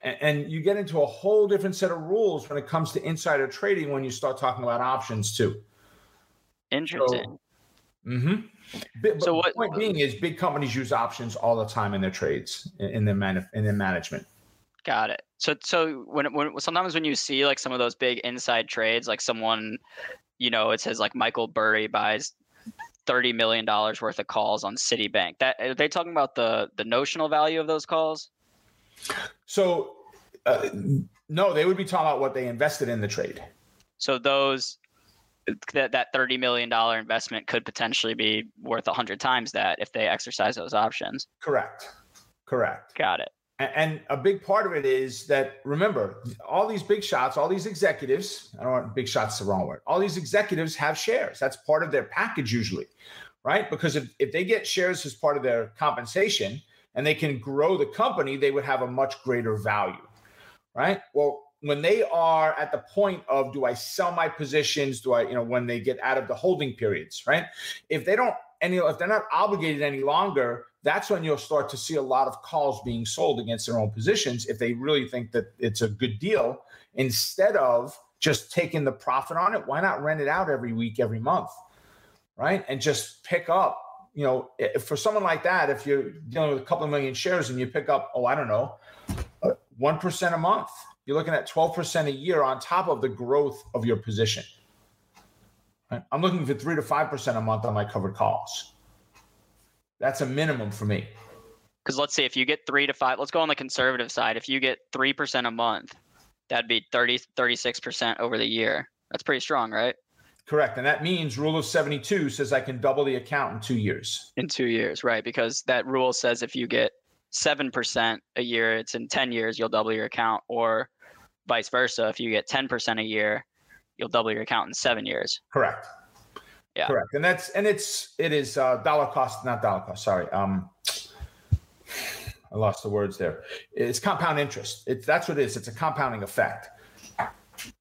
And you get into a whole different set of rules when it comes to insider trading when you start talking about options too. Interesting. So, so what, the point being is big companies use options all the time in their trades, in their management. Got it. So when sometimes when you see like some of those big inside trades, like someone, you know, it says like Michael Burry buys $30 million worth of calls on Citibank. Are they talking about the notional value of those calls? So no, they would be talking about what they invested in the trade. So that $30 million investment could potentially be worth 100 times that if they exercise those options. Correct. Got it. And a big part of it is that, remember, all these big shots, all these executives, I don't want big shots, the wrong word. All these executives have shares. That's part of their package usually, right? Because if they get shares as part of their compensation and they can grow the company, they would have a much greater value, right? Well, when they are at the point of, do I sell my positions? Do I, you know, when they get out of the holding periods, right? If they're not obligated any longer, that's when you'll start to see a lot of calls being sold against their own positions if they really think that it's a good deal. Instead of just taking the profit on it, why not rent it out every week, every month, right? And just pick up, you know, for someone like that, if you're dealing with a couple of million shares and you pick up, 1% a month, you're looking at 12% a year on top of the growth of your position. Right? I'm looking for 3 to 5% a month on my covered calls. That's a minimum for me. Because let's say if you get 3 to 5, let's go on the conservative side. If you get 3% a month, that'd be 36% over the year. That's pretty strong, right? Correct. And that means rule of 72 says I can double the account in 2 years. In 2 years, right. Because that rule says if you get 7% a year, it's in 10 years, you'll double your account, or vice versa. If you get 10% a year, you'll double your account in 7 years. Correct. Yeah. Correct. And it is dollar cost. Sorry. I lost the words there. It's compound interest. That's what it is. It's a compounding effect.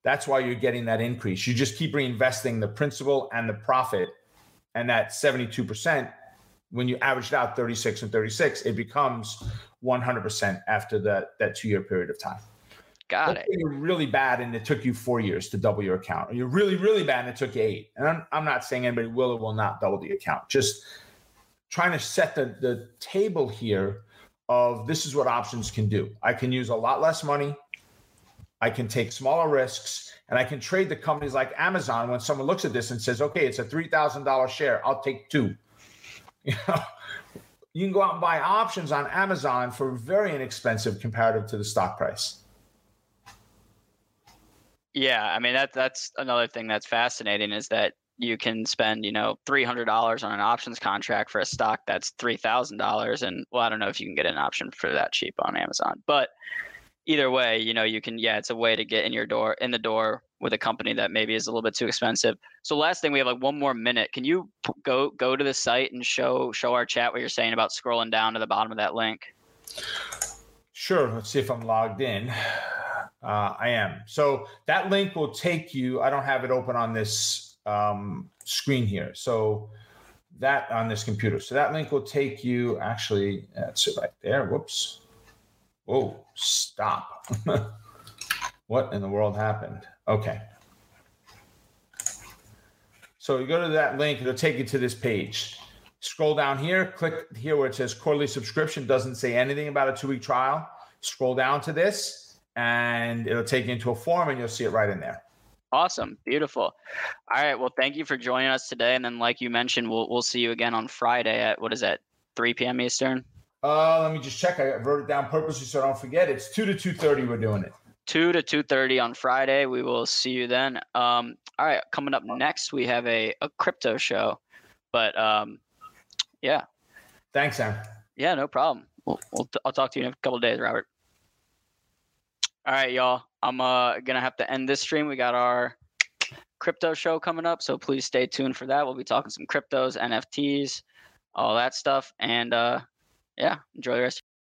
That's why you're getting that increase. You just keep reinvesting the principal and the profit, and that 72%, when you averaged out 36 and 36, it becomes 100% after that 2 year period of time. Got it. You're really bad and it took you 4 years to double your account. Or you're really, really bad and it took 8. And I'm not saying anybody will or will not double the account. Just trying to set the table here of this is what options can do. I can use a lot less money. I can take smaller risks. And I can trade the companies like Amazon when someone looks at this and says, okay, it's a $3,000 share. I'll take 2. You know? You can go out and buy options on Amazon for very inexpensive comparative to the stock price. Yeah, I mean that's another thing that's fascinating is that you can spend, you know, $300 on an options contract for a stock that's $3,000. And well, I don't know if you can get an option for that cheap on Amazon, but either way, you know, you can, yeah, it's a way to get in the door with a company that maybe is a little bit too expensive. So last thing, we have like one more minute. Can you go to the site and show our chat what you're saying about scrolling down to the bottom of that link? Sure. Let's see if I'm logged in. I am. So that link will take you, I don't have it open on this screen here. So that on this computer. So that link will take you, actually, that's it right there. Whoops. Whoa, stop. What in the world happened? Okay. So you go to that link, it'll take you to this page. Scroll down here, click here where it says quarterly subscription, doesn't say anything about a 2-week trial. Scroll down to this and it'll take you into a form and you'll see it right in there. Awesome. Beautiful. All right. Well, thank you for joining us today. And then like you mentioned, we'll see you again on Friday at, what is that, 3 p.m. Eastern? Let me just check. I wrote it down purposely so I don't forget. It's 2 to 2:30 we're doing it. 2 to 2:30 on Friday. We will see you then. All right. Coming up next, we have a crypto show. But yeah. Thanks, Sam. Yeah, no problem. I'll talk to you in a couple of days, Robert. All right, y'all. I'm gonna have to end this stream. We got our crypto show coming up, so please stay tuned for that. We'll be talking some cryptos, NFTs, all that stuff, and yeah, enjoy the rest.